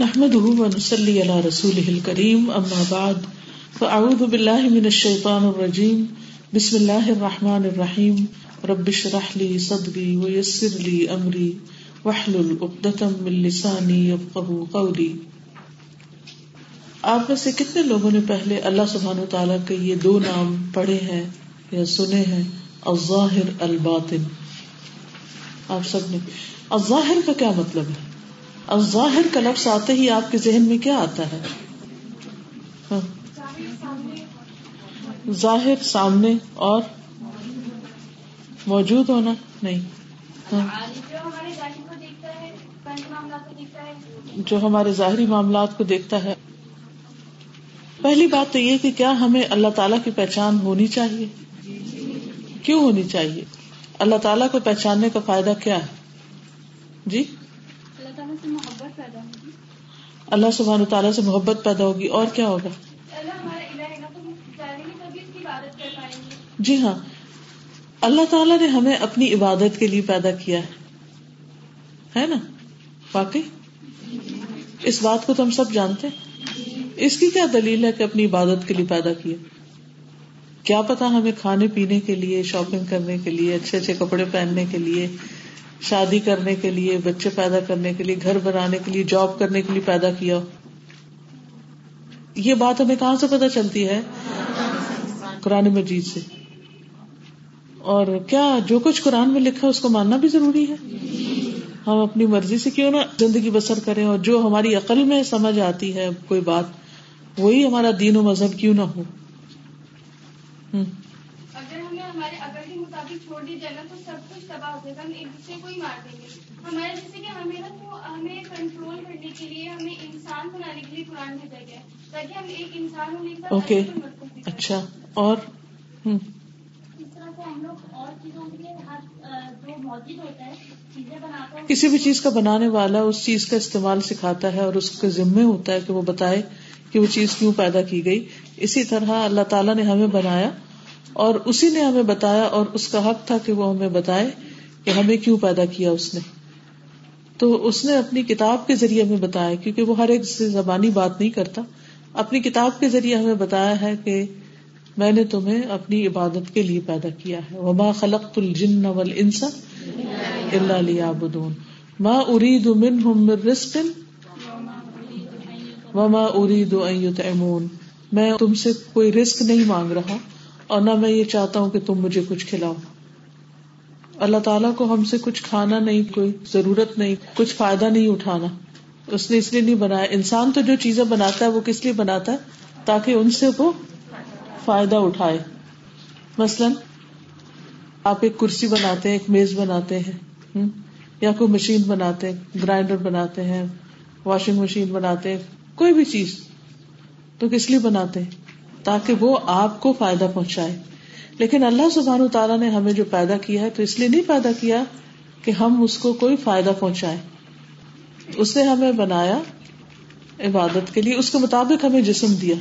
نحمده ونصلي على رسوله الكريم اما بعد فاعوذ بالله من الشيطان الرجيم بسم الله الرحمن الرحيم رب اشرح لي صدري ويسر لي امري واحلل عقدة من لساني يفقهوا قولي. آپ میں سے کتنے لوگوں نے پہلے اللہ سبحانہ و تعالیٰ کے یہ دو نام پڑھے ہیں یا سنے ہیں، الظاہر الباطن؟ آپ سب نے. الظاہر کا کیا مطلب ہے؟ الظاہر کا لفظ آتے ہی آپ کے ذہن میں کیا آتا ہے؟ ظاہر سامنے اور موجود ہونا نہیں، جو ہمارے ظاہری معاملات کو دیکھتا ہے. پہلی بات تو یہ کہ کیا ہمیں اللہ تعالیٰ کی پہچان ہونی چاہیے؟ کیوں ہونی چاہیے؟ اللہ تعالیٰ کو پہچاننے کا فائدہ کیا ہے؟ جی، محبت پیدا ہوگی، اللہ سبحانہ تعالیٰ سے محبت پیدا ہوگی. اور کیا ہوگا؟ جی ہاں، اللہ تعالیٰ نے ہمیں اپنی عبادت کے لیے پیدا کیا ہے نا. واقعی اس بات کو تو ہم سب جانتے ہیں. اس کی کیا دلیل ہے کہ اپنی عبادت کے لیے پیدا کیا؟ کیا پتہ ہمیں کھانے پینے کے لیے، شاپنگ کرنے کے لیے، اچھے اچھے کپڑے پہننے کے لیے، شادی کرنے کے لیے، بچے پیدا کرنے کے لیے، گھر بنانے کے لیے، جاب کرنے کے لیے پیدا کیا. یہ بات ہمیں کہاں سے پتہ چلتی ہے؟ قرآن مجید سے. اور کیا جو کچھ قرآن میں لکھا ہے اس کو ماننا بھی ضروری ہے؟ ہم اپنی مرضی سے کیوں نہ زندگی بسر کریں، اور جو ہماری عقل میں سمجھ آتی ہے کوئی بات، وہی ہمارا دین و مذہب کیوں نہ ہو. چھوڑ دی جائے گا تو سب کچھ تباہ ہو جائے گا، ہم ایک دوسرے کو ہی مار دیں گے. ہمارے جیسے کہ ہمیں کنٹرول کرنے کے لیے، ہمیں انسان بنانے کے لیے قرآن بھیجا گیا ہے تاکہ ہم ایک انسان ہونے کا. اوکے، اچھا. اور اس طرح سے ہم لوگ اور چیزوں کے لیے جو موجود ہوتا ہے چیزیں بناتا ہے. کسی بھی چیز کا بنانے والا اس چیز کا استعمال سکھاتا ہے اور اس کے ذمے ہوتا ہے کہ وہ بتائے کہ وہ چیز کیوں پیدا کی گئی. اسی طرح اللہ تعالیٰ نے ہمیں بنایا اور اسی نے ہمیں بتایا، اور اس کا حق تھا کہ وہ ہمیں بتائے کہ ہمیں کیوں پیدا کیا اس نے. تو اس نے اپنی کتاب کے ذریعے ہمیں بتایا، کیونکہ وہ ہر ایک سے زبانی بات نہیں کرتا. اپنی کتاب کے ذریعے ہمیں بتایا ہے کہ میں نے تمہیں اپنی عبادت کے لیے پیدا کیا ہے. وما خلقت الجن والانس الا لیعبدون ما اريد منهم من رزق وما اريد ان يطعمون. میں تم سے کوئی رزق نہیں مانگ رہا اور نہ میں یہ چاہتا ہوں کہ تم مجھے کچھ کھلاؤ. اللہ تعالیٰ کو ہم سے کچھ کھانا نہیں، کوئی ضرورت نہیں، کچھ فائدہ نہیں اٹھانا. اس نے اس لیے نہیں بنایا. انسان تو جو چیزیں بناتا ہے وہ کس لیے بناتا ہے؟ تاکہ ان سے وہ فائدہ اٹھائے. مثلا آپ ایک کرسی بناتے ہیں، ایک میز بناتے ہیں، یا کوئی مشین بناتے ہیں، گرائنڈر بناتے ہیں، واشنگ مشین بناتے ہیں، کوئی بھی چیز تو کس لیے بناتے ہیں؟ تاکہ وہ آپ کو فائدہ پہنچائے. لیکن اللہ سبحانہ و تعالیٰ نے ہمیں جو پیدا کیا ہے تو اس لیے نہیں پیدا کیا کہ ہم اس کو کوئی فائدہ پہنچائیں. اس نے ہمیں بنایا عبادت کے لیے، اس کے مطابق ہمیں جسم دیا،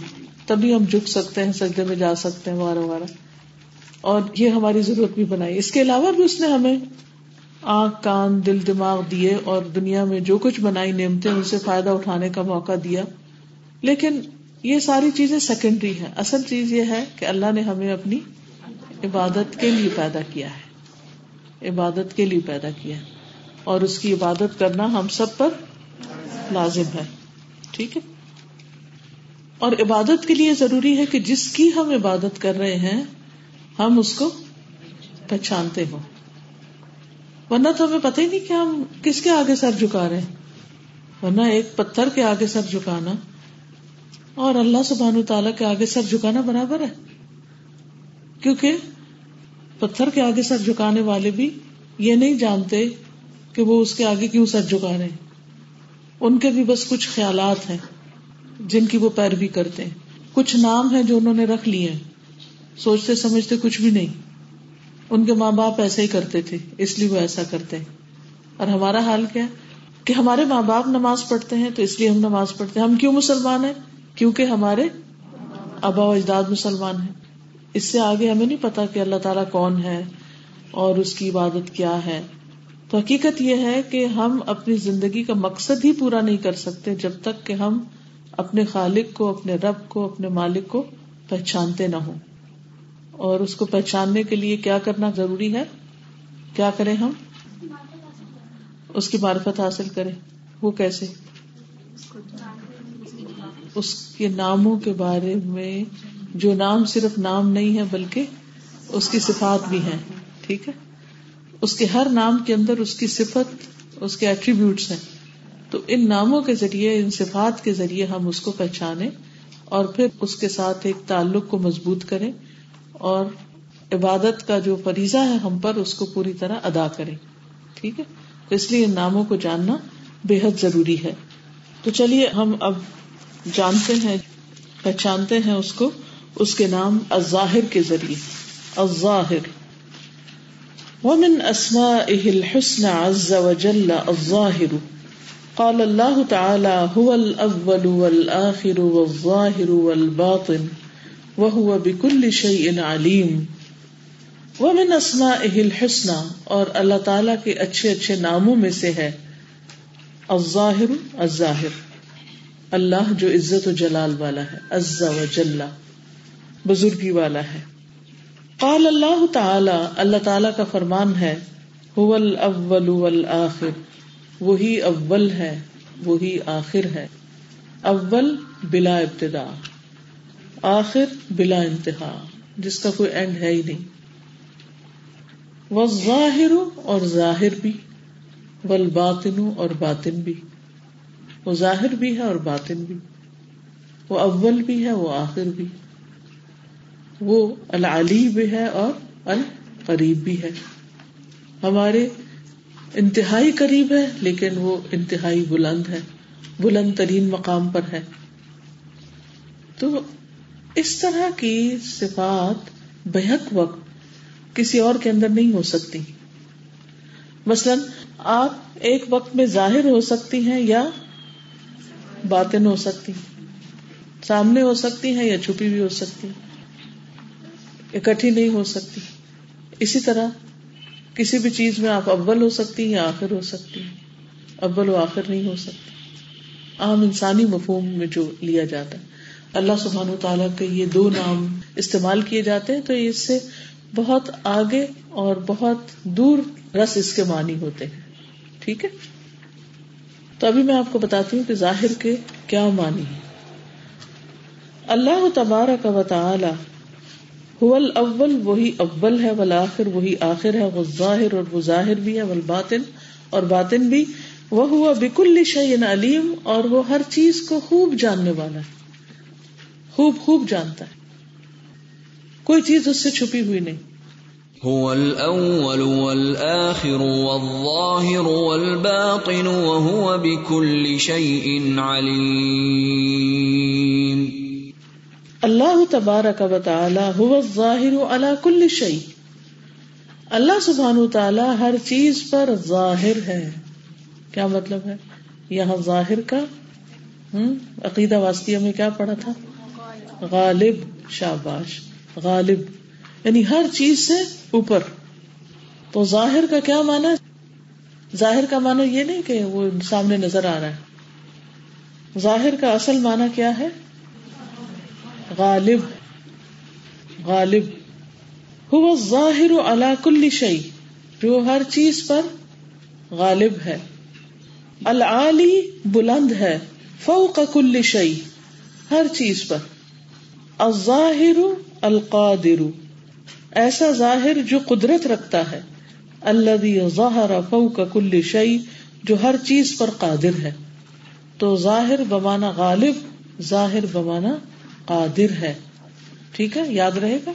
تبھی ہم جھک سکتے ہیں، سجدے میں جا سکتے ہیں، وغیرہ وغیرہ. اور یہ ہماری ضرورت بھی بنائی. اس کے علاوہ بھی اس نے ہمیں آنکھ، کان، دل، دماغ دیے، اور دنیا میں جو کچھ بنائی نعمتیں ان سے فائدہ اٹھانے کا موقع دیا. لیکن یہ ساری چیزیں سیکنڈری ہیں. اصل چیز یہ ہے کہ اللہ نے ہمیں اپنی عبادت کے لیے پیدا کیا ہے، عبادت کے لیے پیدا کیا ہے، اور اس کی عبادت کرنا ہم سب پر لازم ہے. ٹھیک ہے. اور عبادت کے لیے ضروری ہے کہ جس کی ہم عبادت کر رہے ہیں ہم اس کو پہچانتے ہوں، ورنہ تو ہمیں پتہ ہی نہیں کہ ہم کس کے آگے سر جھکا رہے ہیں. ورنہ ایک پتھر کے آگے سر جھکانا اور اللہ سبحانہ تعالیٰ کے آگے سر جھکانا برابر ہے، کیونکہ پتھر کے آگے سر جھکانے والے بھی یہ نہیں جانتے کہ وہ اس کے آگے کیوں سر جھکا رہے ہیں. ان کے بھی بس کچھ خیالات ہیں جن کی وہ پیروی کرتے ہیں، کچھ نام ہیں جو انہوں نے رکھ لیے ہیں، سوچتے سمجھتے کچھ بھی نہیں. ان کے ماں باپ ایسا ہی کرتے تھے اس لیے وہ ایسا کرتے ہیں. اور ہمارا حال کیا ہے کہ ہمارے ماں باپ نماز پڑھتے ہیں تو اس لیے ہم نماز پڑھتے ہیں. ہم کیوں مسلمان ہیں؟ کیونکہ ہمارے آبا و اجداد مسلمان ہیں. اس سے آگے ہمیں نہیں پتا کہ اللہ تعالیٰ کون ہے اور اس کی عبادت کیا ہے. تو حقیقت یہ ہے کہ ہم اپنی زندگی کا مقصد ہی پورا نہیں کر سکتے جب تک کہ ہم اپنے خالق کو، اپنے رب کو، اپنے مالک کو پہچانتے نہ ہوں. اور اس کو پہچاننے کے لیے کیا کرنا ضروری ہے؟ کیا کریں ہم؟ اس کی معرفت حاصل کریں. وہ کیسے؟ اس کے ناموں کے بارے میں، جو نام صرف نام نہیں ہے بلکہ اس کی صفات بھی ہیں. ٹھیک ہے، اس کے ہر نام کے اندر اس کی صفت، اس کے ایٹریبیوٹس ہیں. تو ان ناموں کے ذریعے، ان صفات کے ذریعے ہم اس کو پہچانیں اور پھر اس کے ساتھ ایک تعلق کو مضبوط کریں اور عبادت کا جو فریضہ ہے ہم پر، اس کو پوری طرح ادا کریں. ٹھیک ہے، تو اس لیے ان ناموں کو جاننا بے حد ضروری ہے. تو چلیے ہم اب جانتے ہیں، پہچانتے ہیں اس کو، اس کے نام الظاہر کے ذریعے. الظاہر، ومن اسمائه الحسنى عز وجل الظاہر. قال اللہ تعالی هو الاول والآخر والظاہر والباطن وَهُوَ بِكُلِّ شَيْءٍ عَلِيمٌ. وَمِنْ أَسْمَائِهِ الْحُسْنَى، اور اللہ تعالیٰ کے اچھے اچھے ناموں میں سے ہے الظاہر، الظاہر، اللہ جو عزت و جلال والا ہے، عز و جل، بزرگی والا ہے. قال اللہ تعالی، اللہ تعالیٰ کا فرمان ہے هُوَ الْأَوَّلُ وَالْآخِرُ، وہی اول ہے، وہی آخر ہے. اول بلا ابتدا، آخر بلا انتہا، جس کا کوئی اینڈ ہے ہی نہیں. والظاہر، اور ظاہر بھی، والباطن، اور باطن بھی. وہ ظاہر بھی ہے اور باطن بھی، وہ اول بھی ہے، وہ آخر بھی، وہ العلی بھی ہے اور القریب بھی ہے. ہمارے انتہائی قریب ہے لیکن وہ انتہائی بلند ہے، بلند ترین مقام پر ہے. تو اس طرح کی صفات بیک وقت کسی اور کے اندر نہیں ہو سکتی. مثلاً آپ ایک وقت میں ظاہر ہو سکتی ہیں یا باطن ہو سکتی، سامنے ہو سکتی ہیں یا چھپی بھی ہو سکتی، اکٹھی نہیں ہو سکتی. اسی طرح کسی بھی چیز میں آپ اول ہو سکتی ہیں یا آخر ہو سکتی ہیں، اول و آخر نہیں ہو سکتی. عام انسانی مفہوم میں جو لیا جاتا ہے، اللہ سبحانہ وتعالیٰ کے یہ دو نام استعمال کیے جاتے ہیں تو اس سے بہت آگے اور بہت دور رس اس کے معنی ہوتے ہیں. ٹھیک ہے، تو ابھی میں آپ کو بتاتی ہوں کہ ظاہر کے کیا معنی ہیں. اللہ تبارک و تعالی هو الاول، وہی اول ہے، والآخر، وہی آخر ہے، والظاہر، اور وہ ظاہر بھی ہے، والباطن، اور باطن بھی، وہو بکل شیء علیم، اور وہ ہر چیز کو خوب جاننے والا ہے، خوب خوب جانتا ہے، کوئی چیز اس سے چھپی ہوئی نہیں. هو الاول والآخر والظاہر والباطن وهو بكل شيء علیم. اللہ تبارک و تعالی هو الظاہر علی كل شيء، اللہ سبحانہ و تعالی ہر چیز پر ظاہر ہے. کیا مطلب ہے یہاں ظاہر کا؟ عقیدہ واسطیہ میں کیا پڑھا تھا؟ غالب. شاباش، غالب، یعنی ہر چیز سے اوپر. تو ظاہر کا کیا معنی؟ ظاہر کا معنی یہ نہیں کہ وہ سامنے نظر آ رہا ہے، ظاہر کا اصل معنی کیا ہے؟ غالب، غالب. هو الظاہر علی کل شیء، جو ہر چیز پر غالب ہے. العالی، بلند ہے، فوق کل شیء، ہر چیز پر. الظاہر القادر، ایسا ظاہر جو قدرت رکھتا ہے. الذی ظہر فوق کل شیء، جو ہر چیز پر قادر ہے. تو ظاہر بمانا غالب، ظاہر بمانا قادر ہے. ٹھیک ہے، یاد رہے گا.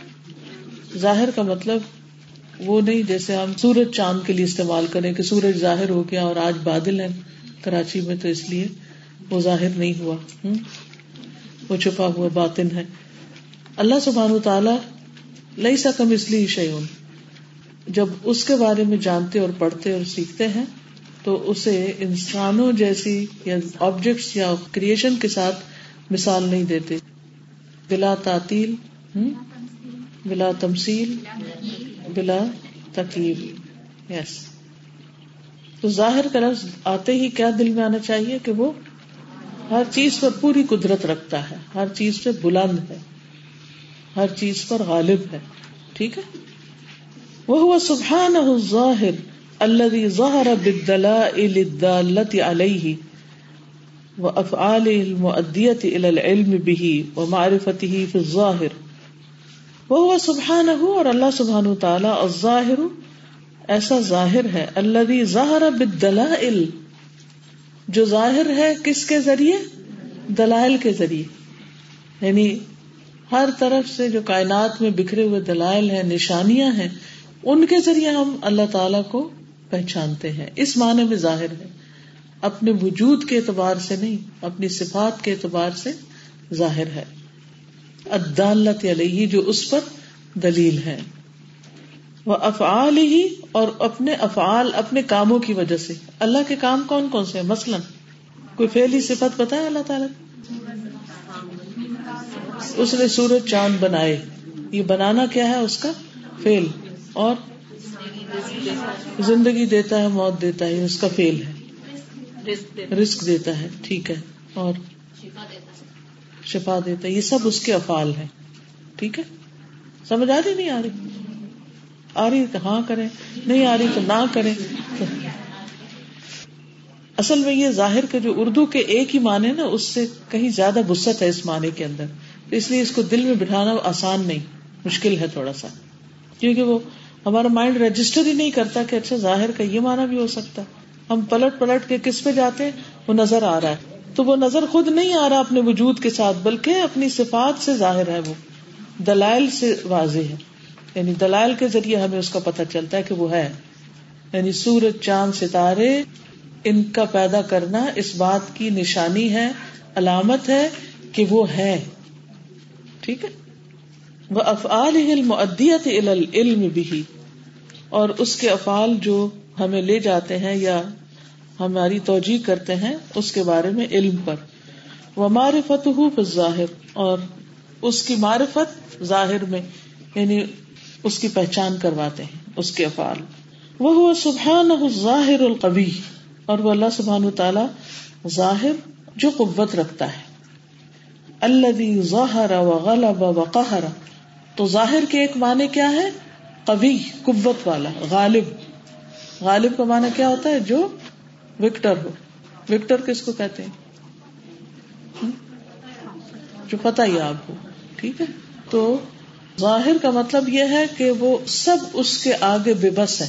ظاہر کا مطلب وہ نہیں جیسے ہم سورج چاند کے لیے استعمال کریں کہ سورج ظاہر ہو گیا اور آج بادل ہیں کراچی میں تو اس لیے وہ ظاہر نہیں ہوا، وہ چھپا ہوا باطن ہے. اللہ سبحانہ وتعالی لیس کمثلہ شیء، جب اس کے بارے میں جانتے اور پڑھتے اور سیکھتے ہیں تو اسے انسانوں جیسی یا آبجیکٹس یا کریشن کے ساتھ مثال نہیں دیتے. بلا تعطیل، بلا تمثیل، بلا تکیب. یس، تو ظاہر کا لفظ آتے ہی کیا دل میں آنا چاہیے کہ وہ ہر چیز پر پوری قدرت رکھتا ہے، ہر چیز پہ بلند ہے، ہر چیز پر غالب ہے. ٹھیک ہے. وَهُوَ سُبْحَانَهُ الظَّاهِرُ الَّذِي ظَهَرَ بِالدَّلَائِلِ الدَّالَّةِ عَلَيْهِ وَأَفْعَالِهِ الْمُؤَدِّيَةِ إِلَى الْعِلْمِ بِهِ وَمَعْرِفَتِهِ فِي الظَّاهِرِ. وَهُوَ سُبْحَانَهُ، اور اللہ سبحانہ وتعالی، الظَّاهِرُ ایسا ظاہر ہے، الَّذِي ظَهَرَ بِالدَّلَائِلِ جو ظاہر ہے کس کے ذریعے؟ دلائل کے ذریعے. یعنی ہر طرف سے جو کائنات میں بکھرے ہوئے دلائل ہیں، نشانیاں ہیں، ان کے ذریعے ہم اللہ تعالیٰ کو پہچانتے ہیں. اس معنی میں ظاہر ہے، اپنے وجود کے اعتبار سے نہیں، اپنی صفات کے اعتبار سے ظاہر ہے. الدالت علیہ جو اس پر دلیل ہے، وَأَفْعَالِهِ اور اپنے افعال، اپنے کاموں کی وجہ سے. اللہ کے کام کون کون سے ہیں؟ مثلا کوئی فعلی صفت پتہ ہے اللہ تعالیٰ؟ اس نے سورج چاند بنائے، یہ بنانا کیا ہے؟ اس کا فعل. اور زندگی دیتا ہے، موت دیتا ہے، اس کا فعل ہے. رزق دیتا ہے، ٹھیک ہے، اور شفا دیتا ہے، یہ سب اس کے افعال ہیں. ٹھیک ہے، سمجھ آ رہی نہیں آ رہی؟ آ رہی تو ہاں کریں، نہیں آ رہی تو نہ کریں. اصل میں یہ ظاہر کے جو اردو کے ایک ہی معنی نا، اس سے کہیں زیادہ وسعت ہے اس معنی کے اندر، اس لیے اس کو دل میں بٹھانا آسان نہیں، مشکل ہے تھوڑا سا، کیونکہ وہ ہمارا مائنڈ رجسٹر ہی نہیں کرتا کہ اچھا ظاہر کا یہ معنی بھی ہو سکتا. ہم پلٹ پلٹ کے کس پہ جاتے ہیں؟ وہ نظر آ رہا ہے، تو وہ نظر خود نہیں آ رہا اپنے وجود کے ساتھ، بلکہ اپنی صفات سے ظاہر ہے، وہ دلائل سے واضح ہے. یعنی دلائل کے ذریعے ہمیں اس کا پتہ چلتا ہے کہ وہ ہے. یعنی سورج، چاند، ستارے، ان کا پیدا کرنا اس بات کی نشانی ہے، علامت ہے کہ وہ ہے. ٹھیک ہے. وَأَفْعَالِهِ الْمُؤَدِّيَةِ إِلَى الْعِلْمِ بِهِ، اور اس کے افعال جو ہمیں لے جاتے ہیں یا ہماری توجیہ کرتے ہیں اس کے بارے میں، علم پر. وَمَعْرِفَتُهُ فِي الظَّاهِرِ، اور اس کی معرفت ظاہر میں، یعنی اس کی پہچان کرواتے ہیں اس کے افعال. وَهُوَ سُبْحَانَهُ الظَّاهِرُ الْقَوِيُّ، اور وہ اللہ سبحانہ وتعالی ظاہر جو قوت رکھتا ہے. الَّذِي ظَهَرَ وَغَلَبَ وَقَهَرَ، تو ظاہر کے ایک معنی کیا ہے؟ قوی، قوت والا، غالب. غالب کا معنی کیا ہوتا ہے؟ جو وکٹر ہو. وکٹر کس کو کہتے ہیں؟ جو فتح یاب ہو. ٹھیک ہے. تو ظاہر کا مطلب یہ ہے کہ وہ سب اس کے آگے بے بس ہے،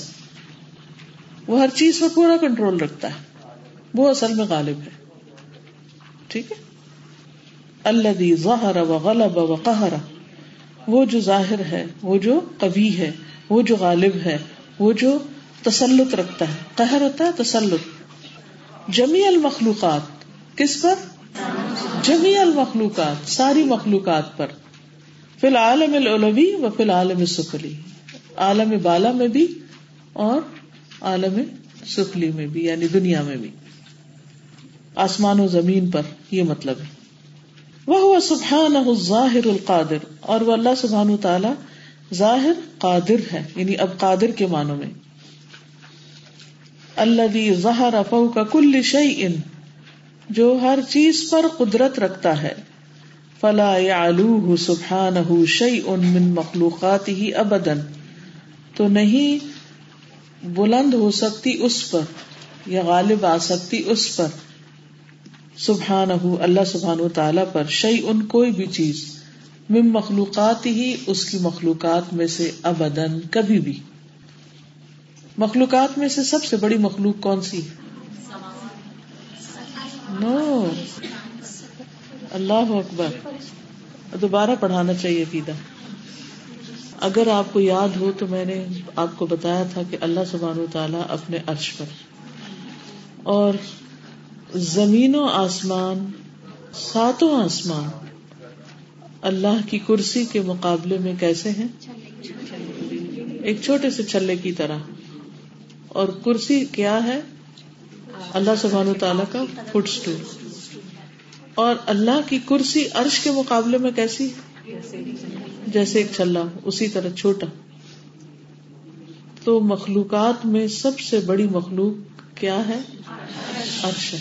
وہ ہر چیز پر پورا کنٹرول رکھتا ہے، وہ اصل میں غالب ہے. ٹھیک ہے. الذی ظہر وغلب وقہر، وہ جو ظاہر ہے، وہ جو قوی ہے، وہ جو غالب ہے، وہ جو تسلط رکھتا ہے. قہر ہوتا ہے تسلط. جمیع المخلوقات، کس پر؟ جمیع المخلوقات، ساری مخلوقات پر. فی العالم العلوی و فی العالم السفلی، عالم بالا میں بھی اور عالم سفلی میں بھی، یعنی دنیا میں بھی، آسمان و زمین پر، یہ مطلب ہے. وَهُوَ سُبْحَانَهُ الظَّاهِرُ الْقَادِرُ، اور وہ اللہ سبحانہ تعالی ظاہر قادر ہے، یعنی اب قادر کے معنوں میں. الَّذِي ظَهَرَ فَوْقَ كُلِّ شَيْءٍ، جو ہر چیز پر قدرت رکھتا ہے. فلا يعلوه سبحانه شيء من مخلوقاته ابدا، تو نہیں بلند ہو سکتی اس پر یا غالب آ سکتی اس پر، سبحانه اللہ سبحانہ وتعالی پر، شيء کوئی بھی چیز، من مخلوقاته اس کی مخلوقات میں سے، ابدا کبھی بھی. مخلوقات میں سے سب سے بڑی مخلوق کون سی ہے؟ اللہ اکبر. دوبارہ پڑھانا چاہیے عقیدہ. اگر آپ کو یاد ہو تو میں نے آپ کو بتایا تھا کہ اللہ سبحانہ وتعالیٰ اپنے عرش پر، اور زمین و آسمان، ساتوں آسمان اللہ کی کرسی کے مقابلے میں کیسے ہیں؟ ایک چھوٹے سے چھلے کی طرح. اور کرسی کیا ہے؟ اللہ سبحانہ وتعالیٰ کا فٹ اسٹول. اور اللہ کی کرسی عرش کے مقابلے میں کیسی؟ جیسے ایک چھلا، اسی طرح چھوٹا. تو مخلوقات میں سب سے بڑی مخلوق کیا ہے؟ عرش ہے،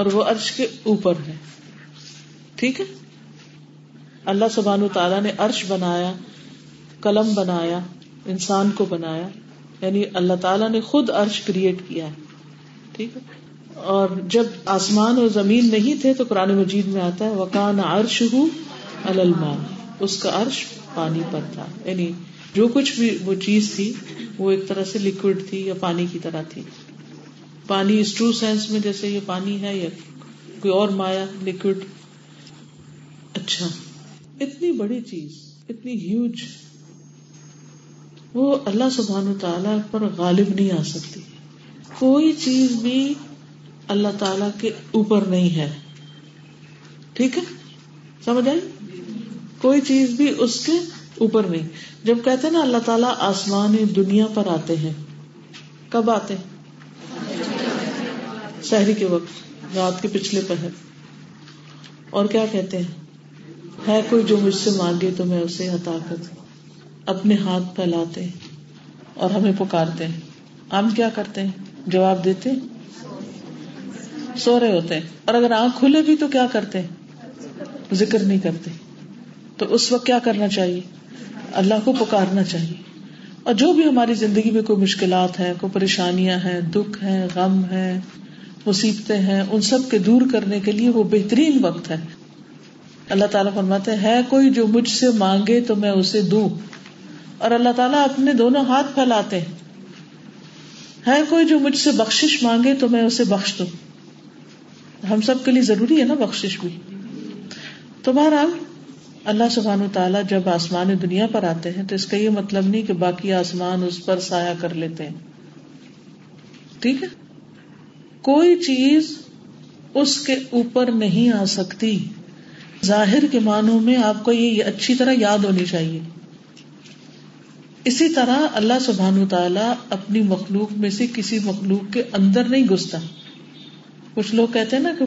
اور وہ عرش کے اوپر ہے. ٹھیک ہے، اللہ سبحانہ وتعالیٰ نے عرش بنایا، قلم بنایا، انسان کو بنایا، یعنی اللہ تعالیٰ نے خود عرش کریٹ کیا ہے. ٹھیک ہے، اور جب آسمان اور زمین نہیں تھے تو قرآن مجید میں آتا ہے وَكَانَ عَرْشُهُ عَلَى الْمَاءِ، اس کا عرش پانی پر تھا. یعنی جو کچھ بھی وہ چیز تھی وہ ایک طرح سے لیکوڈ تھی یا پانی کی طرح تھی. پانی اس ٹرو سینس میں جیسے یہ پانی ہے یا کوئی اور مایا لیکوڈ. اچھا، اتنی بڑی چیز، اتنی ہیوج، وہ اللہ سبحانہ تعالیٰ پر غالب نہیں آ سکتی. کوئی چیز بھی اللہ تعالیٰ کے اوپر نہیں ہے. ٹھیک ہے، سمجھ آئی؟ کوئی چیز بھی اس کے اوپر نہیں. جب کہتے ہیں نا اللہ تعالیٰ آسمان دنیا پر آتے ہیں، کب آتے ہیں؟ سحری کے وقت، رات کے پچھلے پہر. اور کیا کہتے ہیں؟ ہے کوئی جو مجھ سے مانگے تو میں اسے عطا کر دوں. اپنے ہاتھ پھیلاتے ہیں اور ہمیں پکارتے ہیں. ہم کیا کرتے ہیں؟ جواب دیتے ہیں. سو رہے ہوتے ہیں، اور اگر آنکھ کھلے بھی تو کیا کرتے ہیں؟ ذکر نہیں کرتے. تو اس وقت کیا کرنا چاہیے؟ اللہ کو پکارنا چاہیے. اور جو بھی ہماری زندگی میں کوئی مشکلات ہیں، کوئی پریشانیاں ہیں، دکھ ہیں، غم ہیں، مصیبتیں ہیں، ان سب کے دور کرنے کے لیے وہ بہترین وقت ہے. اللہ تعالیٰ فرماتے ہیں ہے کوئی جو مجھ سے مانگے تو میں اسے دوں. اور اللہ تعالیٰ اپنے دونوں ہاتھ پھیلاتے ہیں. ہے کوئی جو مجھ سے بخشش مانگے تو میں اسے بخش دوں. ہم سب کے لیے ضروری ہے نا بخشش بھی. تو بہرحال اللہ سبحانہ وتعالیٰ جب آسمان دنیا پر آتے ہیں تو اس کا یہ مطلب نہیں کہ باقی آسمان اس پر سایہ کر لیتے ہیں. ٹھیک ہے، کوئی چیز اس کے اوپر نہیں آ سکتی. ظاہر کے معنوں میں آپ کو یہ اچھی طرح یاد ہونی چاہیے. اسی طرح اللہ سبحانہ تعالیٰ اپنی مخلوق میں سے کسی مخلوق کے اندر نہیں گھستا. کچھ لوگ کہتے ہیں نا کہ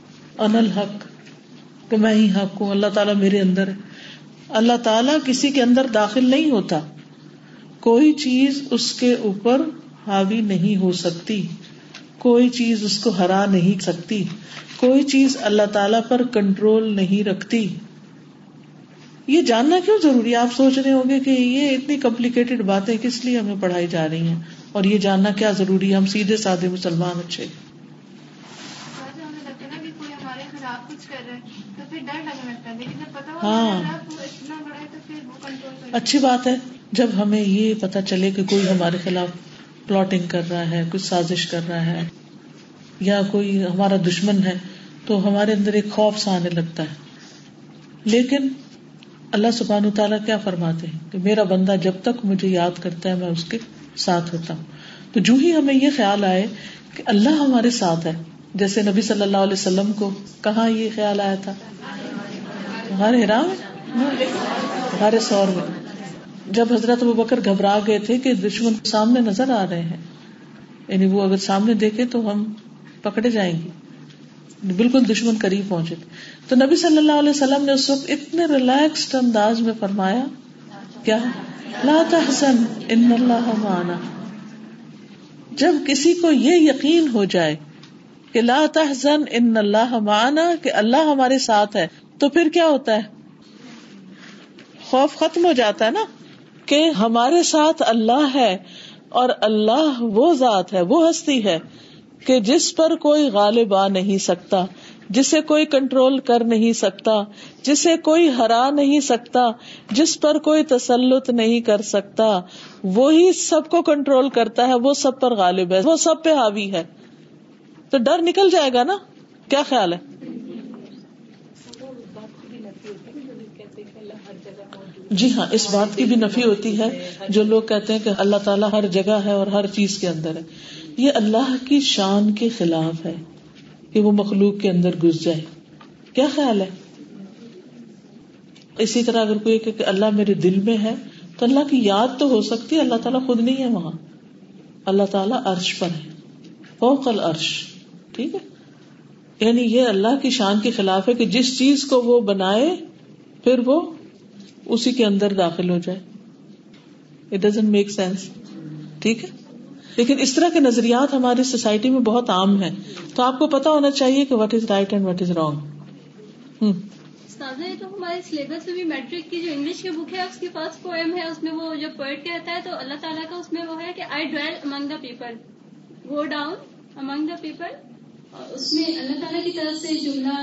انا الحق، کہ میں ہی حق ہوں، اللہ تعالیٰ میرے اندر ہے. اللہ تعالیٰ کسی کے اندر داخل نہیں ہوتا. کوئی چیز اس کے اوپر حاوی نہیں ہو سکتی، کوئی چیز اس کو ہرا نہیں سکتی، کوئی چیز اللہ تعالیٰ پر کنٹرول نہیں رکھتی. یہ جاننا کیوں ضروری؟ آپ سوچ رہے ہوں گے کہ یہ اتنی کمپلیکیٹڈ باتیں کس لیے ہمیں پڑھائی جا رہی ہیں، اور یہ جاننا کیا ضروری ہے؟ ہم سیدھے سادھے مسلمان اچھے. ہاں اچھی بات ہے جب ہمیں یہ پتا چلے کہ کوئی ہمارے خلاف پلاٹنگ کر رہا ہے، کچھ سازش کر رہا ہے، یا کوئی ہمارا دشمن ہے، تو ہمارے اندر ایک خوف سا آنے لگتا ہے. لیکن اللہ سبحانہ تعالیٰ کیا فرماتے ہیں کہ میرا بندہ جب تک مجھے یاد کرتا ہے میں اس کے ساتھ ہوتا ہوں. تو جو ہی ہمیں یہ خیال آئے کہ اللہ ہمارے ساتھ ہے، جیسے نبی صلی اللہ علیہ وسلم کو کہاں یہ خیال آیا تھا؟ غار حرا میں، غار ثور میں، جب حضرت ابوبکر گھبرا گئے تھے کہ دشمن سامنے نظر آ رہے ہیں، یعنی وہ اگر سامنے دیکھے تو ہم پکڑے جائیں گے. بالکل دشمن قریب پہنچے تو نبی صلی اللہ علیہ وسلم نے اس وقت اتنے ریلیکسڈ انداز میں فرمایا کیا؟ لا تحزن ان اللہ معنا. جب کسی کو یہ یقین ہو جائے کہ لا تحزن ان اللہ معنا، کہ اللہ ہمارے ساتھ ہے، تو پھر کیا ہوتا ہے؟ خوف ختم ہو جاتا ہے نا، کہ ہمارے ساتھ اللہ ہے، اور اللہ وہ ذات ہے، وہ ہستی ہے کہ جس پر کوئی غالب آ نہیں سکتا، جسے کوئی کنٹرول کر نہیں سکتا، جسے کوئی ہرا نہیں سکتا، جس پر کوئی تسلط نہیں کر سکتا. وہی سب کو کنٹرول کرتا ہے، وہ سب پر غالب ہے، وہ سب پہ حاوی ہے. تو ڈر نکل جائے گا نا. کیا خیال ہے؟ جی ہاں، اس بات کی بھی نفی ہوتی ہے جو لوگ کہتے ہیں کہ اللہ تعالیٰ ہر جگہ ہے اور ہر چیز کے اندر ہے. یہ اللہ کی شان کے خلاف ہے کہ وہ مخلوق کے اندر گھس جائے. کیا خیال ہے؟ اسی طرح اگر کوئی کہ اللہ میرے دل میں ہے، تو اللہ کی یاد تو ہو سکتی ہے، اللہ تعالیٰ خود نہیں ہے وہاں. اللہ تعالیٰ عرش پر ہے، فوق العرش. ٹھیک ہے، یعنی یہ اللہ کی شان کے خلاف ہے کہ جس چیز کو وہ بنائے پھر وہ اسی کے اندر داخل ہو جائے. It doesn't make sense. ٹھیک ہے، لیکن اس طرح کے نظریات ہماری سوسائٹی میں بہت عام ہیں. تو آپ کو پتا ہونا چاہیے کہ what is right and what is wrong. تو ہمارے سلیبس میں بھی میٹرک کی جو انگلش کی بک ہے اس کی فرسٹ پوئم ہے, اس میں وہ جو پوئٹ کہتا ہے تو اللہ تعالیٰ کا اس میں وہ ہے کہ I dwell among the people, go down among the people. اس میں اللہ تعالیٰ کی طرف سے جملہ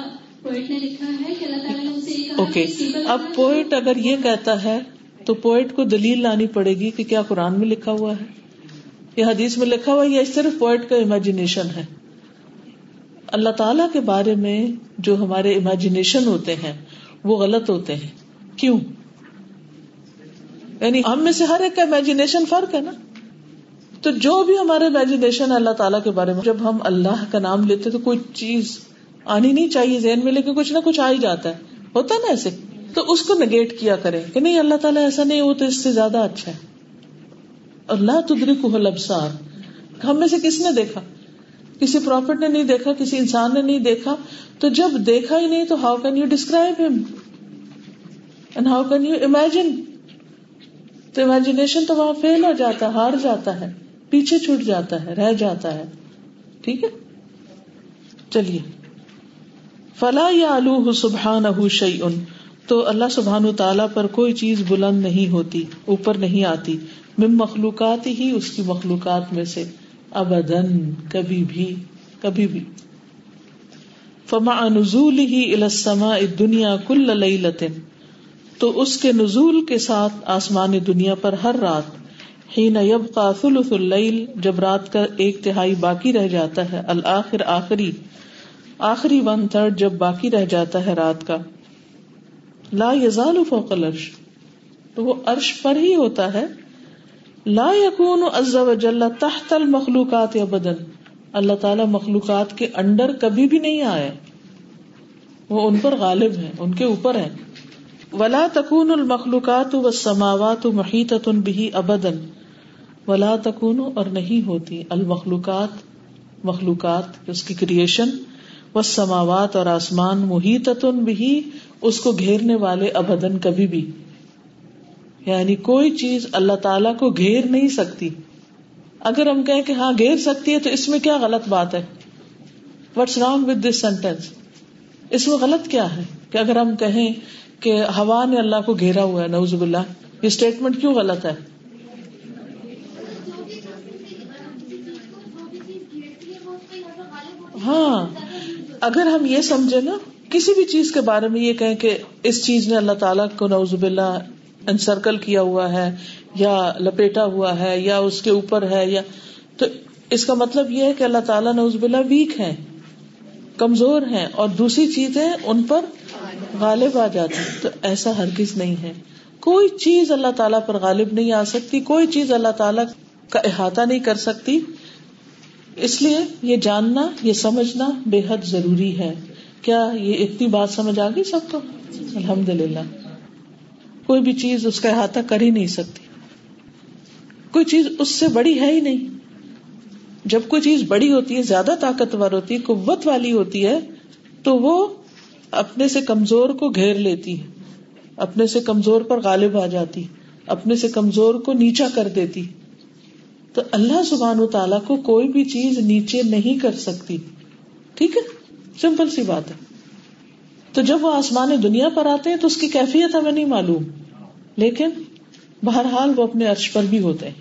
پوئٹ نے لکھا ہے کہ اللہ تعالیٰ نے اسے یہ کہا. اوکے, اب پوئٹ اگر یہ کہتا ہے تو پوئٹ کو دلیل لانی پڑے گی کہ کیا قرآن میں لکھا ہوا ہے یا حدیث میں لکھا ہوا ہے یا صرف پوئٹ کا امیجینیشن ہے. اللہ تعالیٰ کے بارے میں جو ہمارے امیجینیشن ہوتے ہیں وہ غلط ہوتے ہیں. کیوں؟ یعنی ہم میں سے ہر ایک کا امیجینیشن فرق ہے نا. تو جو بھی ہمارے امیجینیشن اللہ تعالیٰ کے بارے میں, جب ہم اللہ کا نام لیتے تو کوئی چیز آنی نہیں چاہیے ذہن میں, لیکن کچھ نہ کچھ آ ہی جاتا ہے, ہوتا نا ایسے. تو اس کو نگیٹ کیا کریں کہ نہیں اللہ تعالیٰ ایسا نہیں, وہ تو اس سے زیادہ اچھا ہے. اور لا تدرکہ الابصار, ہم میں سے کس نے دیکھا؟ کسی پروفٹ نے نہیں دیکھا, کسی انسان نے نہیں دیکھا. تو جب دیکھا ہی نہیں تو ہاؤ کین یو ڈسکرائب ہم and how can you imagine. تو امیجنیشن تو وہاں فیل ہو جاتا ہے, ہار جاتا ہے, پیچھے چھوٹ جاتا ہے, رہ جاتا ہے. ٹھیک ہے, چلیے. فلا یعلوہ سبحانہ شیء, تو اللہ سبحانہ تعالیٰ پر کوئی چیز بلند نہیں ہوتی, اوپر نہیں آتی, من مخلوقات ہی, اس کی مخلوقات میں سے, ابداً, کبھی بھی, کبھی بھی. فمع نزولہ الی السماء الدنیا کل لیلۃ, تو اس کے نزول کے ساتھ آسمان دنیا پر ہر رات, حین یبقی ثلث اللیل, جب رات کا ایک تہائی باقی رہ جاتا ہے, الآخر, آخری ون تھرڈ جب باقی رہ جاتا ہے رات کا, لا یزال فوق العرش, تو وہ عرش پر ہی ہوتا ہے, لا یکون عز وجل تحت المخلوقات ابدا, اللہ تعالیٰ مخلوقات کے اندر کبھی بھی نہیں آئے, وہ ان پر غالب ہیں, ان کے اوپر ہیں. ولا تکون المخلوقات والسماوات محیطۃ بہ ابدا, ولا تکون, اور نہیں ہوتی, المخلوقات, مخلوقات, اس کی کریشن, والسماوات, اور آسمان, محیطۃ بہ, اس کو گھیرنے والے, ابداً, کبھی بھی. یعنی کوئی چیز اللہ تعالیٰ کو گھیر نہیں سکتی. اگر ہم کہیں کہ ہاں گھیر سکتی ہے تو اس میں کیا غلط بات ہے؟ What's wrong with this sentence? اس میں غلط کیا ہے کہ اگر ہم کہیں کہ ہوا نے اللہ کو گھیرا ہوا ہے, نعوذ باللہ, یہ اسٹیٹمنٹ کیوں غلط ہے؟ ہاں, اگر ہم یہ سمجھے نا کسی بھی چیز کے بارے میں, یہ کہیں کہ اس چیز نے اللہ تعالیٰ کو نعوذ باللہ انسرکل کیا ہوا ہے یا لپیٹا ہوا ہے یا اس کے اوپر ہے, یا تو اس کا مطلب یہ ہے کہ اللہ تعالیٰ نعوذ باللہ ویک ہیں, کمزور ہیں, اور دوسری چیزیں ان پر غالب آ جاتی. تو ایسا ہرگز نہیں ہے, کوئی چیز اللہ تعالیٰ پر غالب نہیں آ سکتی, کوئی چیز اللہ تعالیٰ کا احاطہ نہیں کر سکتی. اس لیے یہ جاننا, یہ سمجھنا بے حد ضروری ہے. کیا یہ اتنی بات سمجھ آ گئی سب کو؟ الحمدللہ. کوئی بھی چیز اس کا احاطہ کر ہی نہیں سکتی, کوئی چیز اس سے بڑی ہے ہی نہیں. جب کوئی چیز بڑی ہوتی ہے, زیادہ طاقتور ہوتی ہے, قوت والی ہوتی ہے, تو وہ اپنے سے کمزور کو گھیر لیتی ہے, اپنے سے کمزور پر غالب آ جاتی, اپنے سے کمزور کو نیچا کر دیتی. تو اللہ سبحانہ و تعالیٰ کو کوئی بھی چیز نیچے نہیں کر سکتی. ٹھیک ہے, سمپل سی بات ہے. تو جب وہ آسمان دنیا پر آتے ہیں تو اس کی کیفیت ہمیں نہیں معلوم, لیکن بہرحال وہ اپنے عرش پر بھی ہوتے ہیں.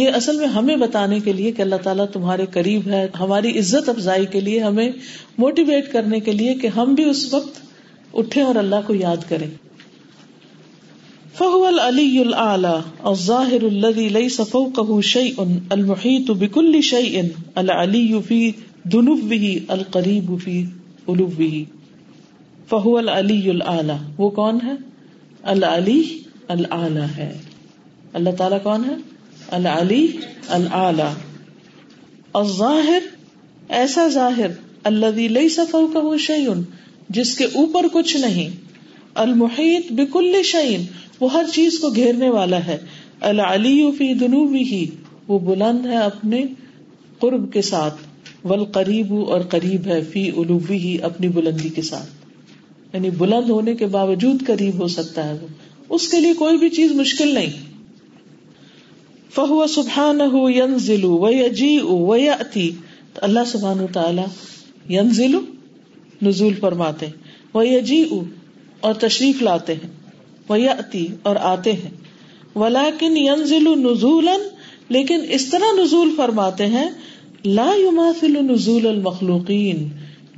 یہ اصل میں ہمیں بتانے کے لیے کہ اللہ تعالیٰ تمہارے قریب ہے, ہماری عزت افزائی کے لیے, ہمیں موٹیویٹ کرنے کے لیے کہ ہم بھی اس وقت اٹھیں اور اللہ کو یاد کریں. فَهُوَ الْعَلِيُّ الْأَعْلَى الظَّاهِرُ الَّذِي لَيْسَ فَوْقَهُ شَيْءٌ الْمُحِيطُ بِكُلِّ شَيْءٍ الْعَلِيُّ فِي دُنُوِّهِ الْقَرِيبُ فِي عُلُوِّهِ. فہو العلی الاعلی, وہ کون ہے؟ العلی الاعلی ہے. اللہ تعالیٰ کون ہے؟ العلی الاعلی. الظاہر, ایسا ظاہر, الذی لیس فوقہ شیء, جس کے اوپر کچھ نہیں, المحیط بکل شیء, وہ ہر چیز کو گھیرنے والا ہے, العلی فی دنوبہ, وہ بلند ہے اپنے قرب کے ساتھ, والقریب, اور قریب ہے, فی علوہ, اپنی بلندی کے ساتھ. یعنی بلند ہونے کے باوجود قریب ہو سکتا ہے, وہ اس کے لیے کوئی بھی چیز مشکل نہیں. فَهُوَ سُبْحَانَهُ يَنْزِلُ وَيَجِيءُ وَيَأْتِي، اللہ سبحانہ وتعالی ینزلو نزول فرماتے ہیں، وَيَجِيءُ اور تشریف لاتے ہیں، وَيَأْتِي اور آتے ہیں، وَلَكِنْ يَنْزِلُ نُزُولًا لیکن اس طرح نزول فرماتے ہیں، لَا يُمَاثِلُ نُزُولَ الْمَخْلُوقِينَ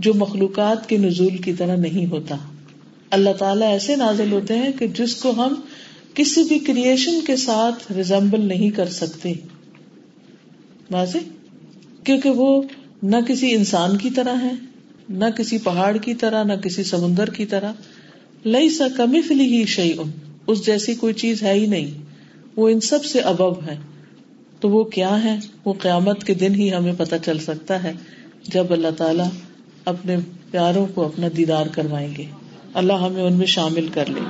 جو مخلوقات کے نزول کی طرح نہیں ہوتا۔ اللہ تعالیٰ ایسے نازل ہوتے ہیں کہ جس کو ہم کسی بھی کریشن کے ساتھ ریزمبل نہیں کر سکتے، واضح، کیونکہ وہ نہ کسی انسان کی طرح ہے، نہ کسی پہاڑ کی طرح، نہ کسی سمندر کی طرح، لَيْسَ كَمِثْلِهِ شَيْءٌ اس جیسی کوئی چیز ہے ہی نہیں، وہ ان سب سے ابو ہے۔ تو وہ کیا ہے؟ وہ قیامت کے دن ہی ہمیں پتہ چل سکتا ہے جب اللہ تعالیٰ اپنے پیاروں کو اپنا دیدار کروائیں گے۔ اللہ ہمیں ان میں شامل کر لے۔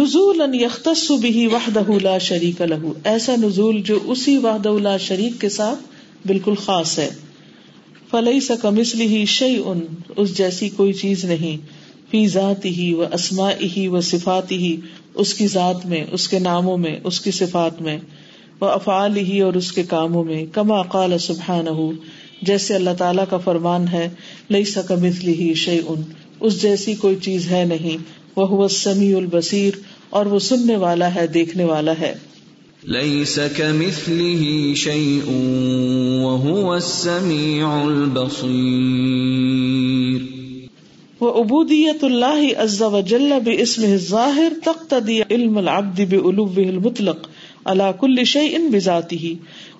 نزولا یختص به وحدہ لا شریک لہ، ایسا نزول جو اسی وحدہ لا شریک کے ساتھ بالکل خاص ہے۔ فلیس کمثلہ شیء اس جیسی کوئی چیز نہیں، فی ذاتہ و اسمائہ و صفاتہ اس کی ذات میں، اس کے ناموں میں، اس کی صفات میں، وافعالہ اور اس کے کاموں میں، کما قال سبحانہ جیسے اللہ تعالیٰ کا فرمان ہے، لیس کمثلہ شیء اس جیسی کوئی چیز ہے نہیں، وہو السمیع البصیر اور وہ سننے والا ہے، دیکھنے والا ہے۔ لیس کمثلہ شیء وہو السمیع البصیر۔ وعبودیت اللہ عز وجل باسمہ الظاہر تقتضی علم العبد بعلوہ المطلق علی کل شیء بذاتہ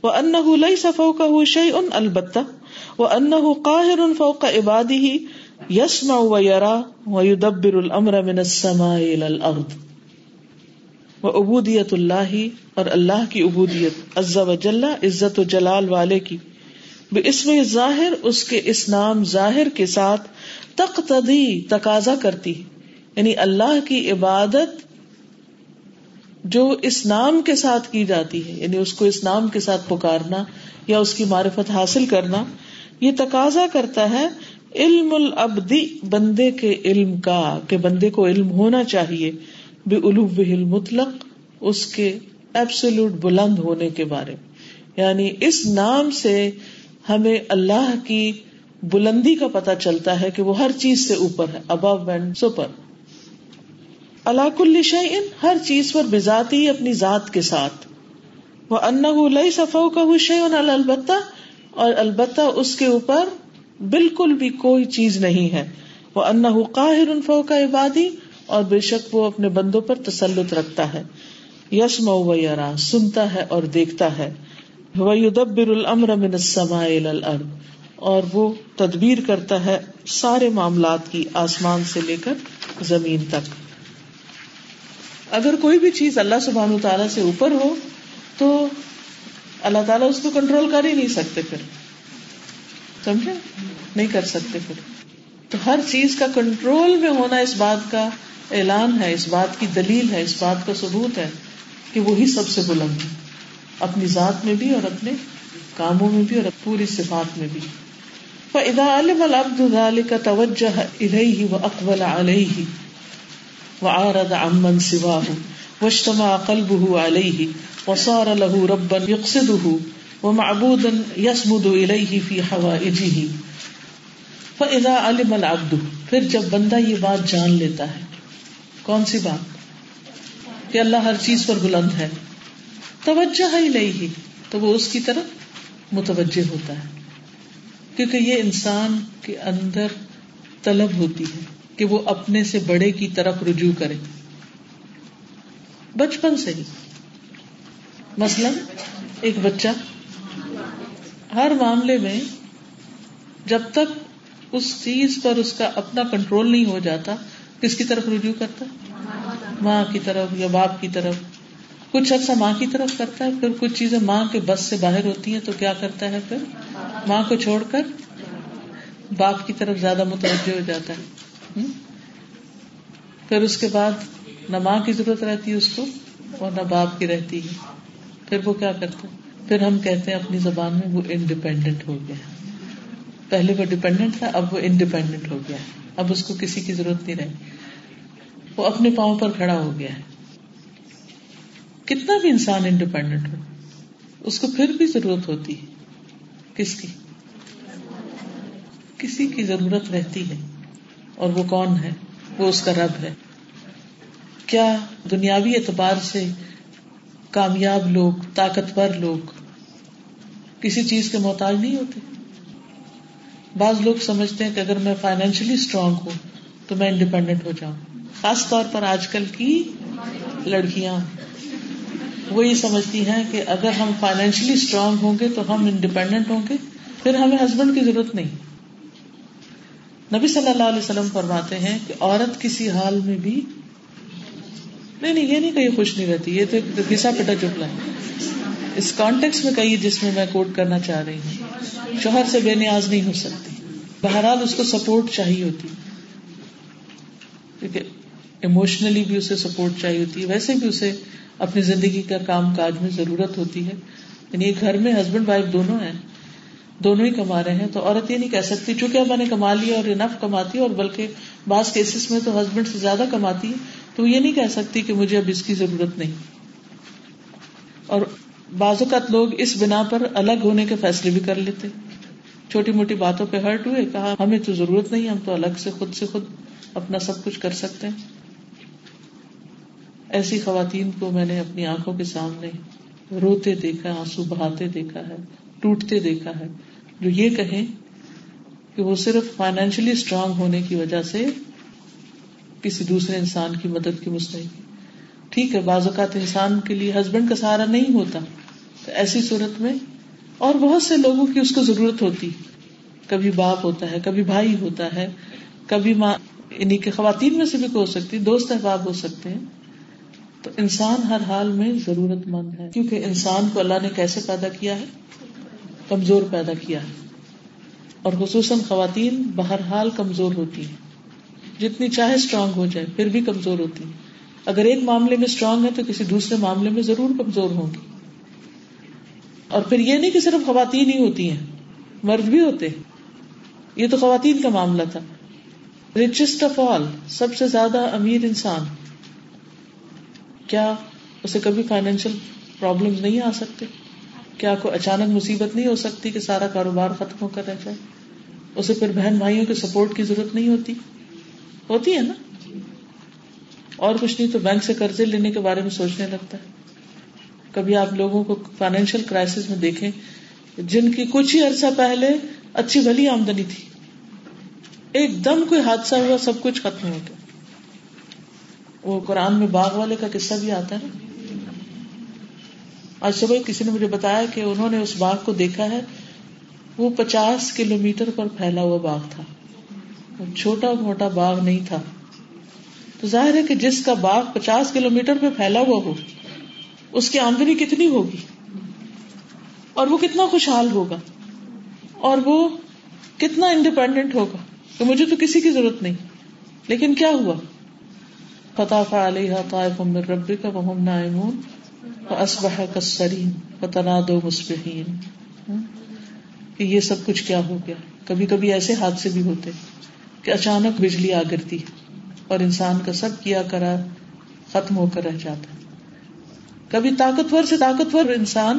وانہ لیس فوقہ شیء البتہ وانہ قاہر فوق عبادہ یسمع ویرا ویدبر الامر من السماء الی الارض۔ وعبودیت اللہ اور اللہ کی عبودیت عز وجل عزت و جلال والے کی، باسمہ الظاہر اس کے اس نام ظاہر کے ساتھ، تقتضی تقاضا کرتی، یعنی اللہ کی عبادت جو اس نام کے ساتھ کی جاتی ہے، یعنی اس کو اس نام کے ساتھ پکارنا یا اس کی معرفت حاصل کرنا، یہ تقاضا کرتا ہے علم العبدی بندے کے علم کا، کہ بندے کو علم ہونا چاہیے، بعلوہ المطلق اس کے ایبسولوٹ بلند ہونے کے بارے میں، یعنی اس نام سے ہمیں اللہ کی بلندی کا پتہ چلتا ہے کہ وہ ہر چیز سے اوپر ہے، above and super۔ علی کل شیء ہر چیز پر بذاتی اپنی ذات کے ساتھ، وانہ لیس فوقہ شیء البتہ اور البتہ اس کے اوپر بالکل بھی کوئی چیز نہیں ہے، وانہ قاہر فوق عبادی اور بے شک وہ اپنے بندوں پر تسلط رکھتا ہے، یسمع و یرا سنتا ہے اور دیکھتا ہے، ویدبر الامر من السماء الی الارض اور وہ تدبیر کرتا ہے سارے معاملات کی، آسمان سے لے کر زمین تک۔ اگر کوئی بھی چیز اللہ سبحانہ وتعالیٰ سے اوپر ہو تو اللہ تعالیٰ اس کو کنٹرول کر ہی نہیں سکتے، پھر سمجھے نہیں کر سکتے، پھر تو ہر چیز کا کنٹرول میں ہونا اس بات کا اعلان ہے، اس بات کی دلیل ہے، اس بات کا ثبوت ہے کہ وہی سب سے بلند ہے، اپنی ذات میں بھی اور اپنے کاموں میں بھی اور پوری صفات میں بھی۔ فَإِذَا عَلِمَ الْعَبْدُ ذَلِكَ تَوَجَّهَ إِلَيْهِ وَأَقْبَلَ عَلَيْهِ وَعَارَضَ عَمَّنْ سِوَاهُ وَاجْتَمَعَ قَلْبُهُ عَلَيْهِ وَصَارَ لَهُ رَبًّا يَقْصِدُهُ وَمَعْبُودًا يَصْمُدُ إِلَيْهِ فِي حَوَائِجِهِ۔ فَإِذَا عَلِمَ الْعَبْدُ پھر جب بندہ یہ بات جان لیتا ہے، کون سی بات؟ کہ اللہ ہر چیز پر بلند ہے، توجہ الیہ تو وہ اس کی طرف متوجہ ہوتا ہے، کیونکہ یہ انسان کے اندر طلب ہوتی ہے کہ وہ اپنے سے بڑے کی طرف رجوع کرے، بچپن سے ہی۔ مثلا ایک بچہ ہر معاملے میں جب تک اس چیز پر اس کا اپنا کنٹرول نہیں ہو جاتا، کس کی طرف رجوع کرتا؟ ماں کی طرف یا باپ کی طرف۔ کچھ عرصہ ماں کی طرف کرتا ہے، پھر کچھ چیزیں ماں کے بس سے باہر ہوتی ہیں تو کیا کرتا ہے؟ پھر ماں کو چھوڑ کر باپ کی طرف زیادہ متوجہ ہو جاتا ہے، پھر اس کے بعد نہ ماں کی ضرورت رہتی ہے اس کو اور نہ باپ کی رہتی ہے، پھر وہ کیا کرتا ہے؟ پھر ہم کہتے ہیں اپنی زبان میں وہ انڈیپینڈنٹ ہو گیا ہے، پہلے وہ ڈیپینڈنٹ تھا اب وہ انڈیپینڈنٹ ہو گیا ہے، اب اس کو کسی کی ضرورت نہیں رہی، وہ اپنے پاؤں پر کھڑا ہو گیا ہے۔ کتنا بھی انسان انڈیپینڈنٹ ہو اس کو پھر بھی ضرورت ہوتی ہے. کس کی؟ کسی کی ضرورت رہتی ہے. اور وہ کون ہے؟ وہ اس کا رب ہے. کیا دنیاوی اعتبار سے کامیاب لوگ، طاقتور لوگ کسی چیز کے محتاج نہیں ہوتے؟ بعض لوگ سمجھتے ہیں کہ اگر میں فائنینشلی اسٹرانگ ہوں تو میں انڈیپینڈنٹ ہو جاؤں. خاص طور پر آج کل کی لڑکیاں وہ یہ سمجھتی ہیں کہ اگر ہم فائنینشلی اسٹرانگ ہوں گے تو ہم انڈیپینڈنٹ ہوں گے، پھر ہمیں ہسبینڈ کی ضرورت نہیں. نبی صلی اللہ علیہ وسلم فرماتے ہیں کہ عورت کسی حال میں بھی نہیں، یہ نہیں کہ یہ خوش نہیں رہتی، یہ تو گھسا پٹا جملہ ہے. اس کانٹیکس میں کہیے جس میں میں کوٹ کرنا چاہ رہی ہوں، شوہر سے بے نیاز نہیں ہو سکتی. بہرحال اس کو سپورٹ چاہیے ہوتی، کیونکہ ایموشنلی بھی اسے سپورٹ چاہیے ہوتی ہے، ویسے بھی اسے اپنی زندگی کا کام کاج میں ضرورت ہوتی ہے. یعنی یہ گھر میں ہسبینڈ وائف دونوں ہیں، دونوں ہی کما رہے ہیں، تو عورت یہ نہیں کہہ سکتی چونکہ میں نے کما لیا اور انف کماتی ہے، اور بلکہ بعض کیسز میں تو ہسبینڈ سے زیادہ کماتی ہے، تو یہ نہیں کہہ سکتی کہ مجھے اب اس کی ضرورت نہیں. اور بعض اوقات لوگ اس بنا پر الگ ہونے کے فیصلے بھی کر لیتے، چھوٹی موٹی باتوں پہ ہرٹ ہوئے، کہا ہمیں تو ضرورت نہیں، ہم تو الگ سے خود اپنا سب کچھ کر سکتے ہیں. ایسی خواتین کو میں نے اپنی آنکھوں کے سامنے روتے دیکھا، آنسو بہاتے دیکھا ہے، ٹوٹتے دیکھا ہے، جو یہ کہیں کہ وہ صرف فائنینشلی اسٹرانگ ہونے کی وجہ سے کسی دوسرے انسان کی مدد کی مستحق. ٹھیک ہے، بعض اوقات انسان کے لیے ہسبینڈ کا سہارا نہیں ہوتا، تو ایسی صورت میں اور بہت سے لوگوں کی اس کو ضرورت ہوتی، کبھی باپ ہوتا ہے، کبھی بھائی ہوتا ہے، کبھی ماں، انہیں کے خواتین میں سے بھی کوئی ہو سکتی، دوست احباب ہو سکتے ہیں. تو انسان ہر حال میں ضرورت مند ہے، کیونکہ انسان کو اللہ نے کیسے پیدا کیا ہے؟ کمزور پیدا کیا ہے. اور خصوصاً خواتین بہرحال کمزور ہوتی ہیں، جتنی چاہے اسٹرانگ ہو جائے پھر بھی کمزور ہوتی ہیں. اگر ایک معاملے میں اسٹرانگ ہے تو کسی دوسرے معاملے میں ضرور کمزور ہوں گی. اور پھر یہ نہیں کہ صرف خواتین ہی ہوتی ہیں، مرد بھی ہوتے ہیں. یہ تو خواتین کا معاملہ تھا. richest of all، سب سے زیادہ امیر انسان، کیا اسے کبھی فائنینشیل پرابلمز نہیں آ سکتے؟ کیا کوئی اچانک مصیبت نہیں ہو سکتی کہ سارا کاروبار ختم ہو کر رہ جائے؟ اسے پھر بہن بھائیوں کے سپورٹ کی ضرورت نہیں ہوتی، ہوتی ہے نا. اور کچھ نہیں تو بینک سے قرضے لینے کے بارے میں سوچنے لگتا ہے. کبھی آپ لوگوں کو فائنینشیل کرائسس میں دیکھیں جن کی کچھ ہی عرصہ پہلے اچھی بھلی آمدنی تھی، ایک دم کوئی حادثہ ہوا، سب کچھ ختم ہو گیا. وہ قرآن میں باغ والے کا قصہ بھی آتا ہے نا. آج صبح کسی نے مجھے بتایا کہ انہوں نے اس باغ کو دیکھا ہے، وہ 50 کلومیٹر پر پھیلا ہوا باغ تھا، چھوٹا موٹا باغ نہیں تھا. تو ظاہر ہے کہ جس کا باغ 50 کلومیٹر پہ پھیلا ہوا ہو اس کی آمدنی کتنی ہوگی، اور وہ کتنا خوشحال ہوگا، اور وہ کتنا انڈیپینڈنٹ ہوگا کہ مجھے تو کسی کی ضرورت نہیں. لیکن کیا ہوا؟ فطاف علیہا طائف من ربک وهم نائمون فاصبح كالصريم فتنادوا مصبحین. کہ یہ سب کچھ کیا ہو گیا؟ کبھی کبھی ایسے حادثے بھی ہوتے کہ اچانک بجلی آ گرتی اور انسان کا سب کیا کرا ختم ہو کر رہ جاتا. کبھی طاقتور سے طاقتور انسان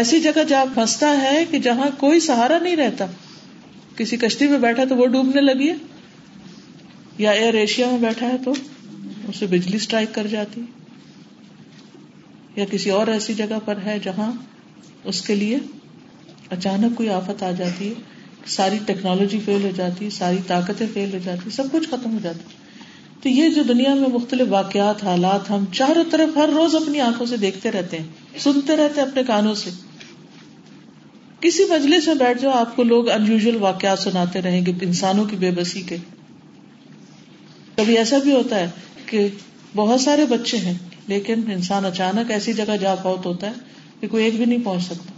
ایسی جگہ جا پھنستا ہے کہ جہاں کوئی سہارا نہیں رہتا. کسی کشتی میں بیٹھا تو وہ ڈوبنے لگی ہے، یا ایئر ایشیا میں بیٹھا ہے تو اسے بجلی سٹرائک کر جاتی، یا کسی اور ایسی جگہ پر ہے جہاں اس کے لیے اچانک کوئی آفت آ جاتی ہے، ساری ٹیکنالوجی فیل ہو جاتی، ساری طاقتیں فیل ہو جاتی، سب کچھ ختم ہو جاتا. تو یہ جو دنیا میں مختلف واقعات، حالات ہم چاروں طرف ہر روز اپنی آنکھوں سے دیکھتے رہتے ہیں، سنتے رہتے ہیں اپنے کانوں سے. کسی مجلس میں بیٹھ جاؤ، آپ کو لوگ انیوژل واقعات سناتے رہیں گے، انسانوں کی بے بسی کے. کبھی ایسا بھی ہوتا ہے کہ بہت سارے بچے ہیں لیکن انسان اچانک ایسی جگہ جا پہنچ ہوتا ہے کہ کوئی ایک بھی نہیں پہنچ سکتا.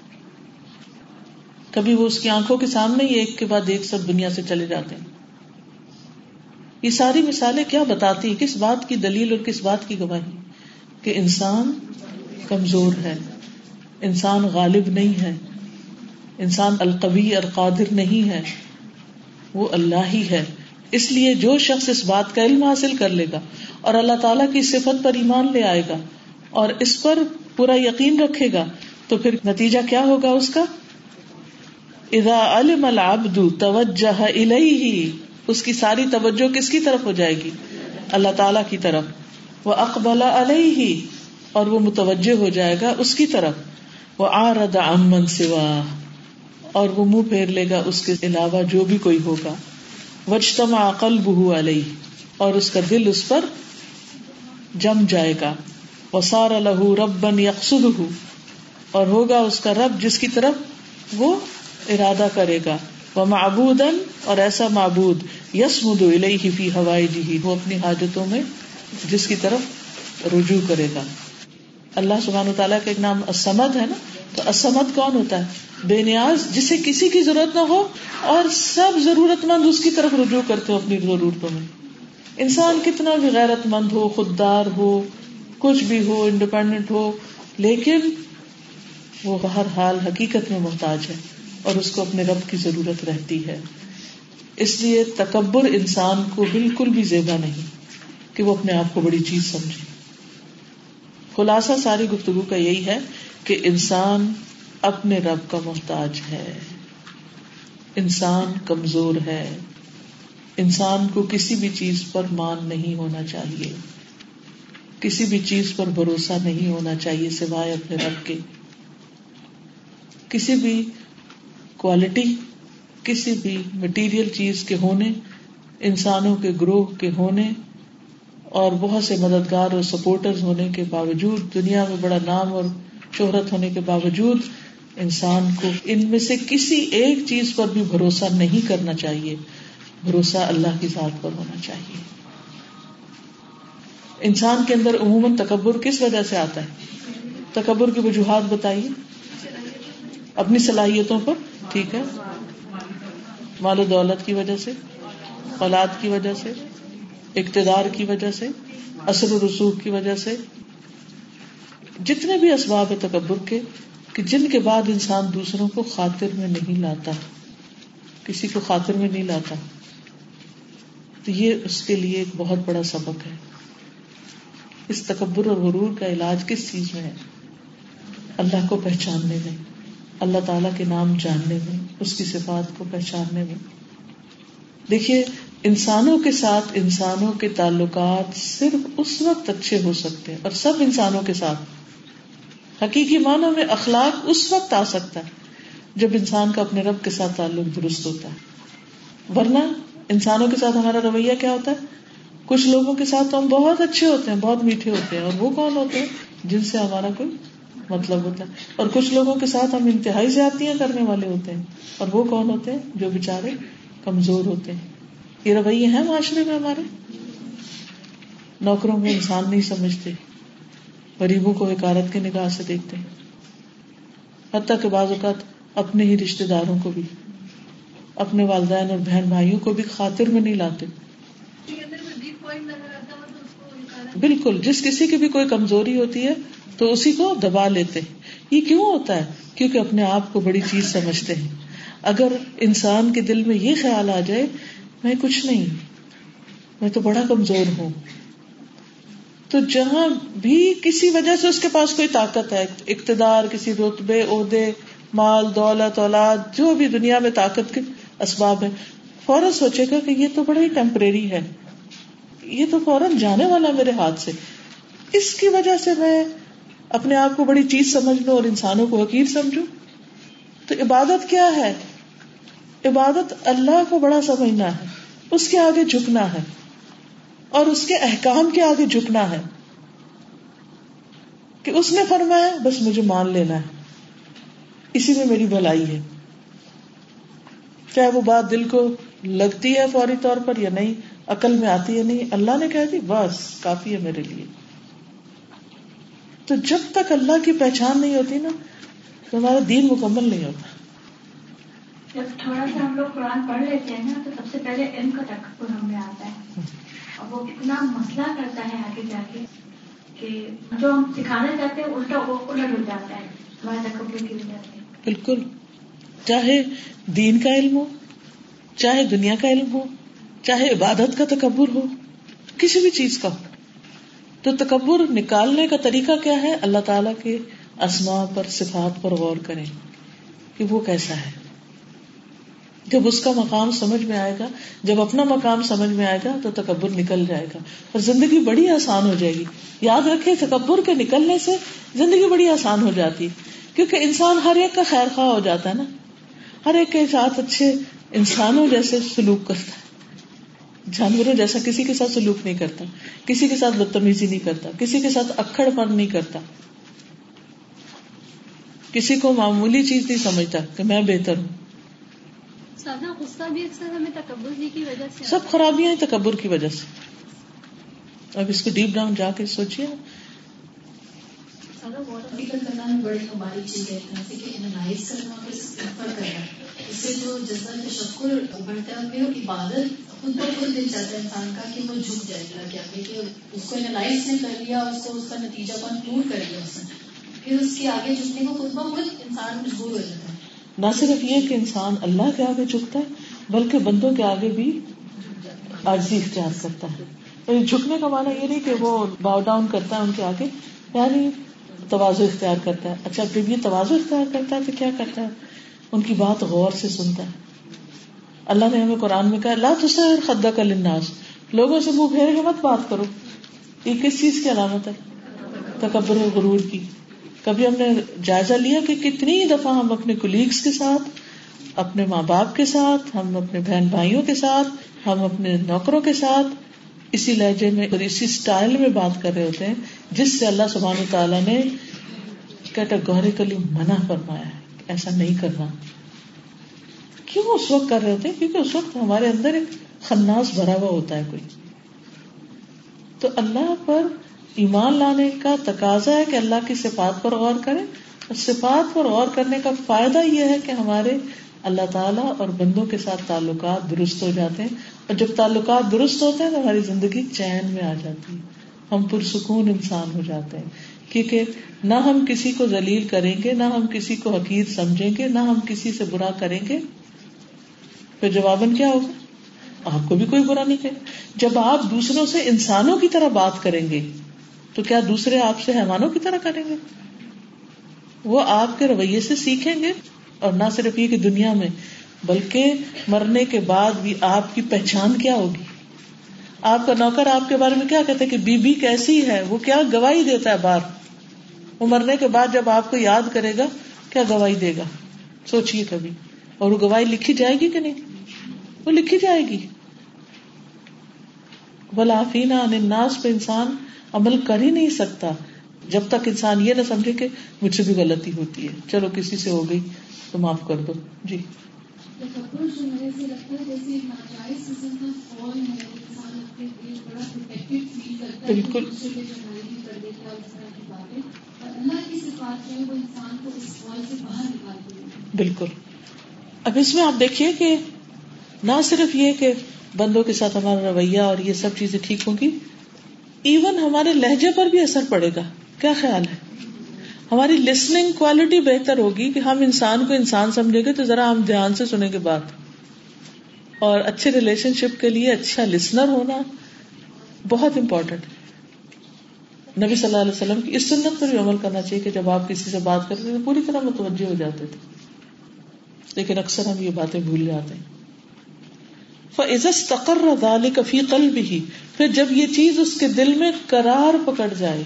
کبھی وہ اس کی آنکھوں کے سامنے ہی ایک کے بعد ایک سب دنیا سے چلے جاتے ہیں. یہ ساری مثالیں کیا بتاتی ہیں؟ کس بات کی دلیل اور کس بات کی گواہی؟ کہ انسان کمزور ہے، انسان غالب نہیں ہے، انسان القوی القادر نہیں ہے، وہ اللہ ہی ہے. اس لیے جو شخص اس بات کا علم حاصل کر لے گا اور اللہ تعالیٰ کی صفت پر ایمان لے آئے گا اور اس پر پورا یقین رکھے گا تو پھر نتیجہ کیا ہوگا اس کا؟ اذا علم العبد توجہ الیہ، اس کی ساری توجہ کس کی طرف ہو جائے گی؟ اللہ تعالی کی طرف. واقبل علیہ، اور وہ متوجہ ہو جائے گا اس کی طرف. وعارض عمن سوا، اور وہ منہ پھیر لے گا اس کے علاوہ جو بھی کوئی ہوگا. واجتمع قلبہ علیہ، اور اس کا دل اس پر جم جائے گا. وصار له ربا یقصده، اور ہوگا اس کا رب جس کی طرف وہ ارادہ کرے گا. ومعبودا، اور ایسا معبود یسمد الیہ فی حوائجہ، وہ اپنی حاجتوں میں جس کی طرف رجوع کرے گا. اللہ سبحانہ وتعالیٰ کا ایک نام الصمد ہے نا، تو الصمد کون ہوتا ہے؟ بے نیاز، جسے کسی کی ضرورت نہ ہو اور سب ضرورت مند اس کی طرف رجوع کرتے ہو اپنی ضرورتوں میں. انسان کتنا بھی غیرت مند ہو، خوددار ہو، کچھ بھی ہو، انڈیپینڈنٹ ہو، لیکن وہ بہرحال حقیقت میں محتاج ہے اور اس کو اپنے رب کی ضرورت رہتی ہے. اس لیے تکبر انسان کو بالکل بھی زیبا نہیں کہ وہ اپنے آپ کو بڑی چیز سمجھے. خلاصہ ساری گفتگو کا یہی ہے کہ انسان اپنے رب کا محتاج ہے، انسان کمزور ہے، انسان کو کسی بھی چیز پر مان نہیں ہونا چاہیے، کسی بھی چیز پر بھروسہ نہیں ہونا چاہیے سوائے اپنے رب کے. کسی بھی کوالٹی، کسی بھی مٹیریل چیز کے ہونے، انسانوں کے گروہ کے ہونے اور بہت سے مددگار اور سپورٹرز ہونے کے باوجود، دنیا میں بڑا نام اور شہرت ہونے کے باوجود، انسان کو ان میں سے کسی ایک چیز پر بھی بھروسہ نہیں کرنا چاہیے. بھروسہ اللہ کی ذات پر ہونا چاہیے. انسان کے اندر عموماً تکبر کس وجہ سے آتا ہے؟ تکبر کی وجوہات بتائیے. اپنی صلاحیتوں پر، ٹھیک ہے، مال و دولت کی وجہ سے، اولاد کی وجہ سے، اقتدار کی وجہ سے، اثر و رسوخ کی وجہ سے، جتنے بھی اسباب تکبر کے کہ جن کے بعد انسان دوسروں کو خاطر میں نہیں لاتا، کسی کو خاطر میں نہیں لاتا، تو یہ اس کے لیے ایک بہت بڑا سبق ہے. اس تکبر اور غرور کا علاج کس چیز میں ہے؟ اللہ کو پہچاننے میں، اللہ تعالیٰ کے نام جاننے میں، اس کی صفات کو پہچاننے میں. دیکھیے، انسانوں کے ساتھ انسانوں کے تعلقات صرف اس وقت اچھے ہو سکتے ہیں، اور سب انسانوں کے ساتھ حقیقی معنوں میں اخلاق اس وقت آ سکتا ہے جب انسان کا اپنے رب کے ساتھ تعلق درست ہوتا ہے. ورنہ انسانوں کے ساتھ ہمارا رویہ کیا ہوتا ہے؟ کچھ لوگوں کے ساتھ تو ہم بہت اچھے ہوتے ہیں، بہت میٹھے ہوتے ہیں، اور وہ کون ہوتے ہیں؟ جن سے ہمارا کوئی مطلب ہوتا ہے. اور کچھ لوگوں کے ساتھ ہم انتہائی زیادتیاں کرنے والے ہوتے ہیں، اور وہ کون ہوتے ہیں؟ جو بےچارے کمزور ہوتے ہیں. یہ رویے ہیں معاشرے میں ہمارے. نوکروں میں انسان نہیں سمجھتے، غریبوں کو حقارت کی نگاہ سے دیکھتے ہیں، حتیٰ کہ بعض اوقات اپنے ہی رشتے داروں کو بھی، اپنے والدین اور بہن بھائیوں کو بھی خاطر میں نہیں لاتے. بالکل، جس کسی کی بھی کوئی کمزوری ہوتی ہے تو اسی کو دبا لیتے ہیں. یہ کیوں ہوتا ہے؟ کیونکہ اپنے آپ کو بڑی چیز سمجھتے ہیں. اگر انسان کے دل میں یہ خیال آ جائے میں کچھ نہیں، میں تو بڑا کمزور ہوں، تو جہاں بھی کسی وجہ سے اس کے پاس کوئی طاقت ہے، اقتدار، کسی رتبے، عہدے، مال، دولت، اولاد، جو بھی دنیا میں طاقت کے اسباب ہیں، فوراً سوچے گا کہ یہ تو بڑا ہی ٹیمپریری ہے، یہ تو فوراً جانے والا میرے ہاتھ سے. اس کی وجہ سے میں اپنے آپ کو بڑی چیز سمجھ لوں اور انسانوں کو حقیر سمجھوں. تو عبادت کیا ہے؟ عبادت اللہ کو بڑا سمجھنا ہے، اس کے آگے جھکنا ہے اور اس کے احکام کے آگے جھکنا ہے کہ اس نے فرمایا بس مجھے مان لینا ہے، اسی میں میری بھلائی ہے. چاہے وہ بات دل کو لگتی ہے فوری طور پر یا نہیں، عقل میں آتی ہے نہیں، اللہ نے کہہ دی بس کافی ہے میرے لیے. تو جب تک اللہ کی پہچان نہیں ہوتی نا، تو ہمارا دین مکمل نہیں ہوتا. جب تھوڑا سا ہم لوگ قرآن پڑھ لیتے ہیں نا، تو سب سے پہلے علم کا تکبر ہمیں آتا ہے، اور وہ اتنا مسئلہ کرتا ہے آگے جا کے کہ جو ہم سکھانا چاہتے ہیں الٹا وہ الٹ ہو جاتا ہے ہمارا تکبر کی وجہ سے. بالکل، چاہے دین کا علم ہو، چاہے دنیا کا علم ہو، چاہے عبادت کا تکبر ہو، کسی بھی چیز کا. تو تکبر نکالنے کا طریقہ کیا ہے؟ اللہ تعالیٰ کے اسماء پر، صفات پر غور کریں کہ وہ کیسا ہے. جب اس کا مقام سمجھ میں آئے گا، جب اپنا مقام سمجھ میں آئے گا تو تکبر نکل جائے گا اور زندگی بڑی آسان ہو جائے گی. یاد رکھیں، تکبر کے نکلنے سے زندگی بڑی آسان ہو جاتی، کیونکہ انسان ہر ایک کا خیر خواہ ہو جاتا ہے نا، ہر ایک کے ساتھ اچھے انسانوں جیسے سلوک کرتا ہے، جانوروں جیسا کسی کے ساتھ سلوک نہیں کرتا، کسی کے ساتھ بدتمیزی نہیں کرتا، کسی کے ساتھ اکھڑ پن نہیں کرتا، کسی کو معمولی چیز نہیں سمجھتا کہ میں بہتر ہوں. سادہ غصہ بھی اکثر ہمیں تکبر کی وجہ سے، سب خرابیاں تکبر کی وجہ سے. اب اس کو ڈیپ ڈاؤن جا کے سوچیے. اس سے جو جذبہ تشکر بڑھتا ہے، میں عبادت خود بخود دل چاہتا ہے انسان کا کہ وہ جھک جائے گا، کیا کہ اس کو انالائز نے کر لیا، اس کو اس کا نتیجہ کنکلوڈ کر لیا، اس نے پھر اس کے آگے جھکنے کو خود بخود انسان مجبور ہو جاتا ہے. نہ صرف یہ کہ انسان اللہ کے آگے جھکتا ہے، بلکہ بندوں کے آگے بھی عاجزی اختیار کرتا ہے. جھکنے کا معنی یہ نہیں کہ وہ باؤ ڈاؤن کرتا ہے ان کے آگے، یعنی تواضع اختیار کرتا ہے. اچھا، جب یہ تواضع اختیار کرتا ہے تو کیا کرتا ہے؟ ان کی بات غور سے سنتا ہے. اللہ نے ہمیں قرآن میں کہا لا تسعر خدک للناس، لوگوں سے منہ پھیر کے مت بات کرو. یہ کس چیز کی علامت ہے؟ تکبر و غرور کی. کبھی ہم نے جائزہ لیا کہ کتنی دفعہ ہم اپنے کولیگز کے ساتھ، اپنے ماں باپ کے ساتھ، ہم اپنے بہن بھائیوں کے ساتھ، ہم اپنے نوکروں کے ساتھ اسی لہجے میں اور اسی سٹائل میں بات کر رہے ہوتے ہیں جس سے اللہ سبحانہ وتعالیٰ نے کیٹیگوریکلی منع فرمایا ہے، ایسا نہیں کرنا. کیوں اس وقت کر رہے ہوتے ہیں؟ کیونکہ اس وقت ہمارے اندر ایک خناس بھرا ہوا ہوتا ہے کوئی. تو اللہ پر ایمان لانے کا تقاضا ہے کہ اللہ کی صفات پر غور کریں، اور صفات پر غور کرنے کا فائدہ یہ ہے کہ ہمارے اللہ تعالیٰ اور بندوں کے ساتھ تعلقات درست ہو جاتے ہیں، اور جب تعلقات درست ہوتے ہیں تو ہماری زندگی چین میں آ جاتی ہے، ہم پرسکون انسان ہو جاتے ہیں. کیونکہ نہ ہم کسی کو ذلیل کریں گے، نہ ہم کسی کو حقیر سمجھیں گے، نہ ہم کسی سے برا کریں گے. پھر جواباً کیا ہوگا؟ آپ کو بھی کوئی برا نہیں کہے. جب آپ دوسروں سے انسانوں کی طرح بات کریں گے تو کیا دوسرے آپ سے حیوانوں کی طرح کریں گے؟ وہ آپ کے رویے سے سیکھیں گے، اور نہ صرف یہ کہ دنیا میں بلکہ مرنے کے بعد بھی آپ کی پہچان کیا ہوگی. آپ کا نوکر آپ کے بارے میں کیا کہتے ہیں کہ بی بی کیسی ہے، وہ کیا گواہی دیتا ہے باہر. وہ مرنے کے بعد جب آپ کو یاد کرے گا کیا گواہی دے گا، سوچیے کبھی. اور وہ گواہی لکھی جائے گی کہ نہیں؟ وہ لکھی جائے گی. والعافین عن الناس پہ انسان عمل کر ہی نہیں سکتا جب تک انسان یہ نہ سمجھے کہ مجھ سے بھی غلطی ہوتی ہے، چلو کسی سے ہو گئی تو معاف کر دو. جی بالکل. بالکل. اب اس میں آپ دیکھیے کہ نہ صرف یہ کہ بندوں کے ساتھ ہمارا رویہ اور یہ سب چیزیں ٹھیک ہوں گی، ایون ہمارے لہجے پر بھی اثر پڑے گا. کیا خیال ہے؟ ہماری لسننگ کوالٹی بہتر ہوگی کہ ہم انسان کو انسان سمجھیں گے تو ذرا ہم دھیان سے سنیں گے بات. اور اچھے ریلیشن شپ کے لیے اچھا لسنر ہونا بہت امپورٹنٹ ہے. نبی صلی اللہ علیہ وسلم کی اس سنت پر بھی عمل کرنا چاہیے کہ جب آپ کسی سے بات کرتے تھے پوری طرح متوجہ ہو جاتے تھے، لیکن اکثر ہم یہ باتیں بھول جاتے ہیں. فَإِذَا اسْتَقَرَّ ذَلِكَ فِي قَلْبِهِ، پھر جب یہ چیز اس کے دل میں قرار پکڑ جائے،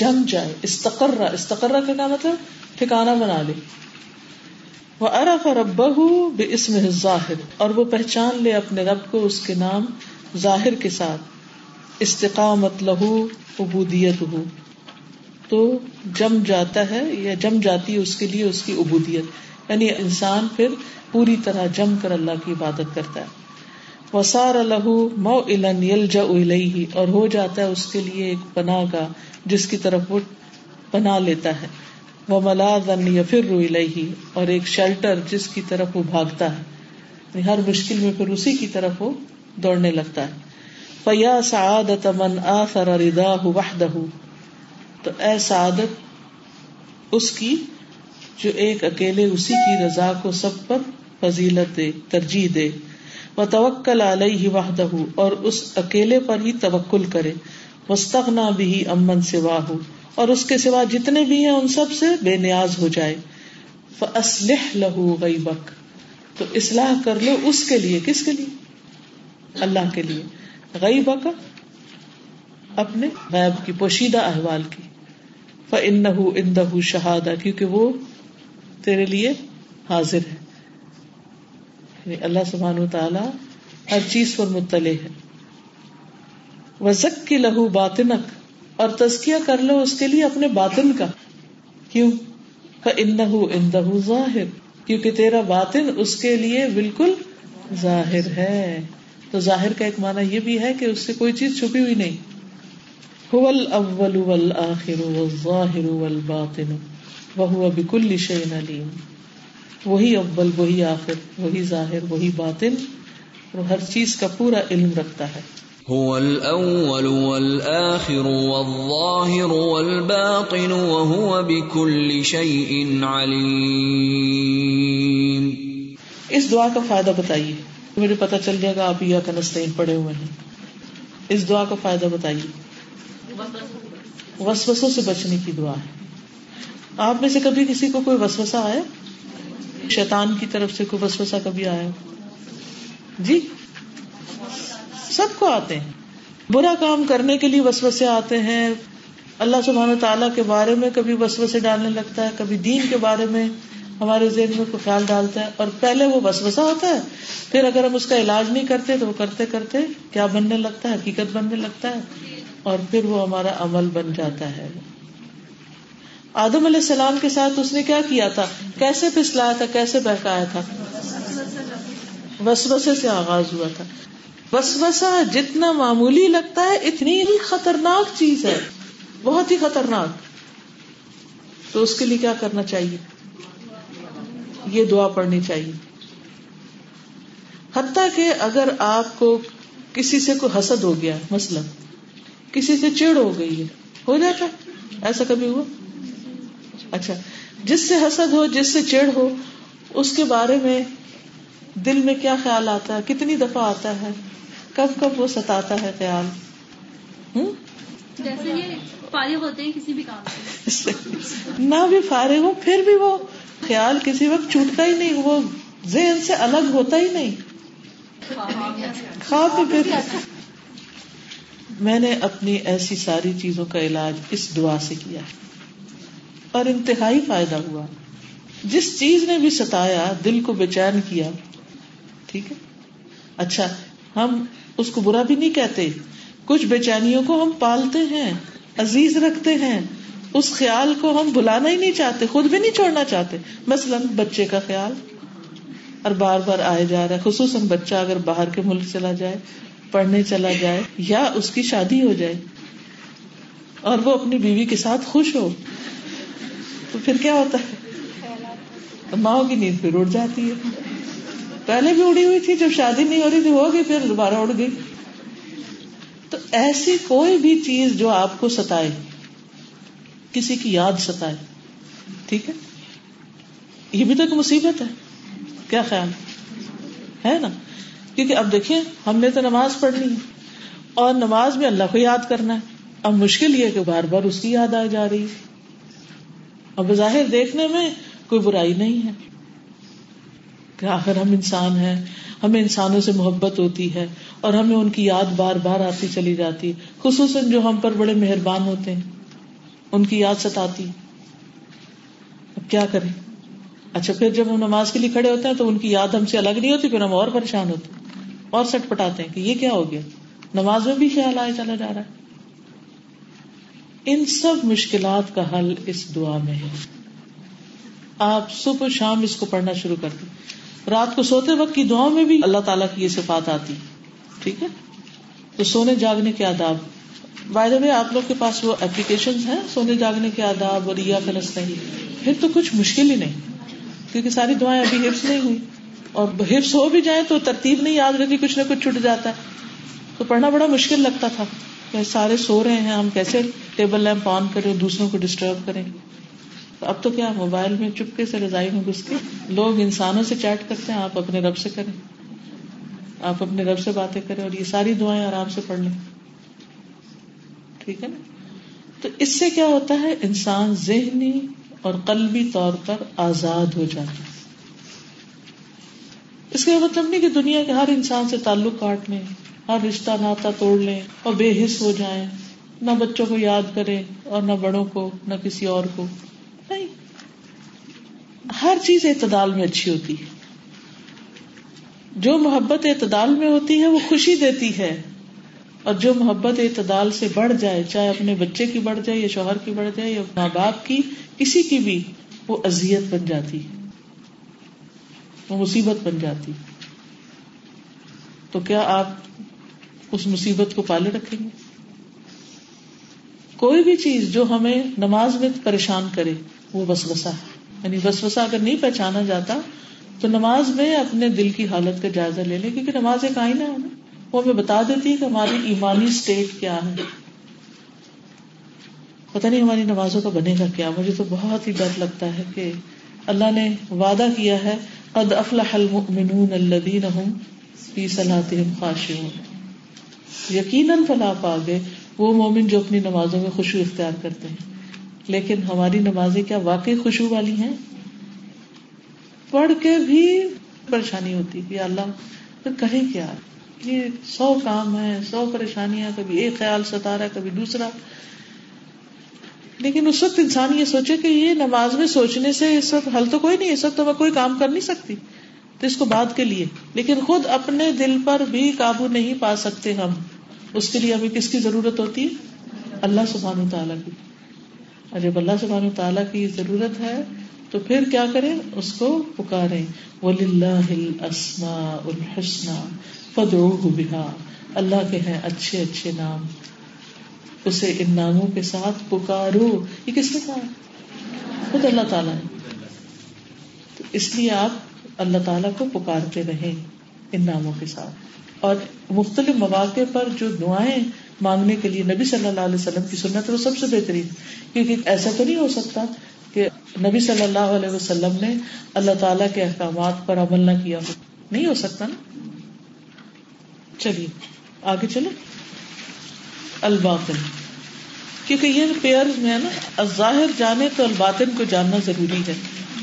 جم جائے. استقرہ، استقرہ کا کیا مطلب؟ ٹھکانہ بنا لے. وَعَرَفَ رَبَّهُ بِاسْمِهِ الظَّاهِرِ، اور وہ پہچان لے اپنے رب کو اس کے نام ظاہر کے ساتھ. استقامت لہو عبودیت ہو، تو جم جاتا ہے یا جم جاتی ہے اس کے لیے اس کی عبودیت، یعنی انسان پھر پوری طرح جم کر اللہ کی عبادت کرتا ہے. وسار لہو موئلا یلجأ الیہ، اور ہو جاتا ہے اس کے لیے ایک پناہ گاہ جس کی طرف وہ پناہ لیتا ہے. وملاذا یفر الیہ، اور ایک شیلٹر جس کی طرف وہ بھاگتا ہے، یعنی ہر مشکل میں پھر اسی کی طرف وہ دوڑنے لگتا ہے. فَيَا سَعَادَةَ مَنْ آثَرَ رِضَاهُ وَحْدَهُ، تو اے سعادت اس کی جو ایک اکیلے اسی کی رضا کو سب پر فضیلت دے، ترجیح دے. وَتَوَكَّلْ عَلَيْهِ وَحْدَهُ، اور اس اکیلے پر ہی توکل کرے. مستغنا بھی امن سوا ہو, اور اس کے سوا جتنے بھی ہیں ان سب سے بے نیاز ہو جائے. فاصلح له غیبك, تو اصلاح کر لو اس کے لیے. کس کے لیے؟ اللہ کے لیے. غیبک, اپنے غیب کی پوشیدہ احوال کی. فانه عنده شہادہ, کیونکہ وہ تیرے لیے حاضر ہے. یعنی اللہ سبحانہ وتعالی ہر چیز پر مطلع ہے. وزکی لہو باطنک, اور تزکیہ کر لو اس کے لیے اپنے باطن کا. کیوں؟ فَإِنَّهُ عِنْدَهُ ظَاهِرٌ, کیونکہ تیرا باطن اس کے لیے بالکل ظاہر ہے. تو ظاہر کا ایک معنی یہ بھی ہے کہ اس سے کوئی چیز چھپی ہوئی نہیں. هُوَ الْأَوَّلُ وَالْآخِرُ وَالظَّاهِرُ وَالْبَاطِنُ وَهُوَ بِكُلِّ شَيْءٍ عَلِيمٌ. وہی اول, وہی آخر, وہی ظاہر, وہی باطن, اور ہر چیز کا پورا علم رکھتا ہے. هو الأول والآخر والظاهر والباطن وهو بكل شيء عليم. اس دعا کا فائدہ بتائیے. مجھے پتہ چل جائے گا آپ یا کنستین پڑے ہوئے ہیں. اس دعا کا فائدہ بتائیے. وسوسوں سے بچنے کی دعا ہے. آپ میں سے کبھی کسی کو کوئی وسوسہ آیا؟ شیطان کی طرف سے کوئی وسوسہ کبھی آیا؟ جی, سب کو آتے ہیں. برا کام کرنے کے لیے وسوسے آتے ہیں. اللہ سبحانہ وتعالیٰ کے بارے میں کبھی وسوسے ڈالنے لگتا ہے, کبھی دین کے بارے میں ہمارے ذہن میں کوئی خیال ڈالتا ہے, اور پہلے وہ وسوسہ ہوتا ہے, پھر اگر ہم اس کا علاج نہیں کرتے تو وہ کرتے کرتے کیا بننے لگتا ہے؟ حقیقت بننے لگتا ہے, اور پھر وہ ہمارا عمل بن جاتا ہے. آدم علیہ السلام کے ساتھ اس نے کیا تھا؟ کیسے پھسلایا تھا؟ کیسے بہکایا تھا؟ وسوسے سے آغاز ہوا تھا. وسوسہ جتنا معمولی لگتا ہے اتنی ہی خطرناک چیز ہے, بہت ہی خطرناک. تو اس کے لیے کیا کرنا چاہیے؟ یہ دعا پڑھنی چاہیے. حتیٰ کہ اگر آپ کو کسی سے کوئی حسد ہو گیا, مثلا کسی سے چڑ ہو گئی ہے, ہو جاتا ہے ایسا کبھی ہوا؟ اچھا, جس سے حسد ہو, جس سے چڑ ہو, اس کے بارے میں دل میں کیا خیال آتا ہے؟ کتنی دفعہ آتا ہے؟ کب کب وہ ستاتا ہے خیال؟ جیسے یہ فارغ ہوتے ہیں کسی بھی کام سے, نہ بھی فارغ ہو پھر بھی وہ خیال کسی وقت چھوٹتا ہی نہیں, وہ ذہن سے الگ ہوتا ہی نہیں. خواب میں میں نے اپنی ایسی ساری چیزوں کا علاج اس دعا سے کیا اور انتہائی فائدہ ہوا. جس چیز نے بھی ستایا, دل کو بے چین کیا, ٹھیک ہے. اچھا, ہم اس کو برا بھی نہیں کہتے, کچھ بے چینیوں کو ہم پالتے ہیں, عزیز رکھتے ہیں, اس خیال کو ہم بھلانا ہی نہیں چاہتے, خود بھی نہیں چھوڑنا چاہتے. مثلا بچے کا خیال, اور بار بار آئے جا رہا ہے, خصوصاً بچہ اگر باہر کے ملک چلا جائے, پڑھنے چلا جائے, یا اس کی شادی ہو جائے اور وہ اپنی بیوی کے ساتھ خوش ہو, تو پھر کیا ہوتا ہے؟ ماں کی نیند پھر اڑ جاتی ہے. پہلے بھی اڑی ہوئی تھی, جب شادی نہیں ہو رہی تھی ہوگی, پھر دوبارہ اڑ گئی. تو ایسی کوئی بھی چیز جو آپ کو ستائے, کسی کی یاد ستائے, ٹھیک ہے, یہ بھی تو ایک مصیبت ہے. کیا خیال ہے نا؟ کیونکہ اب دیکھیں, ہم نے تو نماز پڑھنی ہے اور نماز میں اللہ کو یاد کرنا ہے. اب مشکل یہ ہے کہ بار بار اس کی یاد آ جا رہی ہے. اب ظاہر دیکھنے میں کوئی برائی نہیں ہے کہ آخر ہم انسان ہیں, ہمیں انسانوں سے محبت ہوتی ہے اور ہمیں ان کی یاد بار بار آتی چلی جاتی ہے, خصوصاً جو ہم پر بڑے مہربان ہوتے ہیں, ان کی یاد ستاتی. اب کیا کریں؟ اچھا, پھر جب ہم نماز کے لیے کھڑے ہوتے ہیں تو ان کی یاد ہم سے الگ نہیں ہوتی, پھر ہم اور پریشان ہوتے ہیں اور سٹ پٹاتے ہیں کہ یہ کیا ہو گیا, نماز میں بھی خیال آئے چلا جا رہا ہے. ان سب مشکلات کا حل اس دعا میں ہے. آپ صبح شام اس کو پڑھنا شروع کر دیں. رات کو سوتے وقت کی دعاؤں میں بھی اللہ تعالیٰ کی یہ صفات آتی, ٹھیک ہے. تو سونے جاگنے کے آداب, بائی دا وے آپ لوگ کے پاس وہ ایپلیکیشنز ہیں, سونے جاگنے کے آداب اور یا فلس نہیں, پھر تو کچھ مشکل ہی نہیں, کیونکہ ساری دعائیں ابھی حفظ نہیں ہوئی, اور حفظ ہو بھی جائیں تو ترتیب نہیں یاد رہتی, کچھ نہ کچھ چھٹ جاتا ہے. تو پڑھنا بڑا مشکل لگتا تھا کہ سارے سو رہے ہیں, ہم کیسے ٹیبل لیمپ آن کریں, دوسروں کو ڈسٹرب کریں. اب تو کیا, موبائل میں چپکے سے رضائی میں گھس کے لوگ انسانوں سے چیٹ کرتے ہیں. آپ اپنے رب سے کریں, آپ اپنے رب سے باتیں کریں, اور یہ ساری دعائیں آرام سے پڑھ لیں, ٹھیک ہے نا. تو اس سے کیا ہوتا ہے, انسان ذہنی اور قلبی طور پر آزاد ہو جاتا ہے. اس کا مطلب نہیں کہ دنیا کے ہر انسان سے تعلق کاٹ لیں, ہر رشتہ ناتا توڑ لیں اور بے حص ہو جائیں, نہ بچوں کو یاد کریں اور نہ بڑوں کو نہ کسی اور کو. نہیں, ہر چیز اعتدال میں اچھی ہوتی ہے. جو محبت اعتدال میں ہوتی ہے وہ خوشی دیتی ہے, اور جو محبت اعتدال سے بڑھ جائے, چاہے اپنے بچے کی بڑھ جائے یا شوہر کی بڑھ جائے یا ماں باپ کی, کسی کی بھی, وہ اذیت بن جاتی ہے, وہ مصیبت بن جاتی. تو کیا آپ اس مصیبت کو پالے رکھیں گے؟ کوئی بھی چیز جو ہمیں نماز میں پریشان کرے وہ وسوسہ ہے. یعنی وسوسہ اگر نہیں پہچانا جاتا تو نماز میں اپنے دل کی حالت کا جائزہ لے لیں, کیونکہ نماز ایک آئینہ ہے نا, وہ ہمیں بتا دیتی ہے کہ ہماری ایمانی سٹیٹ کیا ہے. پتہ نہیں ہماری نمازوں کا بنے گا کیا. مجھے تو بہت ہی ڈر لگتا ہے کہ اللہ نے وعدہ کیا ہے, قد افلح المؤمنون الذین هم فی صلاتهم خاشعون, یقیناً فلاح پا گئے وہ مومن جو اپنی نمازوں میں خشوع اختیار کرتے ہیں. لیکن ہماری نمازیں کیا واقعی خشوع والی ہیں؟ پڑھ کے بھی پریشانی ہوتی ہے, یا اللہ پھر کہیں کیا, یہ 100 کام ہیں, 100 پریشانیاں, کبھی ایک خیال ستا رہا ہے کبھی دوسرا. لیکن اس وقت انسان یہ سوچے کہ یہ نماز میں سوچنے سے اس وقت حل تو کوئی نہیں, اس وقت تو میں کوئی کام کر نہیں سکتی, تو اس کو بعد کے لیے. لیکن خود اپنے دل پر بھی قابو نہیں پا سکتے ہم. اس کے لیے ہمیں کس کی ضرورت ہوتی ہے؟ اللہ سبحانہ و تعالیٰ کی. اور جب اللہ سبحانہ تعالیٰ کی ضرورت ہے تو پھر کیا کریں؟ اس کو پکاریں. وَلِلَّهِ الْأَسْمَاءُ الْحُسْنَى فَادْعُوهُ بِهَا, اللہ کے ہیں اچھے اچھے نام, اسے ان ناموں کے ساتھ پکارو. یہ کس نے کہا؟ خود اللہ تعالیٰ نے. تو اس لیے آپ اللہ تعالیٰ کو پکارتے رہیں ان ناموں کے ساتھ. اور مختلف مواقع پر جو دعائیں مانگنے کے لیے نبی صلی اللہ علیہ وسلم کی سنت وہ سب سے بہترین, کیونکہ ایسا تو نہیں ہو سکتا کہ نبی صلی اللہ علیہ وسلم نے اللہ تعالیٰ کے احکامات پر عمل نہ کیا ہو. نہیں ہو سکتا نا. چلیے آگے چلیں. الباطن, کیونکہ یہ پیئرز میں ہے نا, الظاہر جانے تو الباطن کو جاننا ضروری ہے,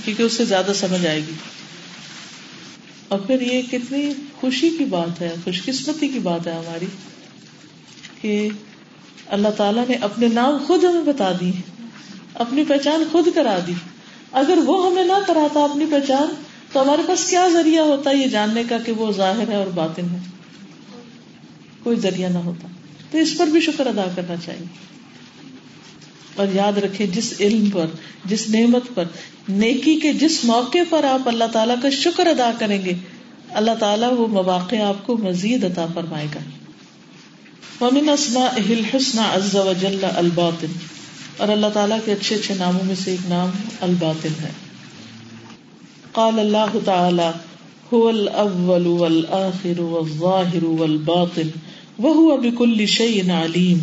کیونکہ اس سے زیادہ سمجھ آئے گی. اور پھر یہ کتنی خوشی کی بات ہے, خوش قسمتی کی بات ہے ہماری کہ اللہ تعالیٰ نے اپنے نام خود ہمیں بتا دی, اپنی پہچان خود کرا دی. اگر وہ ہمیں نہ کراتا اپنی پہچان تو ہمارے پاس کیا ذریعہ ہوتا یہ جاننے کا کہ وہ ظاہر ہے اور باطن ہے؟ کوئی ذریعہ نہ ہوتا. تو اس پر بھی شکر ادا کرنا چاہیے. اور یاد رکھیں, جس علم پر, جس نعمت پر, نیکی کے جس موقع پر آپ اللہ تعالیٰ کا شکر ادا کریں گے, اللہ تعالیٰ وہ مواقع آپ کو مزید عطا فرمائے گا. وَمِنْ أَسْمَائِهِ الْحُسْنَى عَزَّ وَجَلَّ الْبَاطِنُ, اور اللہ تعالیٰ کے اچھے اچھے ناموں میں سے ایک نام الباطن ہے. قال اللہ تعالی هُوَ الْأَوَّلُ وَالْآخِرُ وَالظَّاهِرُ وَالْبَاطِنُ وَهُوَ بِكُلِّ شَيْءٍ عَلِيمٌ.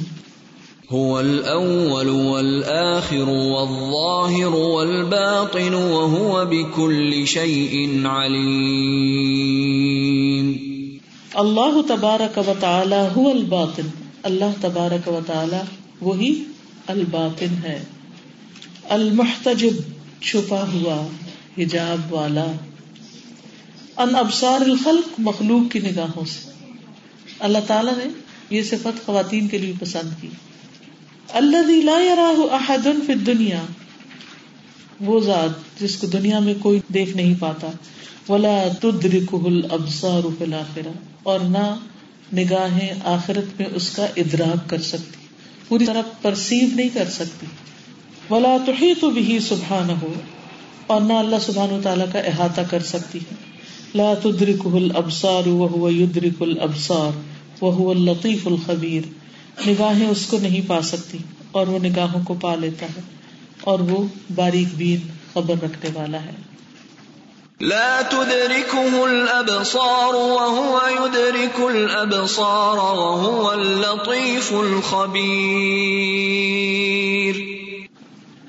هُوَ الْأَوَّلُ وَالْآخِرُ وَالظَّاهِرُ وَالْبَاطِنُ وَهُوَ بِكُلِّ شَيْءٍ عَلِيمٌ. اللہ تبارک و تعالی هو الباطن, اللہ تبارک و تعالی وہی الباطن ہے. المحتجب, چھپا ہوا, حجاب والا. ان ابصار الخلق, مخلوق کی نگاہوں سے. اللہ تعالی نے یہ صفت خواتین کے لیے پسند کی. الذی لا یراہ احد فی الدنیا, وہ ذات جس کو دنیا میں کوئی دیکھ نہیں پاتا. ولا تدرکه الابصار فی الاخرہ, اور نہ نگاہیں آخرت میں اس کا ادراک کر سکتی, پوری طرح پرسیو نہیں کر سکتی. ولا تحیط به سبحانہ, اور نہ اللہ سبحانہ تعالیٰ کا احاطہ کر سکتی ہے. لا تدرکه الابصار وهو یدرک الابصار وهو اللطیف الخبیر, نگاہیں اس کو نہیں پا سکتی اور وہ نگاہوں کو پا لیتا ہے, اور وہ باریک بین خبر رکھنے والا ہے. لا تدركه الأبصار وهو يدرك الأبصار وهو اللطيف الخبير.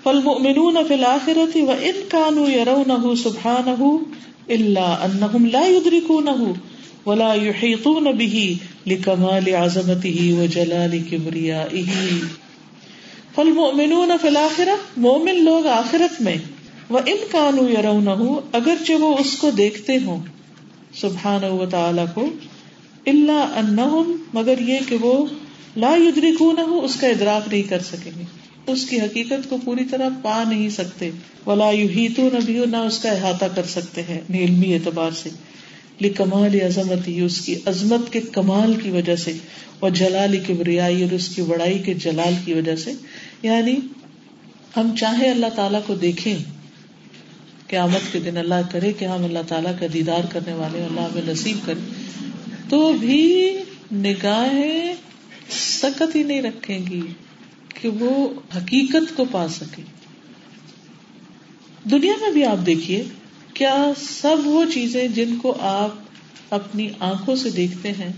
فالمؤمنون في الآخرة وإن كانوا يرونه سبحانه إلا أنهم لا يدركونه ولا يحيطون به لكمال عظمته وجلال كبريائه. فالمؤمنون في الآخرة، مومن لوگ آخرت میں، وإن كانوا يرونه، اگرچہ وہ اس کو دیکھتے ہوں سبحانہ و تعالی کو، الا انہم مگر یہ کہ وہ لا يدركونه، اس کا ادراک نہیں کر سکیں گے، اس کی حقیقت کو پوری طرح پا نہیں سکتے، ولا يحيطون به، نہ اس کا احاطہ کر سکتے ہیں علمی اعتبار سے، لکمال عظمتی، اس کی عظمت کے کمال کی وجہ سے، اور جلال کبریائی، اور اس کی بڑائی کے جلال کی وجہ سے. یعنی ہم چاہے اللہ تعالیٰ کو دیکھیں، قیامت کے دن اللہ کرے کہ ہم اللہ تعالیٰ کا دیدار کرنے والے اللہ ہمیں نصیب کرے، تو بھی نگاہیں سکت ہی نہیں رکھیں گی کہ وہ حقیقت کو پا سکے. دنیا میں بھی آپ دیکھیے، کیا سب وہ چیزیں جن کو آپ اپنی آنکھوں سے دیکھتے ہیں،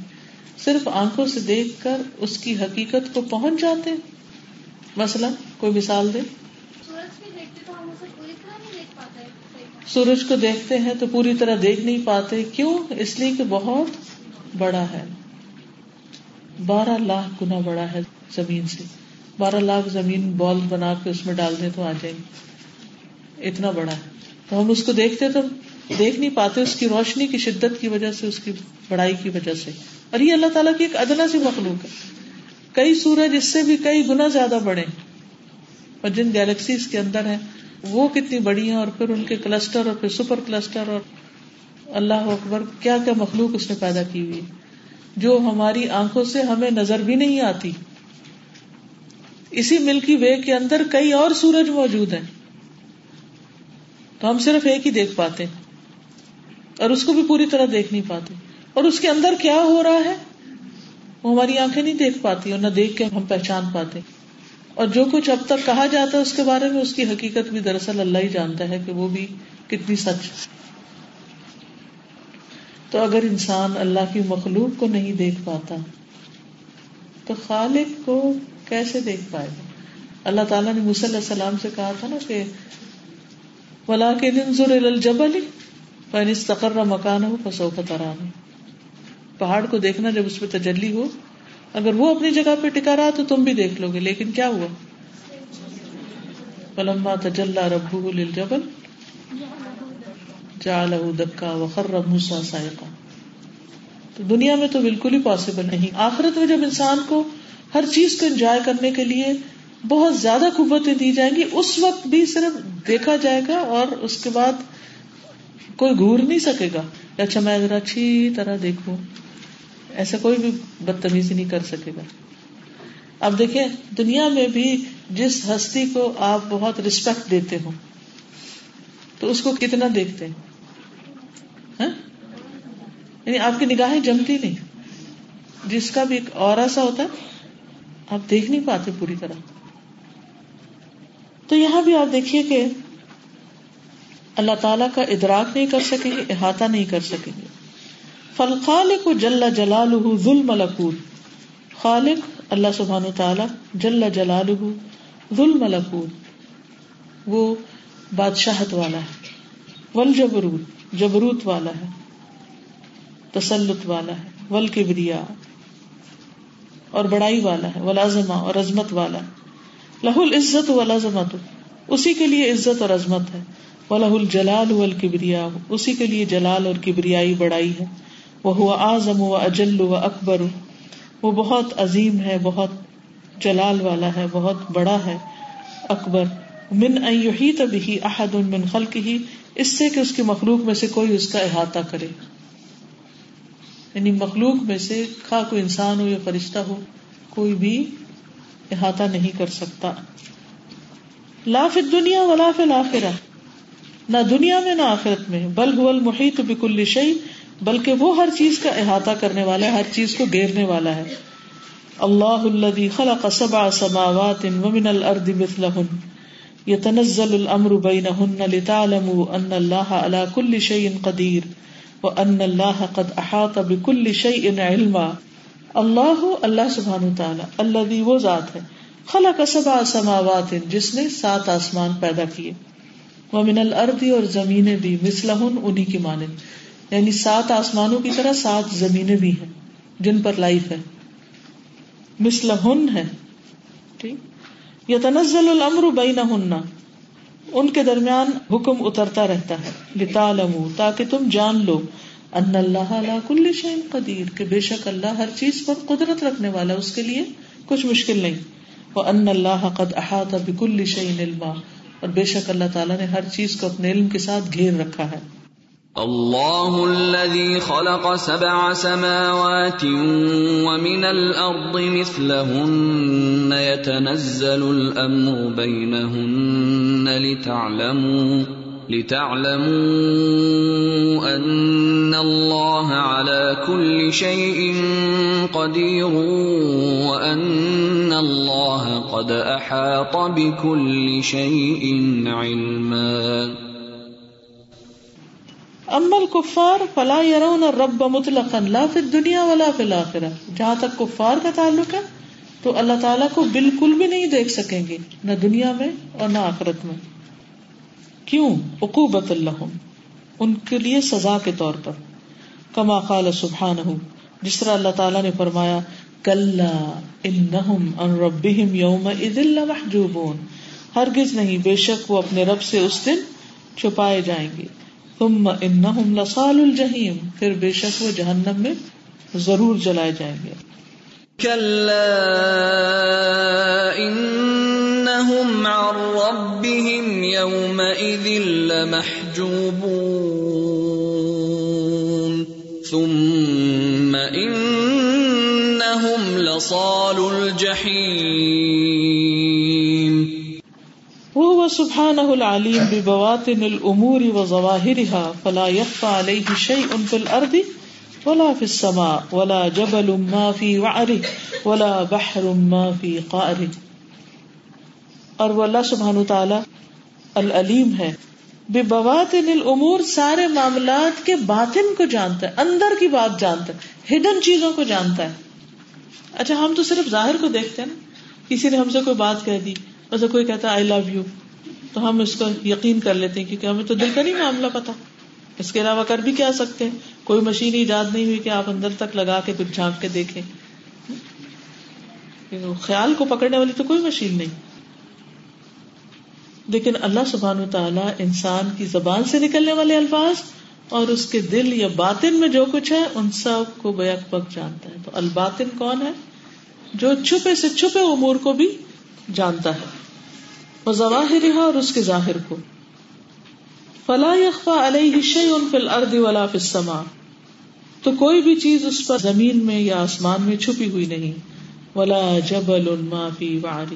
صرف آنکھوں سے دیکھ کر اس کی حقیقت کو پہنچ جاتے ہیں؟ مثلا کوئی مثال دے. سورج کو دیکھتے ہیں تو پوری طرح دیکھ نہیں پاتے. کیوں؟ اس لیے کہ بہت بڑا ہے، 12,00,000 گنا بڑا ہے زمین سے. 12,00,000 زمین بال بنا کے اس میں ڈال دیں تو آ جائیں گے، اتنا بڑا ہے. تو ہم اس کو دیکھتے تو دیکھ نہیں پاتے، اس کی روشنی کی شدت کی وجہ سے، اس کی بڑائی کی وجہ سے. اور یہ اللہ تعالیٰ کی ایک ادنا سی مخلوق ہے، کئی سورج اس سے بھی کئی گنا زیادہ بڑے، اور جن گیلیکسیز کے اندر ہیں وہ کتنی بڑی ہیں، اور پھر ان کے کلسٹر، اور پھر سپر کلسٹر، اور اللہ اکبر کیا کیا مخلوق اس نے پیدا کی ہوئی، جو ہماری آنکھوں سے ہمیں نظر بھی نہیں آتی. اسی ملکی وے کے اندر کئی اور سورج موجود ہیں، تو ہم صرف ایک ہی دیکھ پاتے ہیں، اور اس کو بھی پوری طرح دیکھ نہیں پاتے. اور اس کے اندر کیا ہو رہا ہے وہ ہماری آنکھیں نہیں دیکھ پاتی، اور نہ دیکھ کے ہم پہچان پاتے. اور جو کچھ اب تک کہا جاتا ہے اس کے بارے میں، اس کی حقیقت بھی دراصل اللہ ہی جانتا ہے کہ وہ بھی کتنی سچ. تو اگر انسان اللہ کی مخلوق کو نہیں دیکھ پاتا تو خالق کو کیسے دیکھ پائے گا؟ اللہ تعالیٰ نے موسیٰ علیہ السلام سے کہا تھا نا کہ وَلَٰكِنِ انظُرْ إِلَى الْجَبَلِ فَإِنِ اسْتَقَرَّ مَكَانَهُ فَسَوْفَ تَرَانِ. پہاڑ کو دیکھنا جب اس پہ تجلی ہو، اگر وہ اپنی جگہ پہ ٹکا رہا تو تم بھی دیکھ لو گے. لیکن کیا ہوا؟ فَلَمَّا تَجَلَّى رَبُّهُ لِلْجَبَلِ جَعَلَهُ دَكًّا وَخَرَّ مُوسَىٰ صَعِقًا. تو دنیا میں تو بالکل ہی پاسبل نہیں، آخرت میں جب انسان کو ہر چیز کو انجوائے کرنے کے لیے بہت زیادہ قوتیں دی جائیں گی، اس وقت بھی صرف دیکھا جائے گا، اور اس کے بعد کوئی گھور نہیں سکے گا. اچھا میں ذرا اچھی طرح دیکھوں، ایسا کوئی بھی بدتمیزی نہیں کر سکے گا. اب دیکھیں دنیا میں بھی جس ہستی کو آپ بہت رسپیکٹ دیتے ہو تو اس کو کتنا دیکھتے ہیں؟ یعنی آپ کی نگاہیں جمتی نہیں، جس کا بھی ایک اورا سا ہوتا ہے آپ دیکھ نہیں پاتے پوری طرح. تو یہاں بھی آپ دیکھیے کہ اللہ تعالیٰ کا ادراک نہیں کر سکیں گے، احاطہ نہیں کر سکیں گے. فالخالق جل جلالہ ذو الملکوت، خالق اللہ سبحانہ تعالیٰ جل جلالہ ذو الملکوت، وہ بادشاہت والا ہے، والجبروت جبروت والا ہے، تسلط والا ہے، والکبریا اور بڑائی والا ہے، والعظمہ اور عظمت والا ہے، لہ العزت والعظمت، اسی کے لیے عزت اور عظمت ہے، ولہ الجلال والکبریا، اسی کے لیے جلال اور کبریائی بڑائی ہے، وہو اعظم واجل واکبر، وہ بہت عظیم ہے، بہت جلال والا ہے، بہت بڑا ہے، اکبر، من ان یحیط بہ احد من خلقہ، اس سے کہ اس کی مخلوق میں سے کوئی اس کا احاطہ کرے. یعنی مخلوق میں سے خواہ کوئی انسان ہو یا فرشتہ ہو، کوئی بھی احاطہ نہیں کر سکتا. لا فی الدنیا ولا فی الاخرہ، نہ دنیا میں نہ آخرت میں، بل هو المحیط بکل شیء، بلکہ وہ ہر چیز کا احاطہ کرنے والا ہے، ہر چیز کو گھیرنے والا ہے. اللہ الذی خلق 7 سماوات ومن الارض مثلہن یتنزل الامر بینہن لتعلموا ان اللہ علی کل شیء قدیر وان اللہ قد احاط بکل شیء علما. اللہ اللہ سبحانہ تعالیٰ، الذی وہ ذات ہے، خلق 7 سماوات، جس نے 7 آسمان پیدا کیے، ومن الارض اور زمینیں بھی، مثلہن انہی کی مانند، یعنی 7 آسمانوں کی طرح 7 زمینیں بھی ہیں جن پر لائف ہے، مثلہن ہے، ٹھیک، یتنزل الامر بینہن، ان کے درمیان حکم اترتا رہتا ہے، لتعلموا، تاکہ تم جان لو، ان اللہ علی کل شیء قدیر، کہ بے شک اللہ ہر چیز پر قدرت رکھنے والا، اس کے لیے کچھ مشکل نہیں، وان اللہ قد احاط بکل شیء علما، اور بے شک اللہ تعالیٰ نے ہر چیز کو اپنے علم کے ساتھ گھیر رکھا ہے۔ اللہ الذی خلق 7 سماوات ومن الارض مثلهن يتنزل الامر بینهن لتعلموا ان اللہ علی کل شیء قدیر وان اللہ قد احاط بكل شیء علما۔ اما الكفار فلا يرون الرب مطلقا لا في الدنيا ولا في الآخرة، جہاں تک کفار کا تعلق ہے تو اللہ تعالیٰ کو بالکل بھی نہیں دیکھ سکیں گے، نہ دنیا میں اور نہ آخرت میں۔ کیوں؟ عقوبۃ لہم، ان کے لیے سزا کے طور پر، کما قال سبحانہ، جس طرح اللہ تعالیٰ نے فرمایا، کلا انہم عن ربہم یومئذ لمحجوبون، ہرگز نہیں، بے شک وہ اپنے رب سے اس دن چھپائے جائیں گے، ثم انہم لصال الجحیم، پھر بے شک وہ جہنم میں ضرور جلائے جائیں گے۔ کلا انہم عن ربہم یومئذ لمحجوبون ثم انہم لصال الجحیم۔ وَهُوَ سُبْحَانَهُ الْعَلِيمُ بِبَوَاطِنِ الْأُمُورِ وَظَوَاهِرِهَا فَلَا يَخْفَى عَلَيْهِ شَيْءٌ فِي الْأَرْضِ وَلَا فِي السَّمَاءِ وَلَا جَبَلٌ مَّا فِي وَعْرِهِ وَلَا بَحْرٌ مَّا فِي قَعْرِهِ۔ اور وہ اللہ سبحانہ تعالی العلیم ہے، بِبَوَاطِنِ الْأُمُورِ، سارے معاملات کے باطن کو جانتا ہے، اندر کی بات جانتا ہے، ہڈن چیزوں کو جانتا ہے۔ اچھا، ہم تو صرف ظاہر کو دیکھتے ہیں نا، کسی نے ہم سے کوئی بات کہہ دی، ایسا کوئی کہتا ہے آئی لو یو، تو ہم اس کو یقین کر لیتے ہیں کیونکہ ہمیں تو دل کا نہیں معاملہ پتا، اس کے علاوہ کر بھی کیا سکتے ہیں، کوئی مشین ایجاد نہیں ہوئی کہ آپ اندر تک لگا کے کچھ جھانک کے دیکھیں، خیال کو پکڑنے والی تو کوئی مشین نہیں۔ لیکن اللہ سبحانہ وتعالی انسان کی زبان سے نکلنے والے الفاظ اور اس کے دل یا باطن میں جو کچھ ہے ان سب کو بیک بک جانتا ہے۔ تو الباطن کون ہے؟ جو چھپے سے چھپے امور کو بھی جانتا ہے، وظواہرہا، اور اس کے ظاہر کو۔ فلا یخفی علیہ شیء فی الارض ولا فی السماء، تو کوئی بھی چیز اس پر زمین میں یا آسمان میں چھپی ہوئی نہیں۔ ولا جبل ما فی وعری،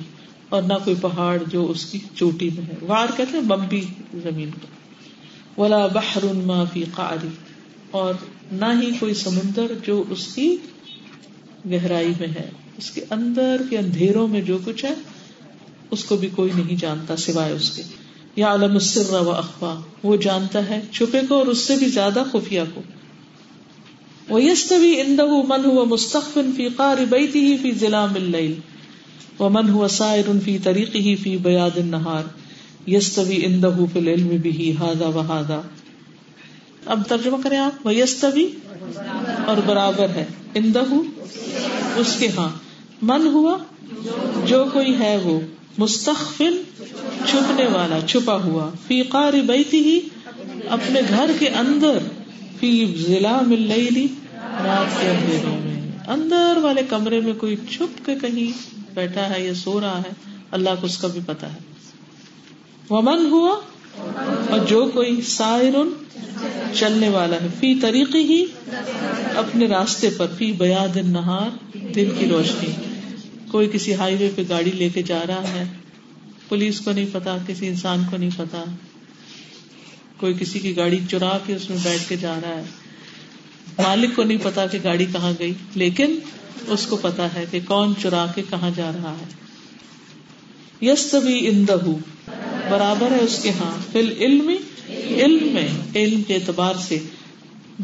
اور نہ کوئی پہاڑ جو اس کی چوٹی میں ہے، وعر کہتے ہیں بمبی زمین کو۔ ولا بحر ما فی قعری، اور نہ ہی کوئی سمندر جو اس کی گہرائی میں ہے، اس کے اندر کے اندھیروں میں جو کچھ ہے اس کو بھی کوئی نہیں جانتا سوائے اس کے۔ یعلم السر و اخفا، وہ جانتا ہے چھپے کو اور اس سے بھی زیادہ خفیہ کو۔ ویستوی عنده من هو مستخف فی قعر بیته فی ظلام اللیل ومن هو سائر فی طریقه فی بیاض النهار یستوی عنده فی العلم به هذا و هذا۔ اب ترجمہ کریں آپ، ویستوی، اور برابر ہے، عنده، اس کے ہاں، من ہوا، جو کوئی ہے وہ، مستخفن، چھپنے والا، چھپا ہوا، فی قعر بیتہ، اپنے گھر کے اندر، فی ظلام اللیل، رات کے اندھیروں میں، اندر والے کمرے میں کوئی چھپ کے کہیں بیٹھا ہے یا سو رہا ہے، اللہ کو اس کا بھی پتا ہے۔ ومن ہوا، اور جو کوئی، سائر، چلنے والا ہے، فی طریقہ، اپنے راستے پر، فی بیاض النہار، دن کی روشنی۔ کوئی کسی ہائی وے پہ گاڑی لے کے جا رہا ہے، پولیس کو نہیں پتا، کسی انسان کو نہیں پتا، کوئی کسی کی گاڑی چرا کے اس میں بیٹھ کے جا رہا ہے، مالک کو نہیں پتا کہ گاڑی کہاں گئی، لیکن اس کو پتا ہے کہ کون چرا کے کہاں جا رہا ہے۔ یستوی عندہ، برابر ہے اس کے ہاں، فی العلم، علم میں، علم کے اعتبار سے،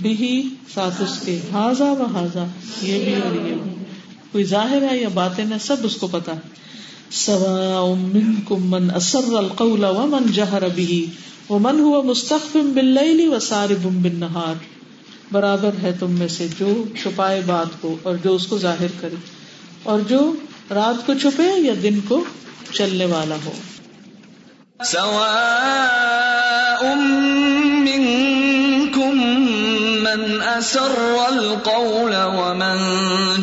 بھی، ساتھ اس کے، ہذا و ہذا، یہ بھی اور یہ بھی، کوئی ظاہر ہے یا باطن ہے، سب اس کو پتا ہے۔ سواء منکم من اسر القول ومن جہر به ومن هو مستخف باللیل وسارب بالنهار، برابر ہے تم میں سے جو چھپائے بات کو اور جو اس کو ظاہر کرے، اور جو رات کو چھپے یا دن کو چلنے والا ہو. سواء منکم من اسر القول ومن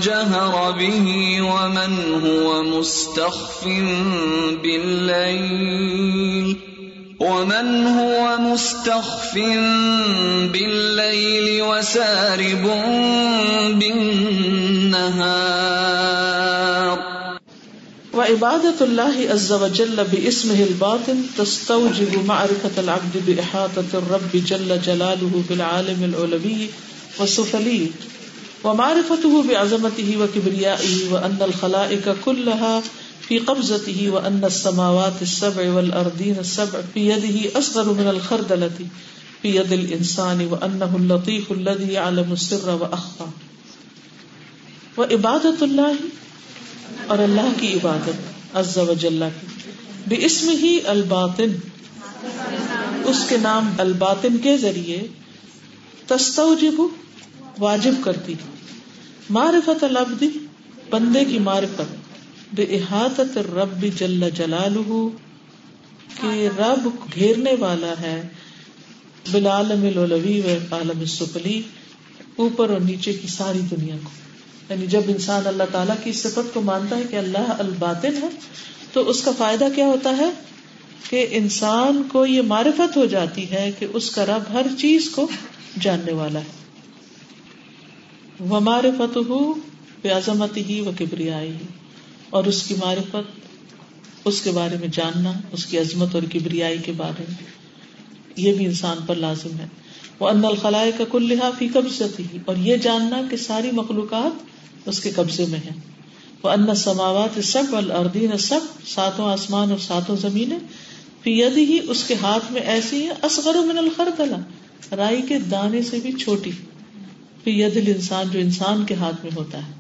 جہر به ومن هو مستخف باللیل وسارب بالنهار. وعبادة الله عز وجل باسمه الباطن تستوجب معرفة العبد بإحاطة الرب جل جلاله بالعالم العلوي والسفلي ومعرفته بعظمته وكبريائه وأن الخلائق كلها فی قبضته وان السماوات السبع والارضین السبع فی یده اصغر من الخردلۃ فی ید الانسان وانه اللطیف الذی یعلم السر واخفی. وعبادۃ اللہ، اور اللہ کی عبادت عز وجل کی، باسمہ الباطن، اس کے نام الباطن کے ذریعے، تستوجب واجب کرتی، معرفت العبد بندے کی معرفت، بے احاطت رب جل جلالہ کہ رب گھیرنے والا ہے، بالعالم العلوی و عالم السفلی، اوپر اور نیچے کی ساری دنیا کو. یعنی جب انسان اللہ تعالیٰ کی صفت کو مانتا ہے کہ اللہ الباطن ہے تو اس کا فائدہ کیا ہوتا ہے کہ انسان کو یہ معرفت ہو جاتی ہے کہ اس کا رب ہر چیز کو جاننے والا ہے. ومعرفتہ بعظمتہ وکبریائہ، اور اس کی معرفت، اس کے بارے میں جاننا، اس کی عظمت اور کبریائی کے بارے میں، یہ بھی انسان پر لازم ہے. وَأَنَّ الْخَلَائِقَ كُلِّهَا فِي قَبْضَتِهِ، اور یہ جاننا کہ ساری مخلوقات اس کے قبضے میں ہیں. وَأَنَّ السَّمَاوَاتِ السَّبْعَ وَالْأَرْضِينَ السَّبْعَ، ساتوں آسمان اور ساتوں زمینیں، فِي يَدِهِ، اس کے ہاتھ میں ایسی ہے، اصغر من الخردلہ، رائی کے دانے سے بھی چھوٹی، فِي يَدِ الْإِنسان، جو انسان کے ہاتھ میں ہوتا ہے.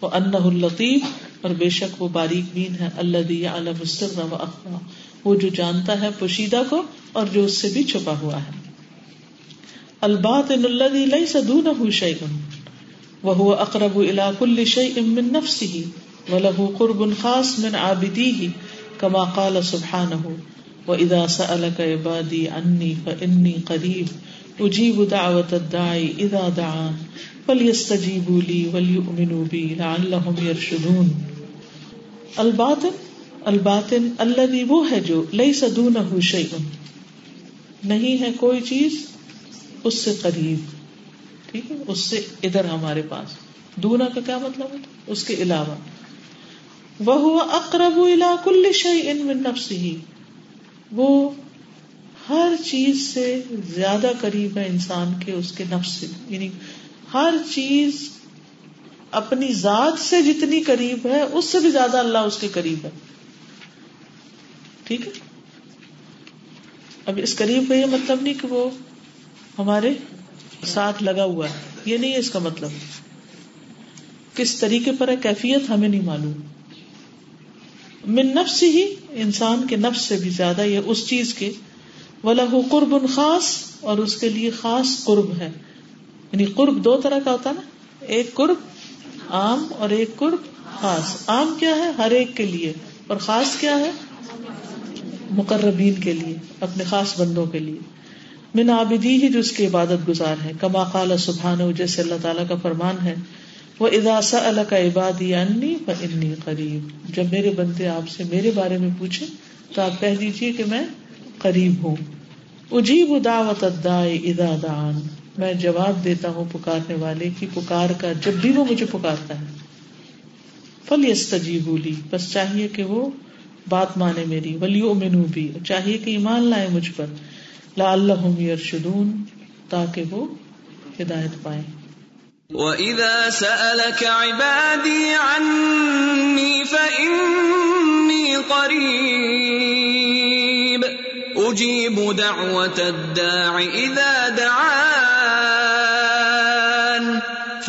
وَأَنَّهُ اللَّطِيفُ، اور بے شک وہ باریک بین ہے، الذی یعلم السر واخفی، وہ جو جانتا ہے پوشیدہ کو اور جو اس سے بھی چھپا ہوا ہے. الباطن الذی لیس دونہ شیء وہو اقرب الی کل شیء من نفسہ ولہ قرب خاص من عابدیہ کما قال سبحانہ واذا سألک عبادی عنی فانی قریب اجیب دعوة الداعی اذا دعان فلیستجیبوا لی ولیؤمنوا بی لعلہم یرشدون. الباطن، الباطن الذی، وہ ہے جو، لیس دونہ شیء، نہیں ہے کوئی چیز اس سے قریب، ٹھیک ہے، اس سے ادھر ہمارے پاس. دونہ کا کیا مطلب ہے؟ اس کے علاوہ. وہو اقرب الی کل شیء من نفسہ، وہ ہر چیز سے زیادہ قریب ہے انسان کے اس کے نفس سے، یعنی ہر چیز اپنی ذات سے جتنی قریب ہے اس سے بھی زیادہ اللہ اس کے قریب ہے. ٹھیک ہے، اب اس قریب کا یہ مطلب نہیں کہ وہ ہمارے ساتھ لگا ہوا ہے، یہ نہیں ہے اس کا مطلب. کس طریقے پر ہے کیفیت ہمیں نہیں معلوم. من نفس ہی، انسان کے نفس سے بھی زیادہ یہ اس چیز کے. وَلَهُ قُرْبٌ خاص، اور اس کے لیے خاص قرب ہے. یعنی قرب دو طرح کا ہوتا ہے نا، ایک قرب عام اور ایک قرب خاص. عام کیا ہے؟ ہر ایک کے لیے، اور خاص کیا ہے؟ مقربین کے لیے، اپنے خاص بندوں کے لیے. من عابدیہ، جو اس کی عبادت گزار ہے. کما قال سبحانہ، جیسے اللہ تعالیٰ کا فرمان ہے، وَإِذَا سَأَلَكَ عِبَادِي عَنِّي فَإِنِّي قَرِيبٌ، جب میرے بندے آپ سے میرے بارے میں پوچھیں تو آپ کہہ دیجئے کہ میں قریب ہوں. اجیب دعوت الداعی اذا دعان، میں جواب دیتا ہوں پکارنے والے کی پکار کا جب بھی وہ مجھے پکارتا ہے. فَلْيَسْتَجِيبُوا لِی، بس چاہیے کہ وہ بات مانے میری. وَلْيُؤْمِنُوا بِی، چاہیے کہ ایمان لائیں مجھ پر. لَعَلَّهُمْ يَرْشُدُونَ، تاکہ وہ ہدایت پائیں. وَإِذَا سَأَلَكَ عِبَادِي عَنِّي فَإِنِّي قَرِيبٌ أُجِيبُ دَعْوَةَ الدَّاعِ إِذَا دَعَانِ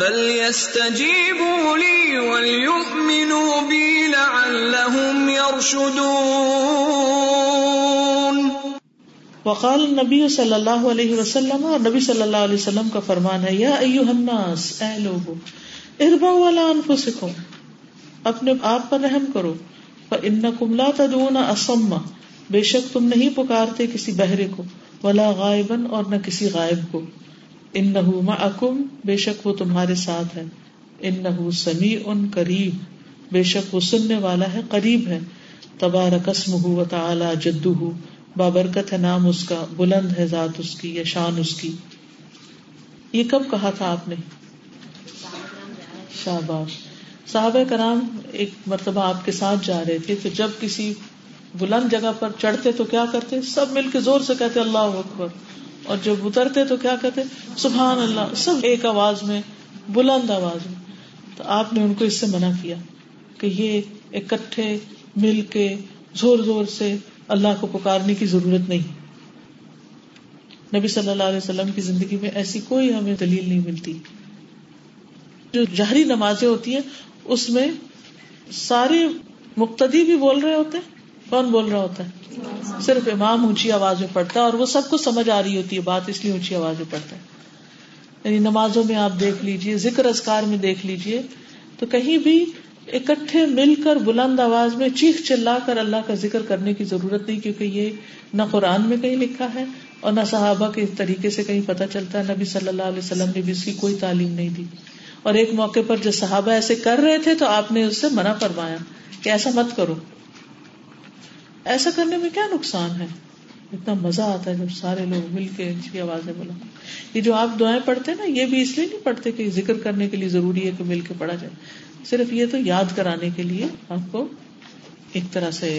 فَلْيَسْتَجِيبُوا لِي وَلْيُؤْمِنُوا بِي لَعَلَّهُمْ يَرْشُدُونَ. وقال نبی صلی اللہ علیہ وسلم, اور نبی صلی اللہ علیہ وسلم کا فرمان ہے, یا ایھا الناس, اے لوگو, اربعوا علی انفسکم, اپنے آپ پر رحم کرو, فإنکم لا تدعون اصم, بے شک تم نہیں پکارتے کسی بہرے کو, ولا غائبا, اور نہ کسی غائب کو, انہ معکم, بے شک وہ تمہارے ساتھ ہے, انہ سمیع قریب, بے شک وہ سننے والا ہے, قریب ہے, تبارک اسمہ و تعالی جدہ, بابرکت ہے نام اس کا, بلند ہے ذات اس کی یا شان اس کی. یہ کب کہا تھا آپ نے؟ شاباش. صحابہ کرام ایک مرتبہ آپ کے ساتھ جا رہے تھے, تو جب کسی بلند جگہ پر چڑھتے تو کیا کرتے؟ سب مل کے زور سے کہتے اللہ اکبر, اور جب اترتے تو کیا کہتے؟ سبحان اللہ, سب ایک آواز میں, بلند آواز میں. تو آپ نے ان کو اس سے منع کیا کہ یہ اکٹھے مل کے زور زور سے اللہ کو پکارنے کی ضرورت نہیں. نبی صلی اللہ علیہ وسلم کی زندگی میں ایسی کوئی ہمیں دلیل نہیں ملتی. جو جہری نمازیں ہوتی ہیں اس میں سارے مقتدی بھی بول رہے ہوتے ہیں, کون بول رہا ہوتا ہے؟ صرف امام اونچی آواز میں پڑھتا ہے, اور وہ سب کو سمجھ آ رہی ہوتی ہے بات, اس لیے اونچی آواز میں پڑھتا ہے. یعنی نمازوں میں آپ دیکھ لیجئے, ذکر اذکار میں دیکھ لیجئے, تو کہیں بھی اکٹھے مل کر بلند آواز میں چیخ چلا کر اللہ کا ذکر کرنے کی ضرورت نہیں, کیونکہ یہ نہ قرآن میں کہیں لکھا ہے اور نہ صحابہ کے طریقے سے کہیں پتہ چلتا ہے. نبی صلی اللہ علیہ وسلم نے بھی اس کی کوئی تعلیم نہیں دی, اور ایک موقع پر جو صحابہ ایسے کر رہے تھے تو آپ نے اس سے منع فرمایا کہ ایسا مت کرو. ایسا کرنے میں کیا نقصان ہے؟ اتنا مزہ آتا ہے جب سارے لوگ مل کے اونچی آوازیں بولیں. یہ جو آپ دعائیں پڑھتے ہیں نا, یہ بھی اس لیے نہیں پڑھتے کہ ذکر کرنے کے لیے ضروری ہے کہ مل کے پڑھا جائے, صرف یہ تو یاد کرانے کے لیے, آپ کو ایک طرح سے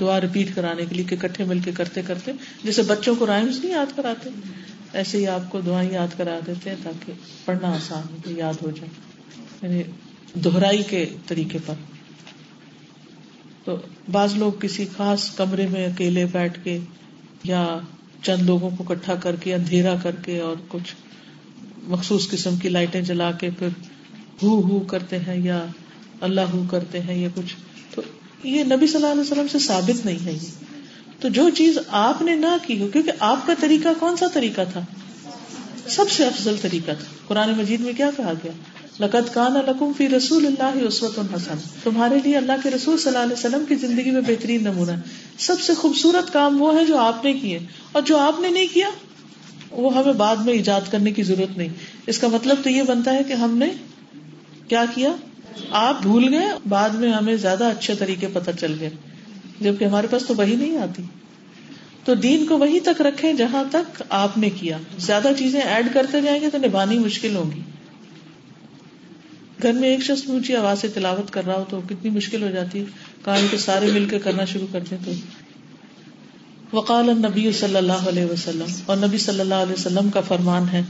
دعا ریپیٹ کرانے کے لیے کہ اکٹھے مل کے کرتے کرتے, جیسے بچوں کو رائمز نہیں یاد کراتے, ایسے ہی آپ کو دعائیں یاد کرا دیتے ہیں تاکہ پڑھنا آسان ہو, تو یاد ہو جائے, یعنی دہرائی کے طریقے پر. تو بعض لوگ کسی خاص کمرے میں اکیلے بیٹھ کے یا چند لوگوں کو اکٹھا کر کے اندھیرا کر کے اور کچھ مخصوص قسم کی لائٹیں جلا کے پھر ہو ہو کرتے ہیں یا اللہ ہو کرتے ہیں یا کچھ, تو یہ نبی صلی اللہ علیہ وسلم سے ثابت نہیں ہے. یہ تو جو چیز آپ نے نہ کی ہو, کیونکہ آپ کا طریقہ کون سا طریقہ تھا؟ سب سے افضل طریقہ تھا. قرآن مجید میں کیا کہا گیا؟ لَقَدْ كَانَ لَكُمْ فِي رَسُولِ اللَّهِ أُسْوَةٌ حَسَنَةٌ, تمہارے لیے اللہ کے رسول صلی اللہ علیہ وسلم کی زندگی میں بہترین نمونہ ہے. سب سے خوبصورت کام وہ ہے جو آپ نے کیے, اور جو آپ نے نہیں کیا وہ ہمیں بعد میں ایجاد کرنے کی ضرورت نہیں. اس کا مطلب تو یہ بنتا ہے کہ ہم نے کیا کیا, آپ بھول گئے, بعد میں ہمیں زیادہ اچھے طریقے پتہ چل گئے, جبکہ ہمارے پاس تو وہی نہیں آتی. تو دین کو وہیں تک رکھیں جہاں تک آپ نے کیا. زیادہ چیزیں ایڈ کرتے جائیں گے تو نبھانی مشکل ہوگی. گھر میں ایک شخص اونچی آواز سے تلاوت کر رہا ہو تو کتنی مشکل ہو جاتی ہے, کان کے سارے مل کے کرنا شروع کر دیں تو. وقال النبی صلی اللہ علیہ وسلم, اور نبی صلی اللہ علیہ وسلم کا فرمان ہے,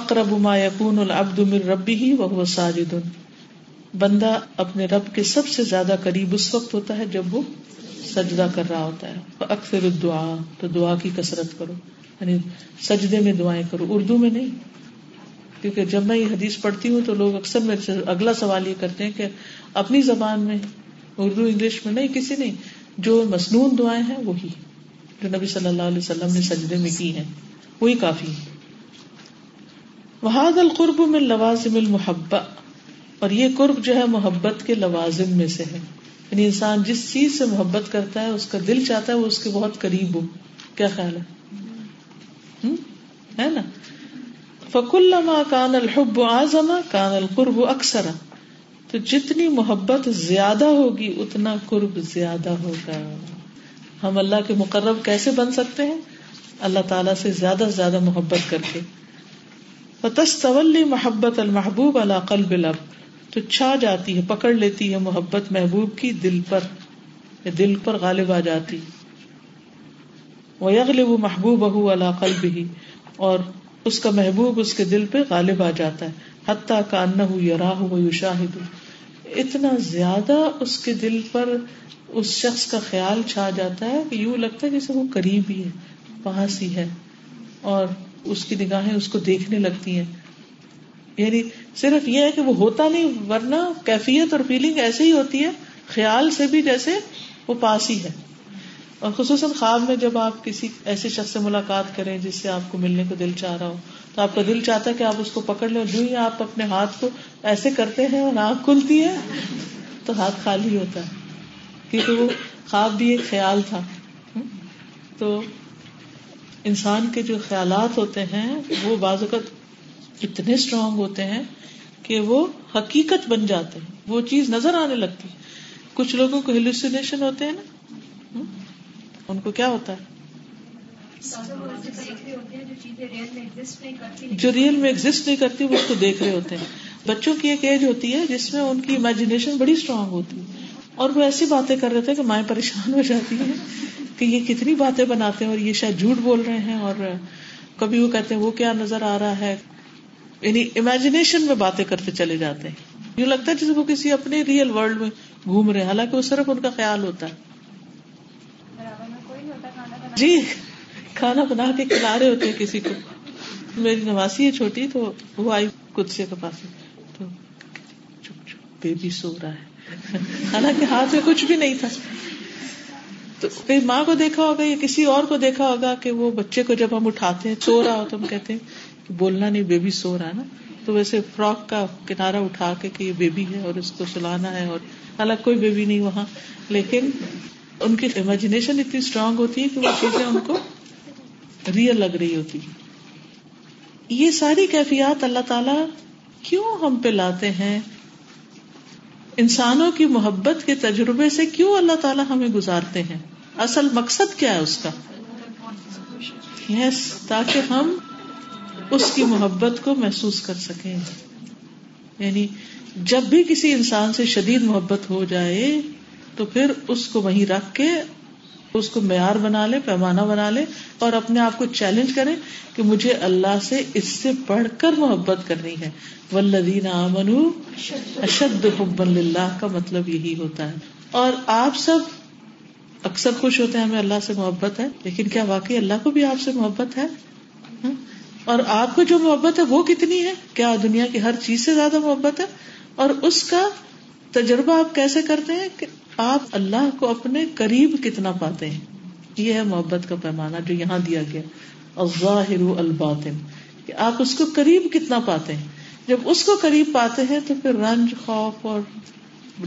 اقرب ما یکون العبد من ربہ وہو ساجد, بندہ اپنے رب کے سب سے زیادہ قریب اس وقت ہوتا ہے جب وہ سجدہ کر رہا ہوتا ہے. فاکثر الدعاء, تو دعا کی کثرت کرو, یعنی سجدے میں دعائیں کرو. اردو میں نہیں, کیونکہ جب میں یہ حدیث پڑھتی ہوں تو لوگ اکثر میرے سے اگلا سوال یہ کرتے ہیں کہ اپنی زبان میں, اردو انگلش میں نہیں, کسی نے جو مسنون دعائیں ہیں وہی جو نبی صلی اللہ علیہ وسلم نے سجدے میں کی ہیں وہی کافی ہے. وہذا القرب من لوازم المحبہ, اور یہ قرب جو ہے محبت کے لوازم میں سے ہے. یعنی انسان جس چیز سے محبت کرتا ہے اس کا دل چاہتا ہے وہ اس کے بہت قریب ہو. کیا خیال ہے نا؟ فَكُلَّمَا كَانَ الْحُبُّ أَعْظَمَ كَانَ الْقُرْبُ أَكْثَرَ, تو جتنی محبت زیادہ ہوگی اتنا قرب زیادہ ہوگا. ہم اللہ کے مقرب کیسے بن سکتے ہیں؟ اللہ تعالیٰ سے زیادہ سے زیادہ محبت کر کے. فَتَسْتَوَلِّ مَحَبَّةَ الْمَحْبُوبِ عَلَى قَلْبِ الْعَبْدِ, تو چھا جاتی ہے, پکڑ لیتی ہے محبت محبوب کی دل پر, دل پر غالب آ جاتی. وَيَغْلِبُ مَحْبُوبَهُ عَلَى قَلْبِهِ, اور اس کا محبوب اس کے دل پہ غالب آ جاتا ہے. حتیٰ کأنہ یراہ ویشاہدہ, اتنا زیادہ اس کے دل پر اس شخص کا خیال چھا جاتا ہے کہ یوں لگتا ہے جیسے وہ قریب ہی ہے, پاس ہی ہے, اور اس کی نگاہیں اس کو دیکھنے لگتی ہیں. یعنی صرف یہ ہے کہ وہ ہوتا نہیں, ورنہ کیفیت اور فیلنگ ایسے ہی ہوتی ہے خیال سے بھی جیسے وہ پاس ہی ہے. اور خصوصاً خواب میں جب آپ کسی ایسے شخص سے ملاقات کریں جس سے آپ کو ملنے کو دل چاہ رہا ہو تو آپ کا دل چاہتا ہے کہ آپ اس کو پکڑ لیں، اور جو ہی آپ اپنے ہاتھ کو ایسے کرتے ہیں اور آنکھ کھلتی ہے تو ہاتھ خالی ہوتا ہے، کیونکہ وہ خواب بھی ایک خیال تھا. تو انسان کے جو خیالات ہوتے ہیں وہ بعض اوقات اتنے اسٹرانگ ہوتے ہیں کہ وہ حقیقت بن جاتے ہیں، وہ چیز نظر آنے لگتی. کچھ لوگوں کو ہیلوسینیشن ہوتے ہیں نا، ان کو کیا ہوتا ہے، جو ریئل میں ایگزسٹ نہیں کرتی وہ اس کو دیکھ رہے ہوتے ہیں. بچوں کی ایک ایج ہوتی ہے جس میں ان کی امیجنیشن بڑی اسٹرانگ ہوتی ہے، اور وہ ایسی باتیں کر رہے تھے کہ مائیں پریشان ہو جاتی ہیں کہ یہ کتنی باتیں بناتے ہیں، اور یہ شاید جھوٹ بول رہے ہیں، اور کبھی وہ کہتے ہیں وہ کیا نظر آ رہا ہے، یعنی امیجنیشن میں باتیں کرتے چلے جاتے ہیں. یوں لگتا ہے جیسے وہ کسی اپنے ریئل ورلڈ میں گھوم رہے ہیں، حالانکہ وہ صرف ان کا خیال ہوتا ہے. جی کھانا بنا کے کھلا رہے ہوتے ہیں کسی کو. میری نواسی ہے چھوٹی، تو وہ آئی کتے کے پاس، تو چپ چپ بیبی سو رہا ہے حالانکہ ہاتھ میں کچھ بھی نہیں تھا. تو کئی ماں کو دیکھا ہوگا یا کسی اور کو دیکھا ہوگا کہ وہ بچے کو جب ہم اٹھاتے ہیں سو رہا ہو تو ہم کہتے ہیں کہ بولنا نہیں، بیبی سو رہا ہے نا، تو ویسے فراک کا کنارہ اٹھا کے کہ یہ بیبی ہے اور اس کو سلانا ہے، اور حالانکہ کوئی بیبی نہیں وہاں، لیکن ان کی امیجنیشن اتنی اسٹرانگ ہوتی ہے کہ وہ چیزیں ان کو ریئل لگ رہی ہوتی. یہ ساری کیفیات اللہ تعالی کیوں ہم پہ لاتے ہیں؟ انسانوں کی محبت کے تجربے سے کیوں اللہ تعالیٰ ہمیں گزارتے ہیں؟ اصل مقصد کیا ہے اس کا؟ تاکہ ہم اس کی محبت کو محسوس کر سکیں. یعنی جب بھی کسی انسان سے شدید محبت ہو جائے تو پھر اس کو وہیں رکھ کے اس کو معیار بنا لے، پیمانہ بنا لے، اور اپنے آپ کو چیلنج کرے کہ مجھے اللہ سے اس سے بڑھ کر محبت کرنی ہے. والذین آمنوا اشد حبا للہ کا مطلب یہی ہوتا ہے. اور آپ سب اکثر خوش ہوتے ہیں ہمیں اللہ سے محبت ہے، لیکن کیا واقعی اللہ کو بھی آپ سے محبت ہے؟ اور آپ کو جو محبت ہے وہ کتنی ہے؟ کیا دنیا کی ہر چیز سے زیادہ محبت ہے؟ اور اس کا تجربہ آپ کیسے کرتے ہیں کہ آپ اللہ کو اپنے قریب کتنا پاتے ہیں؟ یہ ہے محبت کا پیمانہ جو یہاں دیا گیا، الظاہر الباطن، کہ آپ اس کو قریب کتنا پاتے ہیں. جب اس کو قریب پاتے ہیں تو پھر رنج، خوف اور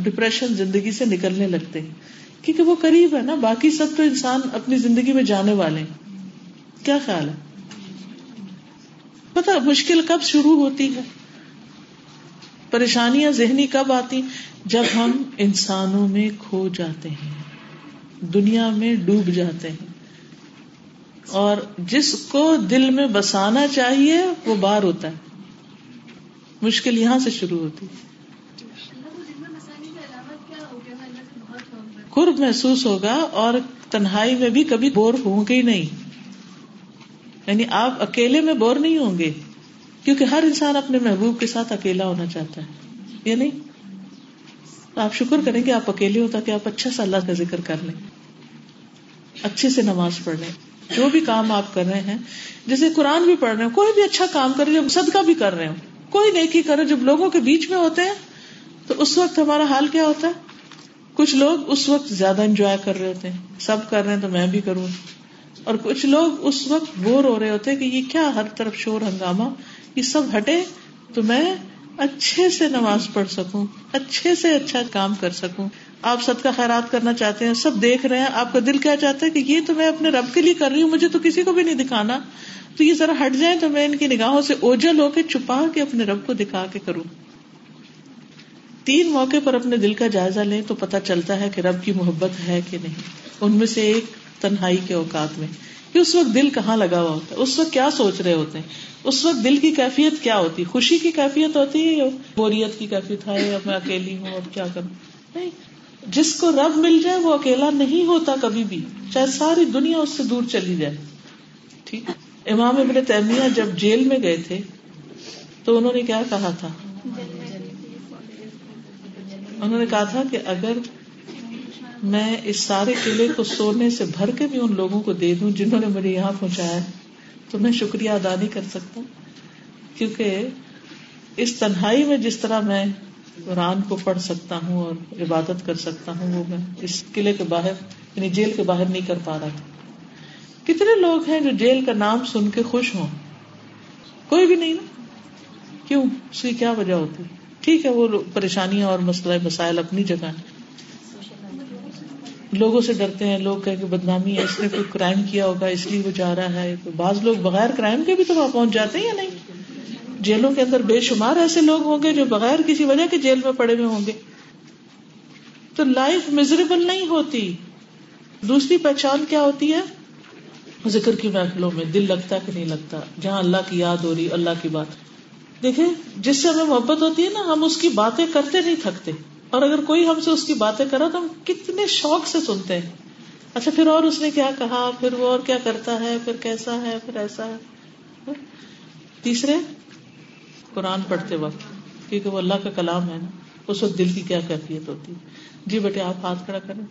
ڈپریشن زندگی سے نکلنے لگتے ہیں، کیونکہ وہ قریب ہے نا. باقی سب تو انسان اپنی زندگی میں جانے والے ہیں. کیا خیال ہے؟ پتہ مشکل کب شروع ہوتی ہے، پریشانیاں ذہنی کب آتی؟ جب ہم انسانوں میں کھو جاتے ہیں، دنیا میں ڈوب جاتے ہیں، اور جس کو دل میں بسانا چاہیے وہ باہر ہوتا ہے. مشکل یہاں سے شروع ہوتی ہے. قرب محسوس ہوگا، اور تنہائی میں بھی کبھی بور ہوں گے ہی نہیں. یعنی آپ اکیلے میں بور نہیں ہوں گے، کیونکہ ہر انسان اپنے محبوب کے ساتھ اکیلا ہونا چاہتا ہے، یا نہیں؟ آپ شکر کریں کہ آپ اکیلے ہو تاکہ آپ اچھا سا اللہ کا ذکر کر لیں، اچھے سے نماز پڑھ لیں، جو بھی کام آپ کر رہے ہیں، جیسے قرآن بھی پڑھ رہے ہو، کوئی بھی اچھا کام کرے، جب صدقہ بھی کر رہے ہو، کوئی نیکی کرے. جب لوگوں کے بیچ میں ہوتے ہیں تو اس وقت ہمارا حال کیا ہوتا ہے؟ کچھ لوگ اس وقت زیادہ انجوائے کر رہے ہوتے ہیں، سب کر رہے ہیں تو میں بھی کروں، اور کچھ لوگ اس وقت بور ہو رہے ہوتے ہیں کہ یہ کیا ہر طرف شور ہنگامہ، یہ سب ہٹے تو میں اچھے سے نماز پڑھ سکوں، اچھے سے اچھا کام کر سکوں. آپ صدقہ خیرات کرنا چاہتے ہیں، سب دیکھ رہے ہیں، آپ کا دل کیا چاہتا ہے کہ یہ تو میں اپنے رب کے لیے کر رہی ہوں، مجھے تو کسی کو بھی نہیں دکھانا، تو یہ ذرا ہٹ جائیں تو میں ان کی نگاہوں سے اوجھل ہو کے چھپا کے اپنے رب کو دکھا کے کروں. 3 موقع پر اپنے دل کا جائزہ لیں تو پتہ چلتا ہے کہ رب کی محبت ہے کہ نہیں. ان میں سے ایک تنہائی کے اوقات میں، کہ اس وقت دل کہاں لگا ہوا ہوتا ہے، اس وقت کیا سوچ رہے ہوتے ہیں، اس وقت دل کی کیفیت کیا ہوتی، خوشی کی کیفیت ہوتی ہے یا بوریت کی کیفیت ہے، اب میں اکیلی ہوں اب کیا کروں. نہیں، جس کو رب مل جائے وہ اکیلا نہیں ہوتا کبھی بھی، چاہے ساری دنیا اس سے دور چلی جائے. ٹھیک، امام ابن تیمیہ جب جیل میں گئے تھے تو انہوں نے کیا کہا تھا؟ انہوں نے کہا تھا کہ اگر میں اس سارے قلعے کو سونے سے بھر کے بھی ان لوگوں کو دے دوں جنہوں نے مجھے یہاں پہنچایا تو میں شکریہ ادا نہیں کر سکتا، کیونکہ اس تنہائی میں جس طرح میں قرآن کو پڑھ سکتا ہوں اور عبادت کر سکتا ہوں وہ میں اس قلعے کے باہر یعنی جیل کے باہر نہیں کر پا رہا تھا. کتنے لوگ ہیں جو جیل کا نام سن کے خوش ہوں؟ کوئی بھی نہیں نا. کیوں؟ اس کی کیا وجہ ہوتی؟ ٹھیک ہے وہ پریشانیاں اور مسئلہ مسائل اپنی جگہ ہیں, لوگوں سے ڈرتے ہیں, لوگ کہیں کہ بدنامی ہے, اس نے کوئی کرائم کیا ہوگا اس لیے وہ جا رہا ہے. بعض لوگ بغیر کرائم کے بھی تو وہاں پہنچ جاتے ہیں یا نہیں؟ جیلوں کے اندر بے شمار ایسے لوگ ہوں گے جو بغیر کسی وجہ کے جیل میں پڑے ہوئے ہوں گے. تو لائف مزریبل نہیں ہوتی. دوسری پہچان کیا ہوتی ہے؟ ذکر کی محفلوں میں دل لگتا کہ نہیں لگتا, جہاں اللہ کی یاد ہو رہی, اللہ کی بات. دیکھیں جس سے ہمیں محبت ہوتی ہے نا, ہم اس کی باتیں کرتے نہیں تھکتے, اور اگر کوئی ہم سے اس کی باتیں کرا تو ہم کتنے شوق سے سنتے ہیں. اچھا پھر اور اس نے کیا کہا, پھر وہ اور کیا کرتا ہے, پھر کیسا ہے, پھر ایسا ہے. تیسرے قرآن پڑھتے وقت, کیونکہ وہ اللہ کا کلام ہے نا, اس وقت دل کی کیا کیفیت ہوتی ہے. جی بیٹے آپ ہاتھ کھڑا کریں.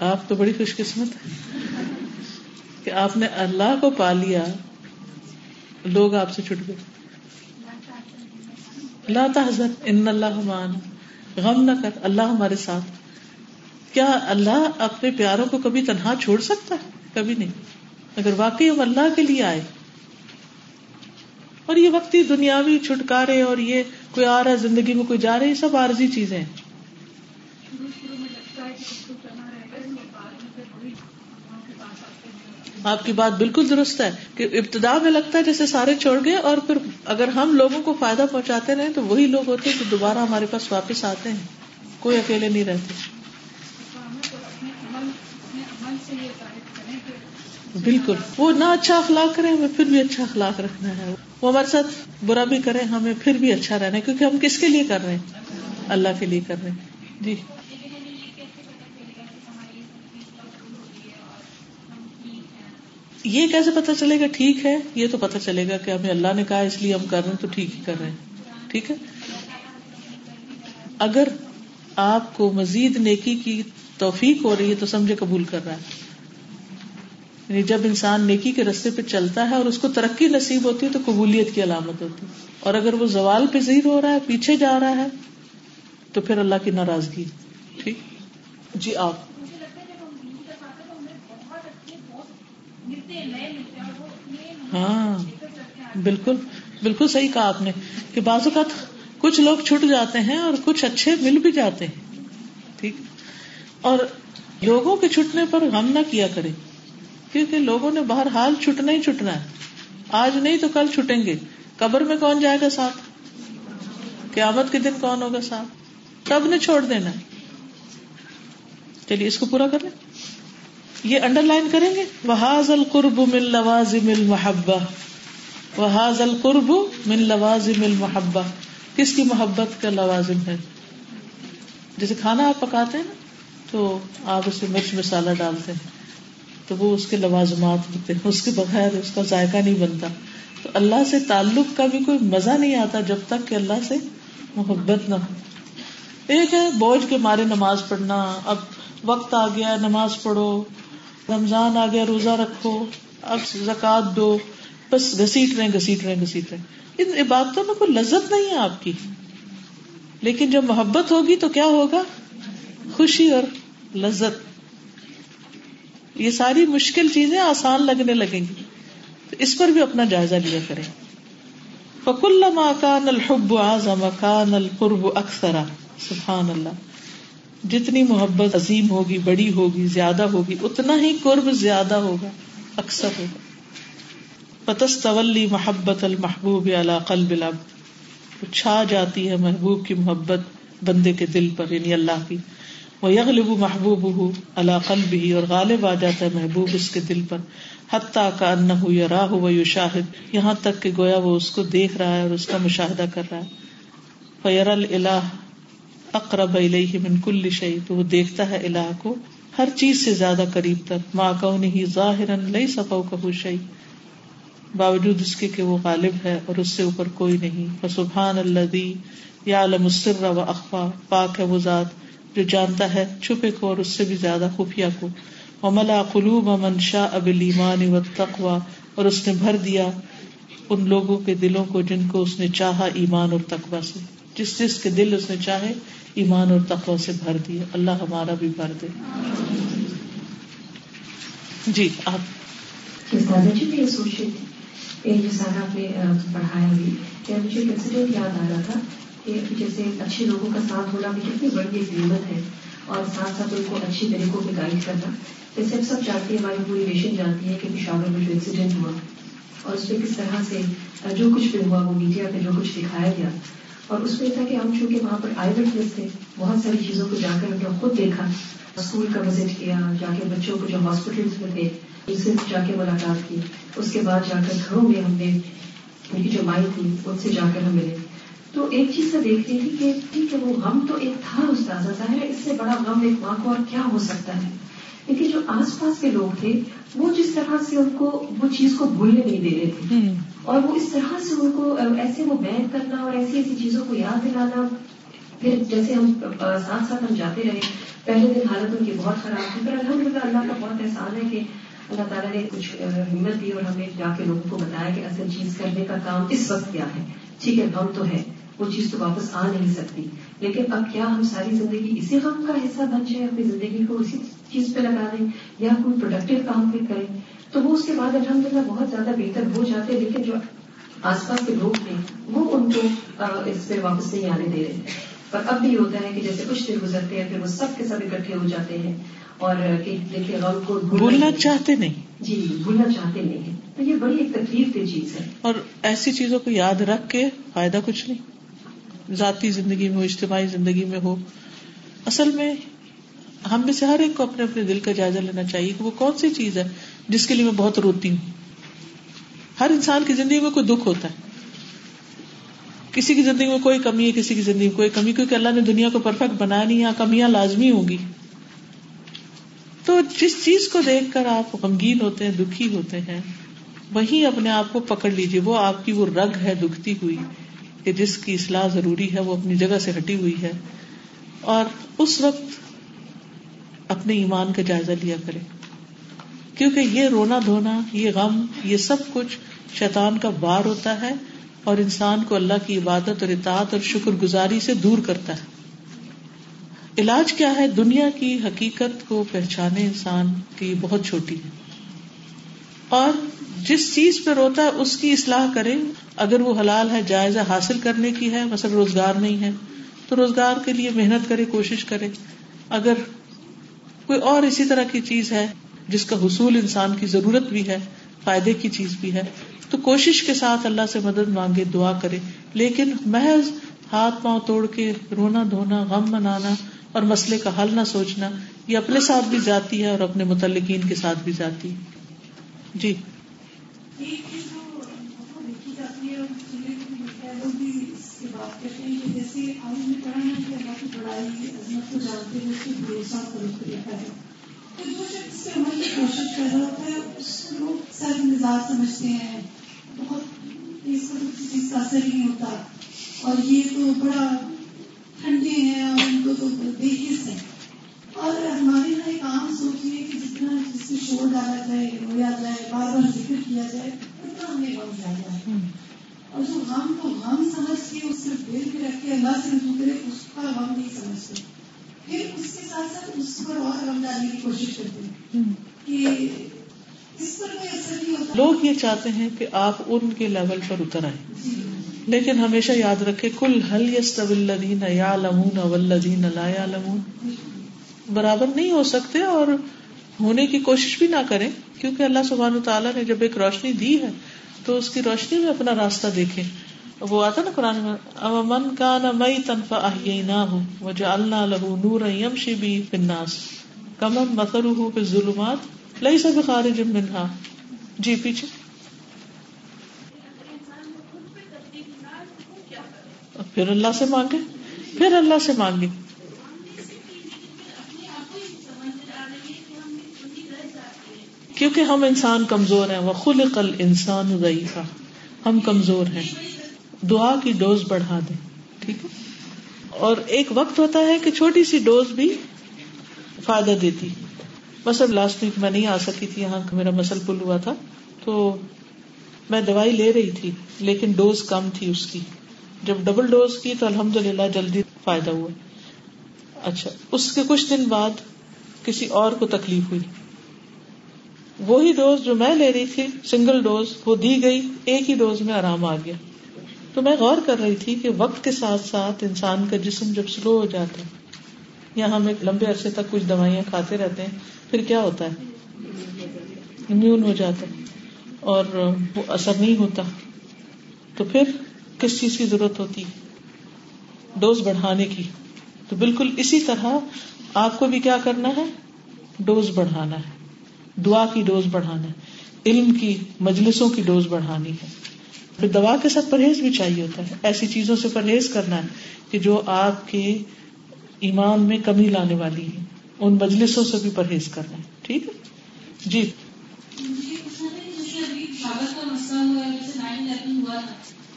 آپ تو بڑی خوش قسمت ہے کہ آپ نے اللہ کو پا لیا, لوگ آپ سے چھٹ گئے. لا تحزن ان اللہ معنا, غم نہ کر, اللہ ہمارے ساتھ. کیا اللہ اپنے پیاروں کو کبھی تنہا چھوڑ سکتا ہے؟ کبھی نہیں. اگر واقعی ہم اللہ کے لیے آئے, اور یہ وقتی دنیاوی چھٹکارے اور یہ کوئی آ رہا ہے زندگی میں کوئی جا رہا ہے, یہ سب عارضی چیزیں ہیں. آپ کی بات بالکل درست ہے کہ ابتدا میں لگتا ہے جیسے سارے چھوڑ گئے, اور پھر اگر ہم لوگوں کو فائدہ پہنچاتے رہے تو وہی لوگ ہوتے ہیں جو دوبارہ ہمارے پاس واپس آتے ہیں. کوئی اکیلے نہیں رہتے. بالکل وہ نہ اچھا اخلاق کریں, ہمیں پھر بھی اچھا اخلاق رکھنا ہے. وہ ہمارے ساتھ برا بھی کریں, ہمیں پھر بھی اچھا رہنا ہے, کیونکہ ہم کس کے لیے کر رہے ہیں؟ اللہ کے لیے کر رہے ہیں. جی یہ کیسے پتہ چلے گا ٹھیک ہے؟ یہ تو پتہ چلے گا کہ ہمیں اللہ نے کہا اس لیے ہم کر رہے ہیں تو ٹھیک ہی کر رہے ہیں. ٹھیک ہے, اگر آپ کو مزید نیکی کی توفیق ہو رہی ہے تو سمجھے قبول کر رہا ہے. یعنی جب انسان نیکی کے رستے پہ چلتا ہے اور اس کو ترقی نصیب ہوتی ہے تو قبولیت کی علامت ہوتی ہے, اور اگر وہ زوال پہ زیر ہو رہا ہے, پیچھے جا رہا ہے, تو پھر اللہ کی ناراضگی. ٹھیک جی آپ ہاں بالکل بالکل صحیح کہا آپ نے کہ بعض اوقات کچھ لوگ چھٹ جاتے ہیں اور کچھ اچھے مل بھی جاتے ہیں. ٹھیک, اور لوگوں کے چھٹنے پر غم نہ کیا کریں, کیونکہ لوگوں نے بہرحال چھٹنا ہی چھٹنا ہے. آج نہیں تو کل چھٹیں گے. قبر میں کون جائے گا ساتھ؟ قیامت کے دن کون ہوگا ساتھ؟ سب نے چھوڑ دینا. چلیے اس کو پورا کر لیں, یہ انڈر لائن کریں گے. وَهَذَا الْقُرْبُ مِن لَوَازِمِ الْمَحَبَّةِ, وَهَذَا الْقُرْبُ مِن لَوَازِمِ الْمَحَبَّةِ. کس کی محبت کا لوازم ہے؟ جیسے کھانا آپ پکاتے ہیں نا تو آپ اس میں مرچ مسالہ ڈالتے ہیں, تو وہ اس کے لوازمات ہوتے ہیں, اس کے بغیر اس کا ذائقہ نہیں بنتا. تو اللہ سے تعلق کا بھی کوئی مزہ نہیں آتا جب تک کہ اللہ سے محبت نہ ہو. ایک ہے بوجھ کے مارے نماز پڑھنا, اب وقت آ گیا نماز پڑھو, رمضان آ گیا روزہ رکھو, اب زکات دو, بس گھسیٹ رہے. ان عبادتوں میں کوئی لذت نہیں ہے آپ کی. لیکن جب محبت ہوگی تو کیا ہوگا؟ خوشی اور لذت. یہ ساری مشکل چیزیں آسان لگنے لگیں گی. تو اس پر بھی اپنا جائزہ لیا کریں. فَكُلَّمَا كَانَ الْحُبُّ عَظَمَ كَانَ الْقُرْبُ أَكْثَرَ. سبحان اللہ, جتنی محبت عظیم ہوگی, بڑی ہوگی, زیادہ ہوگی, اتنا ہی قرب زیادہ ہوگا, اکثر ہوگا. فَتَسْتَوَلِّ مَحَبَّةَ الْمَحْبُوبِ عَلَى قَلْبِ الْعَبْدِ, چھا جاتی ہے محبوب کی محبت بندے کے دل پر, یعنی اللہ کی. وَيَغْلِبُ مَحْبُوبُهُ عَلَى قَلْبِهِ, اور غالب آ جاتا ہے محبوب اس کے دل پر. حَتَّى كَأَنَّهُ يَرَاهُ وَيُشَاهِدُ, یہاں تک کہ گویا وہ اس کو دیکھ رہا ہے اور اس کا مشاہدہ کر رہا ہے. فَيَرَى الْإِلَهَ اقرب الیہ من کل شیء, تو وہ دیکھتا ہے الہ کو ہر چیز سے زیادہ قریب تک. ما کونہ ظاہرا لیس فوقہ شیء, باوجود اس کے کہ وہ غالب ہے اور اس سے اوپر کوئی نہیں. فسبحان الذی یعلم السر و اخفی, پاک ہے وہ ذات جو جانتا ہے چھپے کو اور اس سے بھی زیادہ خفیہ کو. وملا قلوب من شاء بالایمان والتقوی، اور اس نے بھر دیا ان لوگوں کے دلوں کو جن کو اس نے چاہا ایمان اور تقوی سے، جس جس کے دل اس نے چاہے ایمان اور تقوی سے بھر دیا. اللہ ہمارا بھی بھر دے. جی آپ پڑھایا بھی مجھے انسیڈنٹ یاد آ رہا تھا کہ جیسے اچھے لوگوں کا ساتھ ہونا بھی کتنی بڑی غنیمت ہے، اور ساتھ ساتھ ان کو اچھی طریقوں پہ گائڈ کرنا. جیسے ہم سب جانتے ہیں، ہماری پوری نیشن جانتی ہے کہ پشاور میں جو انسیڈنٹ ہوا اور اس پہ کس طرح سے جو کچھ بھی ہوا، وہ میڈیا پہ جو کچھ دکھایا گیا، اور اس میں تھا کہ ہم چونکہ وہاں پر آئی وٹنس تھے، بہت ساری چیزوں کو جا کر ہم نے خود دیکھا، اسکول کا وزٹ کیا، جا کے بچوں کو جو ہاسپٹلس میں تھے ان سے جا کے ملاقات کی، اس کے بعد جا کر گھروں میں ہم نے ان کی جو مائی تھی ان سے جا کر ہم ملے. تو ایک چیز سے دیکھ رہی تھی کہ ٹھیک ہے، وہ غم تو ایک تھا استاذہ، ظاہر ہے اس سے بڑا غم ایک ماں کو اور کیا ہو سکتا ہے، لیکن جو آس پاس کے لوگ تھے وہ جس طرح سے ان کو وہ چیز کو بھولنے نہیں دے رہے تھے، اور وہ اس طرح سے ان کو ایسے وہ بیان کرنا اور ایسی ایسی چیزوں کو یاد دلانا. پھر جیسے ہم ساتھ ساتھ ہم جاتے رہے، پہلے دن حالت ان کی بہت خراب تھی، پھر الحمدللہ اللہ کا بہت احسان ہے کہ اللہ تعالیٰ نے کچھ ہمت دی اور ہمیں جا کے لوگوں کو بتایا کہ اصل چیز کرنے کا کام اس وقت کیا ہے. ٹھیک ہے، غم تو ہے، وہ چیز تو واپس آ نہیں سکتی، لیکن اب کیا ہم ساری زندگی اسی غم کا حصہ بن جائیں، اپنی زندگی کو اسی چیز پہ لگا دیں یا کوئی پروڈکٹیو کام پہ کریں؟ تو وہ اس کے بعد الحمدللہ بہت زیادہ بہتر ہو جاتے، لیکن جو آس پاس کے لوگ ہیں وہ ان کو اس پہ واپس نہیں آنے دے رہے. پر اب بھی ہوتا ہے کہ جیسے کچھ دن گزرتے ہیں پھر وہ سب کے سب اکٹھے ہو جاتے ہیں، اور دیکھیے غم کو بھولنا چاہتے نہیں، جی بھولنا چاہتے نہیں ہیں. تو یہ بڑی ایک تکلیف دہ چیز ہے، اور ایسی چیزوں کو یاد رکھ کے فائدہ کچھ نہیں، ذاتی زندگی میں ہو، اجتماعی زندگی میں ہو. اصل میں ہم میں سے ہر ایک کو اپنے اپنے دل کا جائزہ لینا چاہیے کہ وہ کون سی چیز ہے جس کے لیے میں بہت روتی ہوں. ہر انسان کی زندگی میں کوئی دکھ ہوتا ہے، کسی کی زندگی میں کوئی کمی ہے، کسی کی زندگی میں کوئی کمی، کیونکہ اللہ نے دنیا کو پرفیکٹ بنایا نہیں، یہاں کمیاں لازمی ہوں گی. تو جس چیز کو دیکھ کر آپ غمگین ہوتے ہیں، دکھی ہوتے ہیں، وہیں اپنے آپ کو پکڑ لیجئے. وہ آپ کی وہ رگ ہے دکھتی ہوئی کہ جس کی اصلاح ضروری ہے، وہ اپنی جگہ سے ہٹی ہوئی ہے، اور اس وقت اپنے ایمان کا جائزہ لیا کریں، کیونکہ یہ رونا دھونا، یہ غم، یہ سب کچھ شیطان کا وار ہوتا ہے اور انسان کو اللہ کی عبادت اور اطاعت اور شکر گزاری سے دور کرتا ہے. علاج کیا ہے؟ دنیا کی حقیقت کو پہچانے انسان کی بہت چھوٹی ہے، اور جس چیز پہ روتا ہے اس کی اصلاح کرے. اگر وہ حلال ہے، جائزہ حاصل کرنے کی ہے، مثلا روزگار نہیں ہے تو روزگار کے لیے محنت کرے، کوشش کرے. اگر کوئی اور اسی طرح کی چیز ہے جس کا حصول انسان کی ضرورت بھی ہے، فائدے کی چیز بھی ہے، تو کوشش کے ساتھ اللہ سے مدد مانگے، دعا کرے. لیکن محض ہاتھ پاؤں توڑ کے رونا دھونا، غم منانا اور مسئلے کا حل نہ سوچنا، یہ اپنے ساتھ بھی جاتی ہے اور اپنے متعلقین کے ساتھ بھی جاتی ہے. جی کوشش کر رہا ہوتا ہے، اس کو لوگ سر مزاج سمجھتے ہیں، بہت اس کو چیز کا اثر نہیں ہوتا، اور یہ تو بڑا ٹھنڈے ہیں اور ان کو تو بےحس ہیں. اور ہمارے یہاں ایک عام سوچ یہ ہے کہ جتنا جس سے شور ڈالا جائے، رویا جائے، بار بار ذکر کیا جائے، اتنا ہمیں غم زیادہ ہے. اور جو غم کو غم سمجھ کے اس سے دل پہ رکھ کے اللہ سے رجوع کرے، اس کا غم نہیں سمجھتے، پھر اس کے ساتھ ساتھ اس پر اور غم ڈالنے کی کوشش کرتے ہیں. لوگ یہ چاہتے ہیں کہ آپ ان کے لیول پر اتر آئیں، لیکن ہمیشہ یاد رکھے قل هل يستوي الذين يعلمون والذين لا يعلمون، برابر نہیں ہو سکتے اور ہونے کی کوشش بھی نہ کریں، کیونکہ اللہ سبحانہ وتعالیٰ نے جب ایک روشنی دی ہے تو اس کی روشنی میں اپنا راستہ دیکھیں. وہ آتا نا قرآن میں، امن کان میتا فاحییناه وجعلنا له نورا یمشی به فی الناس کمن مثله فی الظلمات لئی سب خارج منہا. جی پیچھے پھر اللہ سے مانگے، پھر اللہ سے مانگے. کیونکہ ہم انسان کمزور ہیں، وخلق الانسان ضعیفا، ہم کمزور ہیں. دعا کی ڈوز بڑھا دیں، ٹھیک ہے؟ اور ایک وقت ہوتا ہے کہ چھوٹی سی ڈوز بھی فائدہ دیتی. مثلا لاسٹ ویک میں نہیں آ سکی تھی، یہاں میرا مسل پل ہوا تھا، تو میں دوائی لے رہی تھی لیکن ڈوز کم تھی اس کی، جب ڈبل ڈوز کی تو الحمدللہ جلدی فائدہ ہوا. اچھا، اس کے کچھ دن بعد کسی اور کو تکلیف ہوئی، وہی ڈوز جو میں لے رہی تھی سنگل ڈوز وہ دی گئی، ایک ہی ڈوز میں آرام آ گیا. تو میں غور کر رہی تھی کہ وقت کے ساتھ ساتھ انسان کا جسم جب سلو ہو جاتا ہے یا ہم ایک لمبے عرصے تک کچھ دوائیاں کھاتے رہتے ہیں پھر کیا ہوتا ہے، امیون ہو جاتا ہے اور وہ اثر نہیں ہوتا. تو پھر کس چیز کی ضرورت ہوتی، ڈوز بڑھانے کی. تو بالکل اسی طرح آپ کو بھی کیا کرنا ہے، ڈوز بڑھانا ہے، دعا کی ڈوز بڑھانا ہے، علم کی مجلسوں کی ڈوز بڑھانی ہے. پھر دوا کے ساتھ پرہیز بھی چاہیے ہوتا ہے، ایسی چیزوں سے پرہیز کرنا ہے کہ جو آپ کے ایمان میں کمی لانے والی ہیں، ان مجلسوں سے بھی پرہیز کرنا ہے. ٹھیک ہے جی.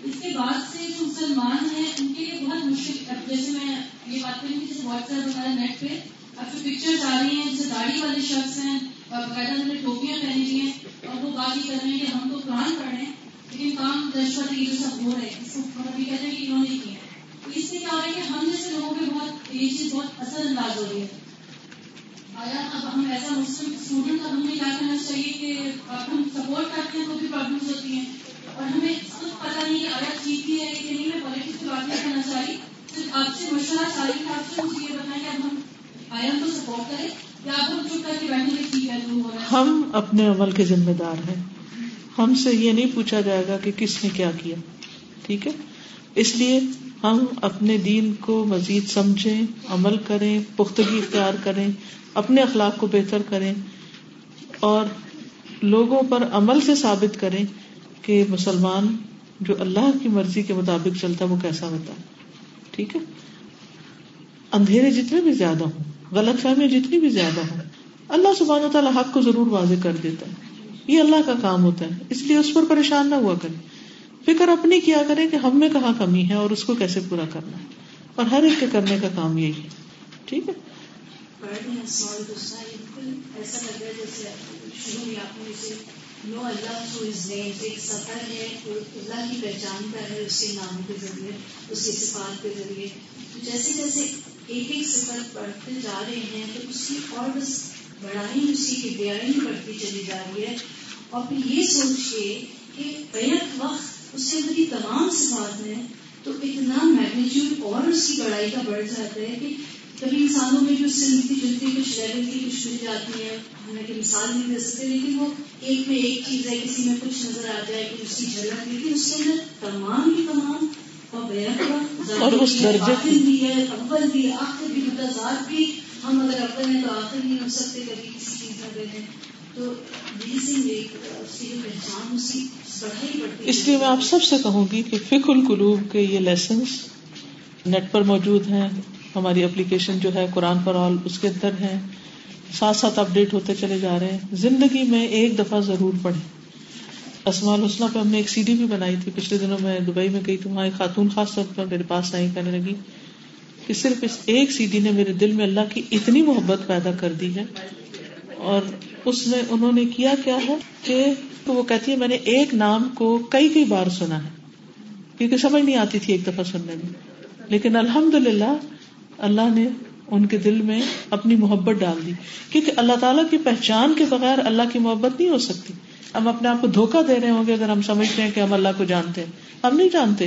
اس کے بعد سے جو مسلمان ہیں ان کے لیے بہت مشکل، جیسے میں یہ بات کروں کہ واٹس ایپ وغیرہ نیٹ پہ اب جو پکچرز آ رہی ہیں جیسے داڑھی والے شخص ہیں اور باقاعدہ انہوں نے ٹوپیاں پہنی ہوئی ہیں اور وہ بات یہ کر رہے ہیں کہ ہم تو قرآن پڑھ رہے ہیں لیکن کام دشوار طریقے سے ہو رہے ہیں، اس کو ہم بھی کہتے ہیں کہ انہوں نے کیا ہے. اس سے کیا ہو رہا ہے کہ ہم جیسے لوگوں پہ بہت یہ چیز بہت اثر انداز ہو رہی ہے. اب ہم ایسا مسلم اسٹوڈنٹ اب ہمیں کیا کرنا چاہیے کہ ہم سپورٹ کرتے ہیں تو بھی پرابلمس ہوتی ہیں اور ہمیں خود پتا نہیں کہ الگ چیز بھی ہے کہ نہیں. میں پالیٹکس کی بات نہیں کرنا چاہ رہی، صرف آپ سے مشورہ چاہ رہی کہ آپ سے مجھے یہ بتائیں کہ ہم آئرن کو سپورٹ کریں یا آپ کو چپ کر کے بیٹھنے میں ٹھیک ہے. ہم اپنے عمل کے ذمہ دار ہیں، ہم سے یہ نہیں پوچھا جائے گا کہ کس نے کیا کیا. ٹھیک ہے، اس لیے ہم اپنے دین کو مزید سمجھیں، عمل کریں، پختگی اختیار کریں، اپنے اخلاق کو بہتر کریں اور لوگوں پر عمل سے ثابت کریں کہ مسلمان جو اللہ کی مرضی کے مطابق چلتا وہ کیسا ہوتا ہے. ٹھیک ہے، اندھیرے جتنے بھی زیادہ ہوں، غلط فہمیاں جتنی بھی زیادہ ہوں، اللہ سبحانہ و تعالیٰ حق کو ضرور واضح کر دیتا ہے. یہ اللہ کا کام ہوتا ہے، اس لیے اس پر پریشان نہ ہوا کریں. فکر اپنی کیا کریں کہ ہم میں کہاں کمی ہے اور اس کو کیسے پورا کرنا ہے، اور ہر ایک کے کرنے کا کام یہی ہے. ٹھیک ہے، نو اللہ کو اس نے ایک سفر ہے، اللہ کی پہچان کا ہے اس کے نام کے ذریعے، اس کے صفات کے ذریعے. جیسے جیسے ایک ایک صفت پڑھتے جا رہے ہیں تو اس کی اور بس بڑھائی اسی کی بیائی بڑھتی چلی جا رہی ہے. اور پھر یہ سوچیے کہ بیک وقت اس سے بڑی تمام صفات ہیں تو اتنا میگنیچیوڈ اور اس کی بڑائی کا بڑھ جاتا ہے کہ کبھی انسانوں میں جو اس سے ملتی جلتی کچھ رہ لیتی کچھ مل جاتی ہے، حالانکہ مثال نہیں دے سکتے، لیکن وہ ایک میں ایک چیز ہے، کسی میں کچھ نظر آ جائے کہ اس کی جھلک، لیکن اس کے اندر تمام ہی تمام اور بیرکا اور اس درجے بھی ہے، اول بھی آخر بھی متضاد بھی. ہم اگر اول ہیں تو آخر نہیں ہو سکتے کبھی کسی چیز میں رہے. تو پہچان اسی بڑھائی بڑھتی. اس لیے میں آپ سب سے کہوں گی کہ فقہ القلوب کے یہ لیسنس نیٹ پر موجود ہیں، ہماری اپلیکیشن جو ہے قرآن پر آل اس کے اندر ہیں، ساتھ ساتھ اپ ڈیٹ ہوتے چلے جا رہے ہیں. زندگی میں ایک دفعہ ضرور پڑھیں. اسماء الحسنیٰ پہ ہم نے ایک سی ڈی بھی بنائی تھی، پچھلے دنوں میں دبئی میں گئی تو وہاں ایک خاتون خاص طور پر میرے پاس آئی، کہنے لگی کہ صرف اس ایک سی ڈی نے میرے دل میں اللہ کی اتنی محبت پیدا کر دی ہے. اور اس میں انہوں نے کیا کیا ہے کہ وہ کہتی ہے میں نے ایک نام کو کئی کئی بار سنا ہے کیونکہ سمجھ نہیں آتی تھی ایک دفعہ سننے میں، لیکن الحمدللہ اللہ نے ان کے دل میں اپنی محبت ڈال دی. کیونکہ اللہ تعالیٰ کی پہچان کے بغیر اللہ کی محبت نہیں ہو سکتی. ہم اپنے آپ کو دھوکہ دے رہے ہوں گے اگر ہم سمجھتے ہیں کہ ہم اللہ کو جانتے ہیں، ہم نہیں جانتے.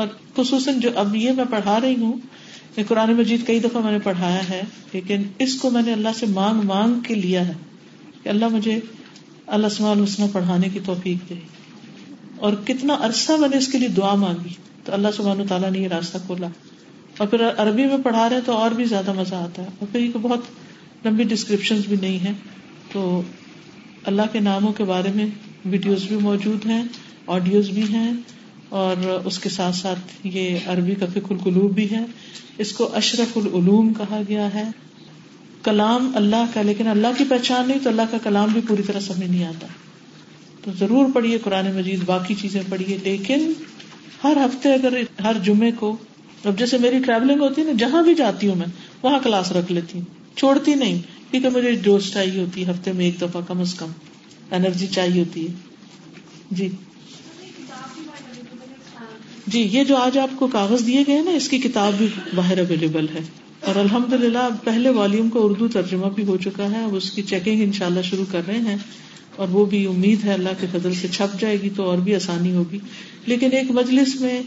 اور خصوصاً جو اب یہ میں پڑھا رہی ہوں، یہ قرآن مجید کئی دفعہ میں نے پڑھایا ہے، لیکن اس کو میں نے اللہ سے مانگ مانگ کے لیا ہے کہ اللہ مجھے الاسماء الحسنیٰ پڑھانے کی توفیق دے. اور کتنا عرصہ میں نے اس کے لیے دعا مانگی تو اللہ سبحانہ وتعالیٰ نے یہ راستہ کھولا. اور پھر عربی میں پڑھا رہے تو اور بھی زیادہ مزہ آتا ہے، اور پھر یہ بہت لمبی ڈسکرپشنز بھی نہیں ہیں. تو اللہ کے ناموں کے بارے میں ویڈیوز بھی موجود ہیں، آڈیوز بھی ہیں، اور اس کے ساتھ ساتھ یہ عربی کا فقہ القلوب بھی ہے. اس کو اشرف العلوم کہا گیا ہے. کلام اللہ کا، لیکن اللہ کی پہچان نہیں تو اللہ کا کلام بھی پوری طرح سمجھ نہیں آتا. تو ضرور پڑھیے قرآن مجید، باقی چیزیں پڑھیے، لیکن ہر ہفتے اگر ہر جمعے کو، اب جیسے میری ٹریولنگ ہوتی ہے نا، جہاں بھی جاتی ہوں میں وہاں کلاس رکھ لیتی ہوں، چھوڑتی نہیں. کیونکہ مجھے جوش چاہیے ہوتی ہے, ہفتے میں ایک دفعہ کم از کم انرجی چاہیے ہوتی ہے. جی جی, یہ جو آج آپ کو کاغذ دیے گئے نا, اس کی کتاب بھی باہر اویلیبل ہے, اور الحمدللہ پہلے والیوم کا اردو ترجمہ بھی ہو چکا ہے. اب اس کی چیکنگ انشاءاللہ شروع کر رہے ہیں, اور وہ بھی امید ہے اللہ کے فضل سے چھپ جائے گی تو اور بھی آسانی ہوگی. لیکن ایک مجلس میں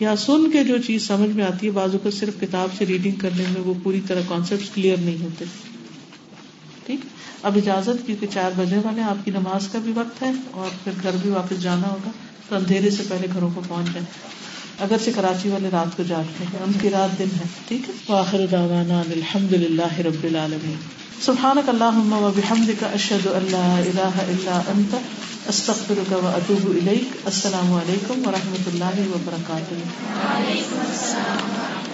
یا سن کے جو چیز سمجھ میں آتی ہے, بعضوں کو صرف کتاب سے ریڈنگ کرنے میں وہ پوری طرح کانسیپٹس کلیئر نہیں ہوتے. ٹھیک, اب اجازت, کیونکہ 4 بجنے والے, آپ کی نماز کا بھی وقت ہے اور پھر گھر بھی واپس جانا ہوگا, تو اندھیرے سے پہلے گھروں کو پہنچ جائیں. اگر سے کراچی والے رات کو جاگتے ہیں, ان کی رات دن ہے. ٹھیک ہے, وآخر دعوانا الحمدللہ رب العالمین. سبحانک اللہم و بحمدک, اشہد ان لا الہ الا انت, استغفرک و اتوب الیک. السلام علیکم و رحمۃ اللہ وبرکاتہ.